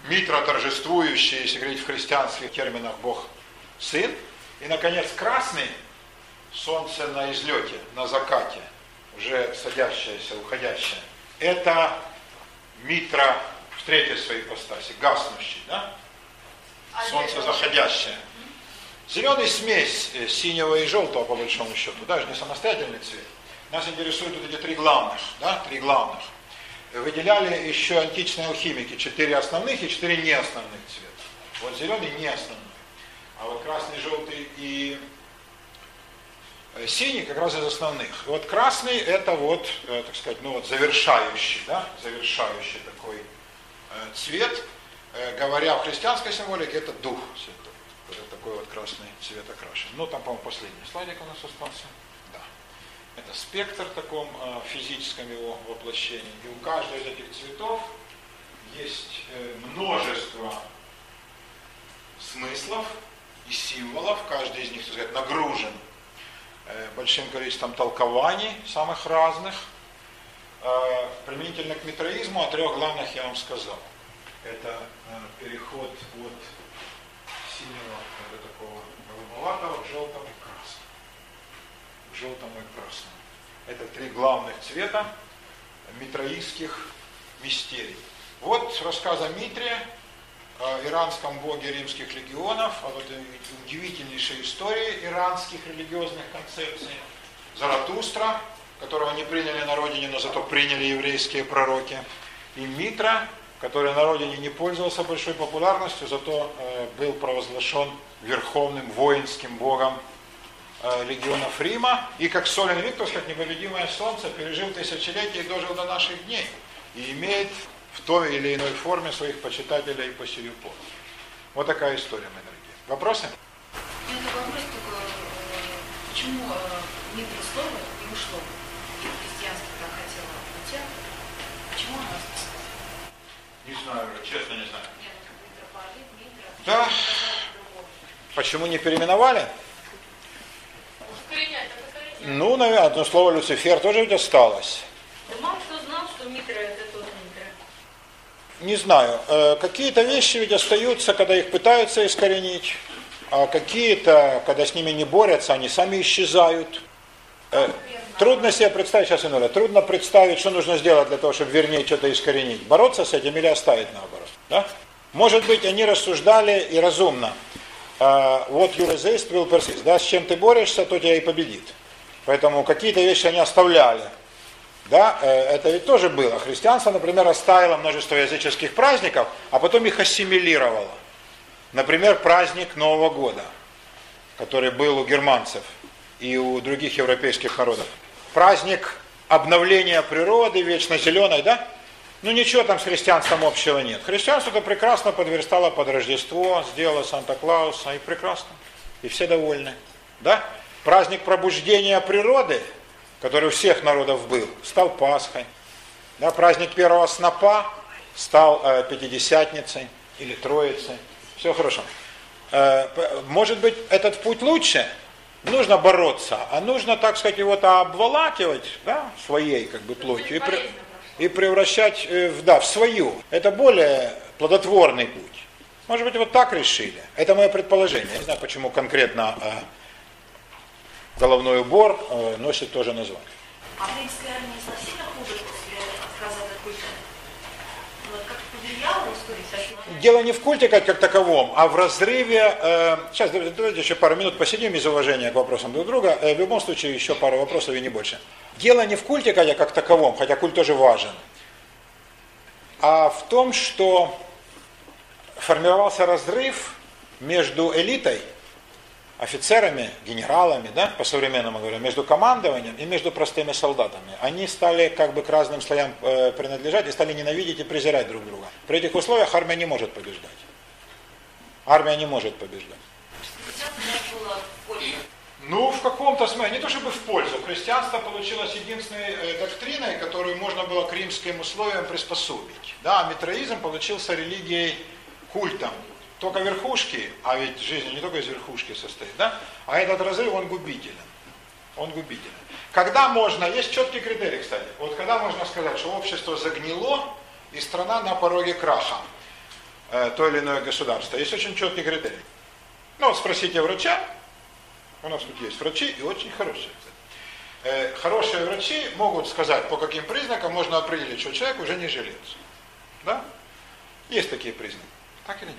Митра торжествующий, если говорить в христианских терминах, Бог сын. И, наконец, красный, солнце на излете, на закате, уже садящееся, уходящее, это Митра в третьей своей ипостаси, гаснущий, да? Солнце заходящее. Зеленый смесь синего и желтого, по большому счету, даже не самостоятельный цвет. Нас интересуют вот эти три главных, да, три главных. Выделяли еще античные алхимики, четыре основных и четыре неосновных цвета. Вот зеленый не основной, а вот красный, желтый и синий как раз из основных. Вот красный это вот, так сказать, ну вот завершающий, да, завершающий такой цвет. Говоря в христианской символике, это Дух Святой. Вот такой вот красный цвет окрашен. Ну там, по-моему, последний слайдик у нас остался. Да. Это спектр в таком физическом его воплощении. И у каждого из этих цветов есть множество смыслов и символов. Каждый из них, так сказать, нагружен большим количеством толкований самых разных. Применительно к митраизму о трех главных я вам сказал. Это переход от синего до такого голубоватого к желтому и красному. К желтому и красному. Это три главных цвета митраистских мистерий. Вот рассказ о Митре, иранском боге римских легионов, а вот удивительнейшей истории иранских религиозных концепций. Заратустра, которого не приняли на родине, но зато приняли еврейские пророки. И Митра, который на родине не пользовался большой популярностью, зато был провозглашен верховным воинским богом легионов Рима. И как соль инвиктус, как непобедимое солнце, пережил тысячелетия и дожил до наших дней. И имеет в той или иной форме своих почитателей по сию пору. Вот такая история, мои дорогие. Вопросы? У меня вопрос такой, почему Митра слово не ушло? Христианство так хотело уйти. Почему она сказала? Не знаю, честно не знаю. Да. Почему не переименовали? Ну, наверное, но слово Люцифер тоже ведь осталось. Да мало кто знал, что Митра это тоже Митра. Не знаю. Какие-то вещи ведь остаются, когда их пытаются искоренить, а какие-то, когда с ними не борются, они сами исчезают. Трудно себе представить, сейчас иное, трудно представить, что нужно сделать для того, чтобы вернее что-то искоренить. Бороться с этим или оставить наоборот. Да? Может быть, они рассуждали и разумно. Вот юрезист, will persist. Да, с чем ты борешься, то тебя и победит. Поэтому какие-то вещи они оставляли. Да? Это ведь тоже было. Христианство, например, оставило множество языческих праздников, а потом их ассимилировало. Например, праздник Нового года, который был у германцев и у других европейских народов. Праздник обновления природы, вечно зеленой, да? Ну ничего там с христианством общего нет. Христианство-то прекрасно подверстало под Рождество, сделало Санта-Клауса, и прекрасно. И все довольны, да? Праздник пробуждения природы, который у всех народов был, стал Пасхой. Да? Праздник первого снопа стал Пятидесятницей или Троицей. Все хорошо. Может быть, этот путь лучше? Нужно бороться, а нужно, так сказать, его-то обволакивать, да, своей как бы плотью и превращать в свою. Это более плодотворный путь. Может быть, вот так решили. Это мое предположение. Я не знаю, почему конкретно головной убор носит тоже название. А римская армия стала сильно хуже после отказа от культа? Как повлияло историю? Дело не в культе как таковом, а в разрыве... Сейчас, давайте еще пару минут посидим из уважения к вопросам друг друга. В любом случае, еще пару вопросов и не больше. Дело не в культе как таковом, хотя культ тоже важен, а в том, что формировался разрыв между элитой, офицерами, генералами, да, по-современному говоря, между командованием и между простыми солдатами. Они стали как бы к разным слоям принадлежать и стали ненавидеть и презирать друг друга. При этих условиях армия не может побеждать. Армия не может побеждать. Ну, в каком-то смысле, не то чтобы в пользу. Христианство получилось единственной доктриной, которую можно было к римским условиям приспособить. Да, митраизм получился религией, культом. Только верхушки, а ведь жизнь не только из верхушки состоит, да? А этот разрыв, он губителен. Он губителен. Когда можно, есть четкий критерий, кстати, вот когда можно сказать, что общество загнило и страна на пороге краха, то или иное государство. Есть очень четкий критерий. Ну, спросите врача, у нас тут есть врачи и очень хорошие. Хорошие врачи могут сказать, по каким признакам можно определить, что человек уже не жилец. Да? Есть такие признаки. Так или нет?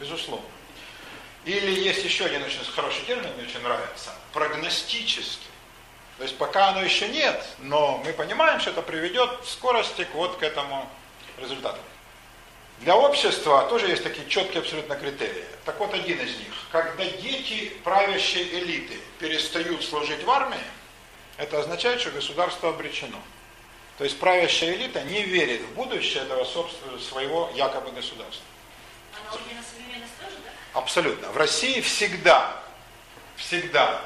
Безусловно. Или есть еще один очень хороший термин, мне очень нравится, прогностический. То есть пока оно еще нет, но мы понимаем, что это приведет в скорости вот к этому результату. Для общества тоже есть такие четкие абсолютно критерии. Так вот, один из них. Когда дети правящей элиты перестают служить в армии, это означает, что государство обречено. То есть правящая элита не верит в будущее этого своего якобы государства. Она уверена в современность тоже, да? Абсолютно. В России всегда,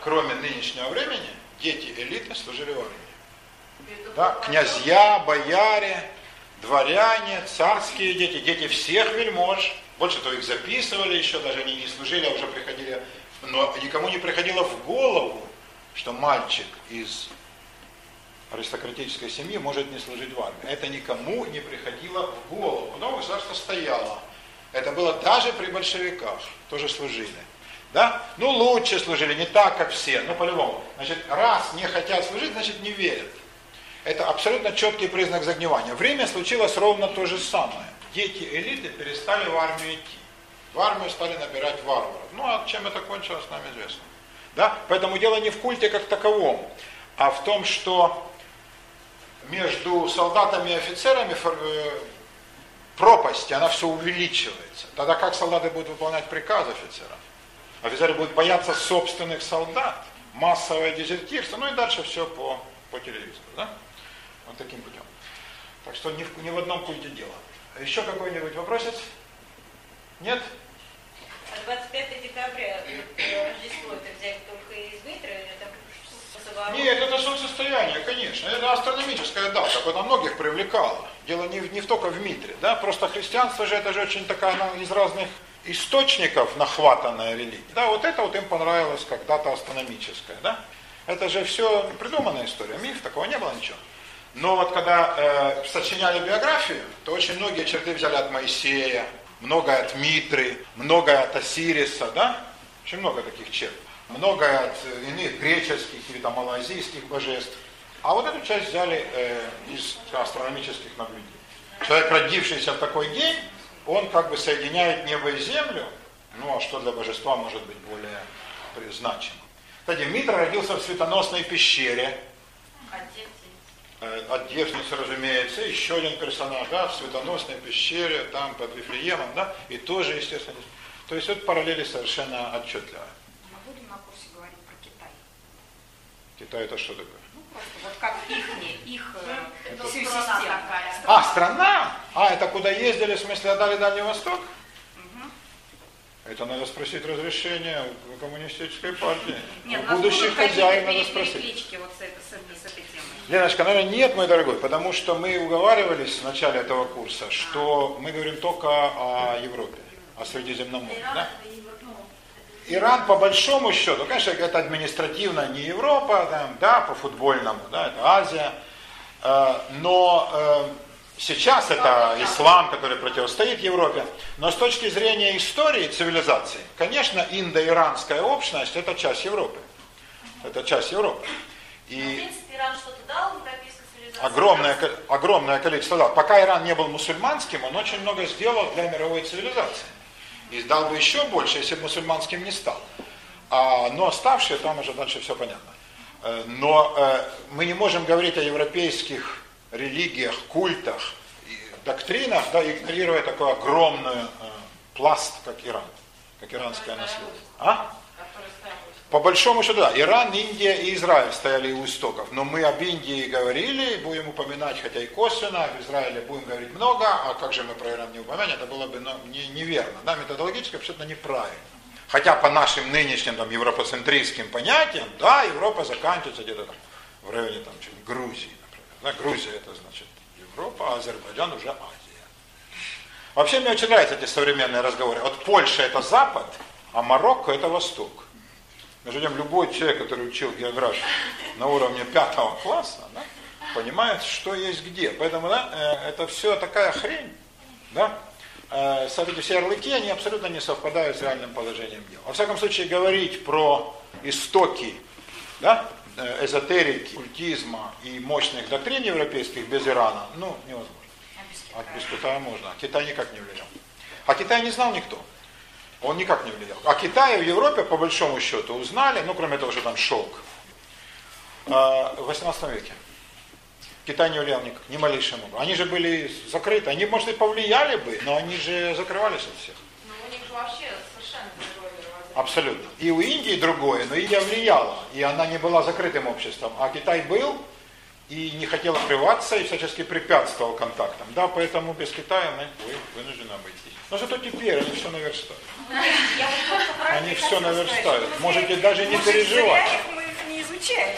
кроме нынешнего времени, дети элиты служили в армии. Да? Князья, бояре, дворяне, царские дети, дети всех вельмож. Больше того, их записывали еще, даже они не служили, а уже приходили. Но никому не приходило в голову, что мальчик из аристократической семьи может не служить в армии. Это никому не приходило в голову. Но государство стояло. Это было даже при большевиках. Тоже служили. Да? Ну, лучше служили, не так, как все. Ну, по-любому. Значит, раз не хотят служить, значит, не верят. Это абсолютно четкий признак загнивания. В Риме случилось ровно то же самое. Дети элиты перестали в армию идти. В армию стали набирать варваров. Ну, а чем это кончилось, нам известно. Да? Поэтому дело не в культе как таковом, а в том, что между солдатами и офицерами пропасть, она все увеличивается. Тогда как солдаты будут выполнять приказы офицеров? Офицеры будут бояться собственных солдат, массовое дезертирство, ну и дальше все по телевизору. Да? Вот таким путем. Так что не в одном культе дело. Еще какой-нибудь вопросец? Нет? 25 декабря Рождество это взять только из метро или там солнцестояние? Нет, это солнцестояние, конечно. Это астрономическая дата, она многих привлекала. Дело не только в Митре. Да? Просто христианство же это же очень такая из разных источников нахватанная религия. Да, вот это вот им понравилось как дата астрономическая. Да? Это же все придуманная история, миф, такого не было ничего. Но вот когда сочиняли биографию, то очень многие черты взяли от Моисея, многое от Митры, многое от Осириса, да? Очень много таких черт. Многое от иных греческих или там малоазийских божеств. А вот эту часть взяли из астрономических наблюдений. Человек, родившийся в такой день, он как бы соединяет небо и землю. Ну а что для божества может быть более значимо? Кстати, Митра родился в светоносной пещере. От девственницы, разумеется, еще один персонаж, да, в светоносной пещере, там под Вифлеемом, да, и тоже, естественно. То есть вот параллели совершенно отчетливо. Мы будем на курсе говорить про Китай. Китай это что такое? Ну просто вот как их это страна такая. А, страна? А, это куда ездили, в смысле, отдали Дальний Восток? Это надо спросить разрешение у коммунистической партии. Нет, у будущих хозяев надо спросить. Вот с этой темой. Леночка, наверное, нет, мой дорогой, потому что мы уговаривались в начале этого курса, что мы говорим только о Европе, о Средиземноморье. Иран, да? Иран, по большому счету, конечно, это административно не Европа, там, да, по футбольному, да, это Азия, но... Сейчас это ислам, который противостоит Европе, но с точки зрения истории цивилизации, конечно, индо-иранская общность – это часть Европы. Это часть Европы. И в принципе, Иран что-то дал европейской цивилизации? Огромное количество дал. Пока Иран не был мусульманским, он очень много сделал для мировой цивилизации. И дал бы еще больше, если бы мусульманским не стал. Но оставшие, там уже дальше все понятно. Но мы не можем говорить о европейских религиях, культах, доктринах, да, игнорируя такой огромный пласт, как Иран, как иранское наследие. А? По большому счету, да, Иран, Индия и Израиль стояли у истоков, но мы об Индии говорили, будем упоминать, хотя и косвенно, об Израиле будем говорить много, а как же мы про Иран не упомянем, это было бы неверно, да, методологически абсолютно неправильно. Хотя по нашим нынешним там, европоцентрическим понятиям, да, Европа заканчивается где-то там, в районе там, Грузии. Да, Грузия это значит Европа, а Азербайджан уже Азия. Вообще мне очень нравятся эти современные разговоры. Вот Польша это Запад, а Марокко это Восток. Мы ждем любой человек, который учил географию на уровне 5 класса, да, понимает, что есть где. Поэтому да, это все такая хрень. Да? все ярлыки, они абсолютно не совпадают с реальным положением дел. Во всяком случае, говорить про истоки, да, эзотерики, культизма и мощных доктрин европейских без Ирана, ну, невозможно. А без Китая можно. Китай никак не влиял. А Китай не знал никто. Он никак не влиял. А Китай в Европе, по большому счету, узнали, ну, кроме того, что там шелк, в 18 веке. Китай не влиял никак, ни малейшим образом. Они же были закрыты. Они, может, и повлияли бы, но они же закрывались от всех. Ну, у них же вообще совершенно другое мировоззрение. Абсолютно. И у Индии другое, но Индия влияла. И она не была закрытым обществом. А Китай был и не хотел открываться, и всячески препятствовал контактам. Да, поэтому без Китая мы вынуждены обойтись. Но зато теперь они все наверстают. Они все наверстают. Можете даже не переживать. Мы их не изучаем.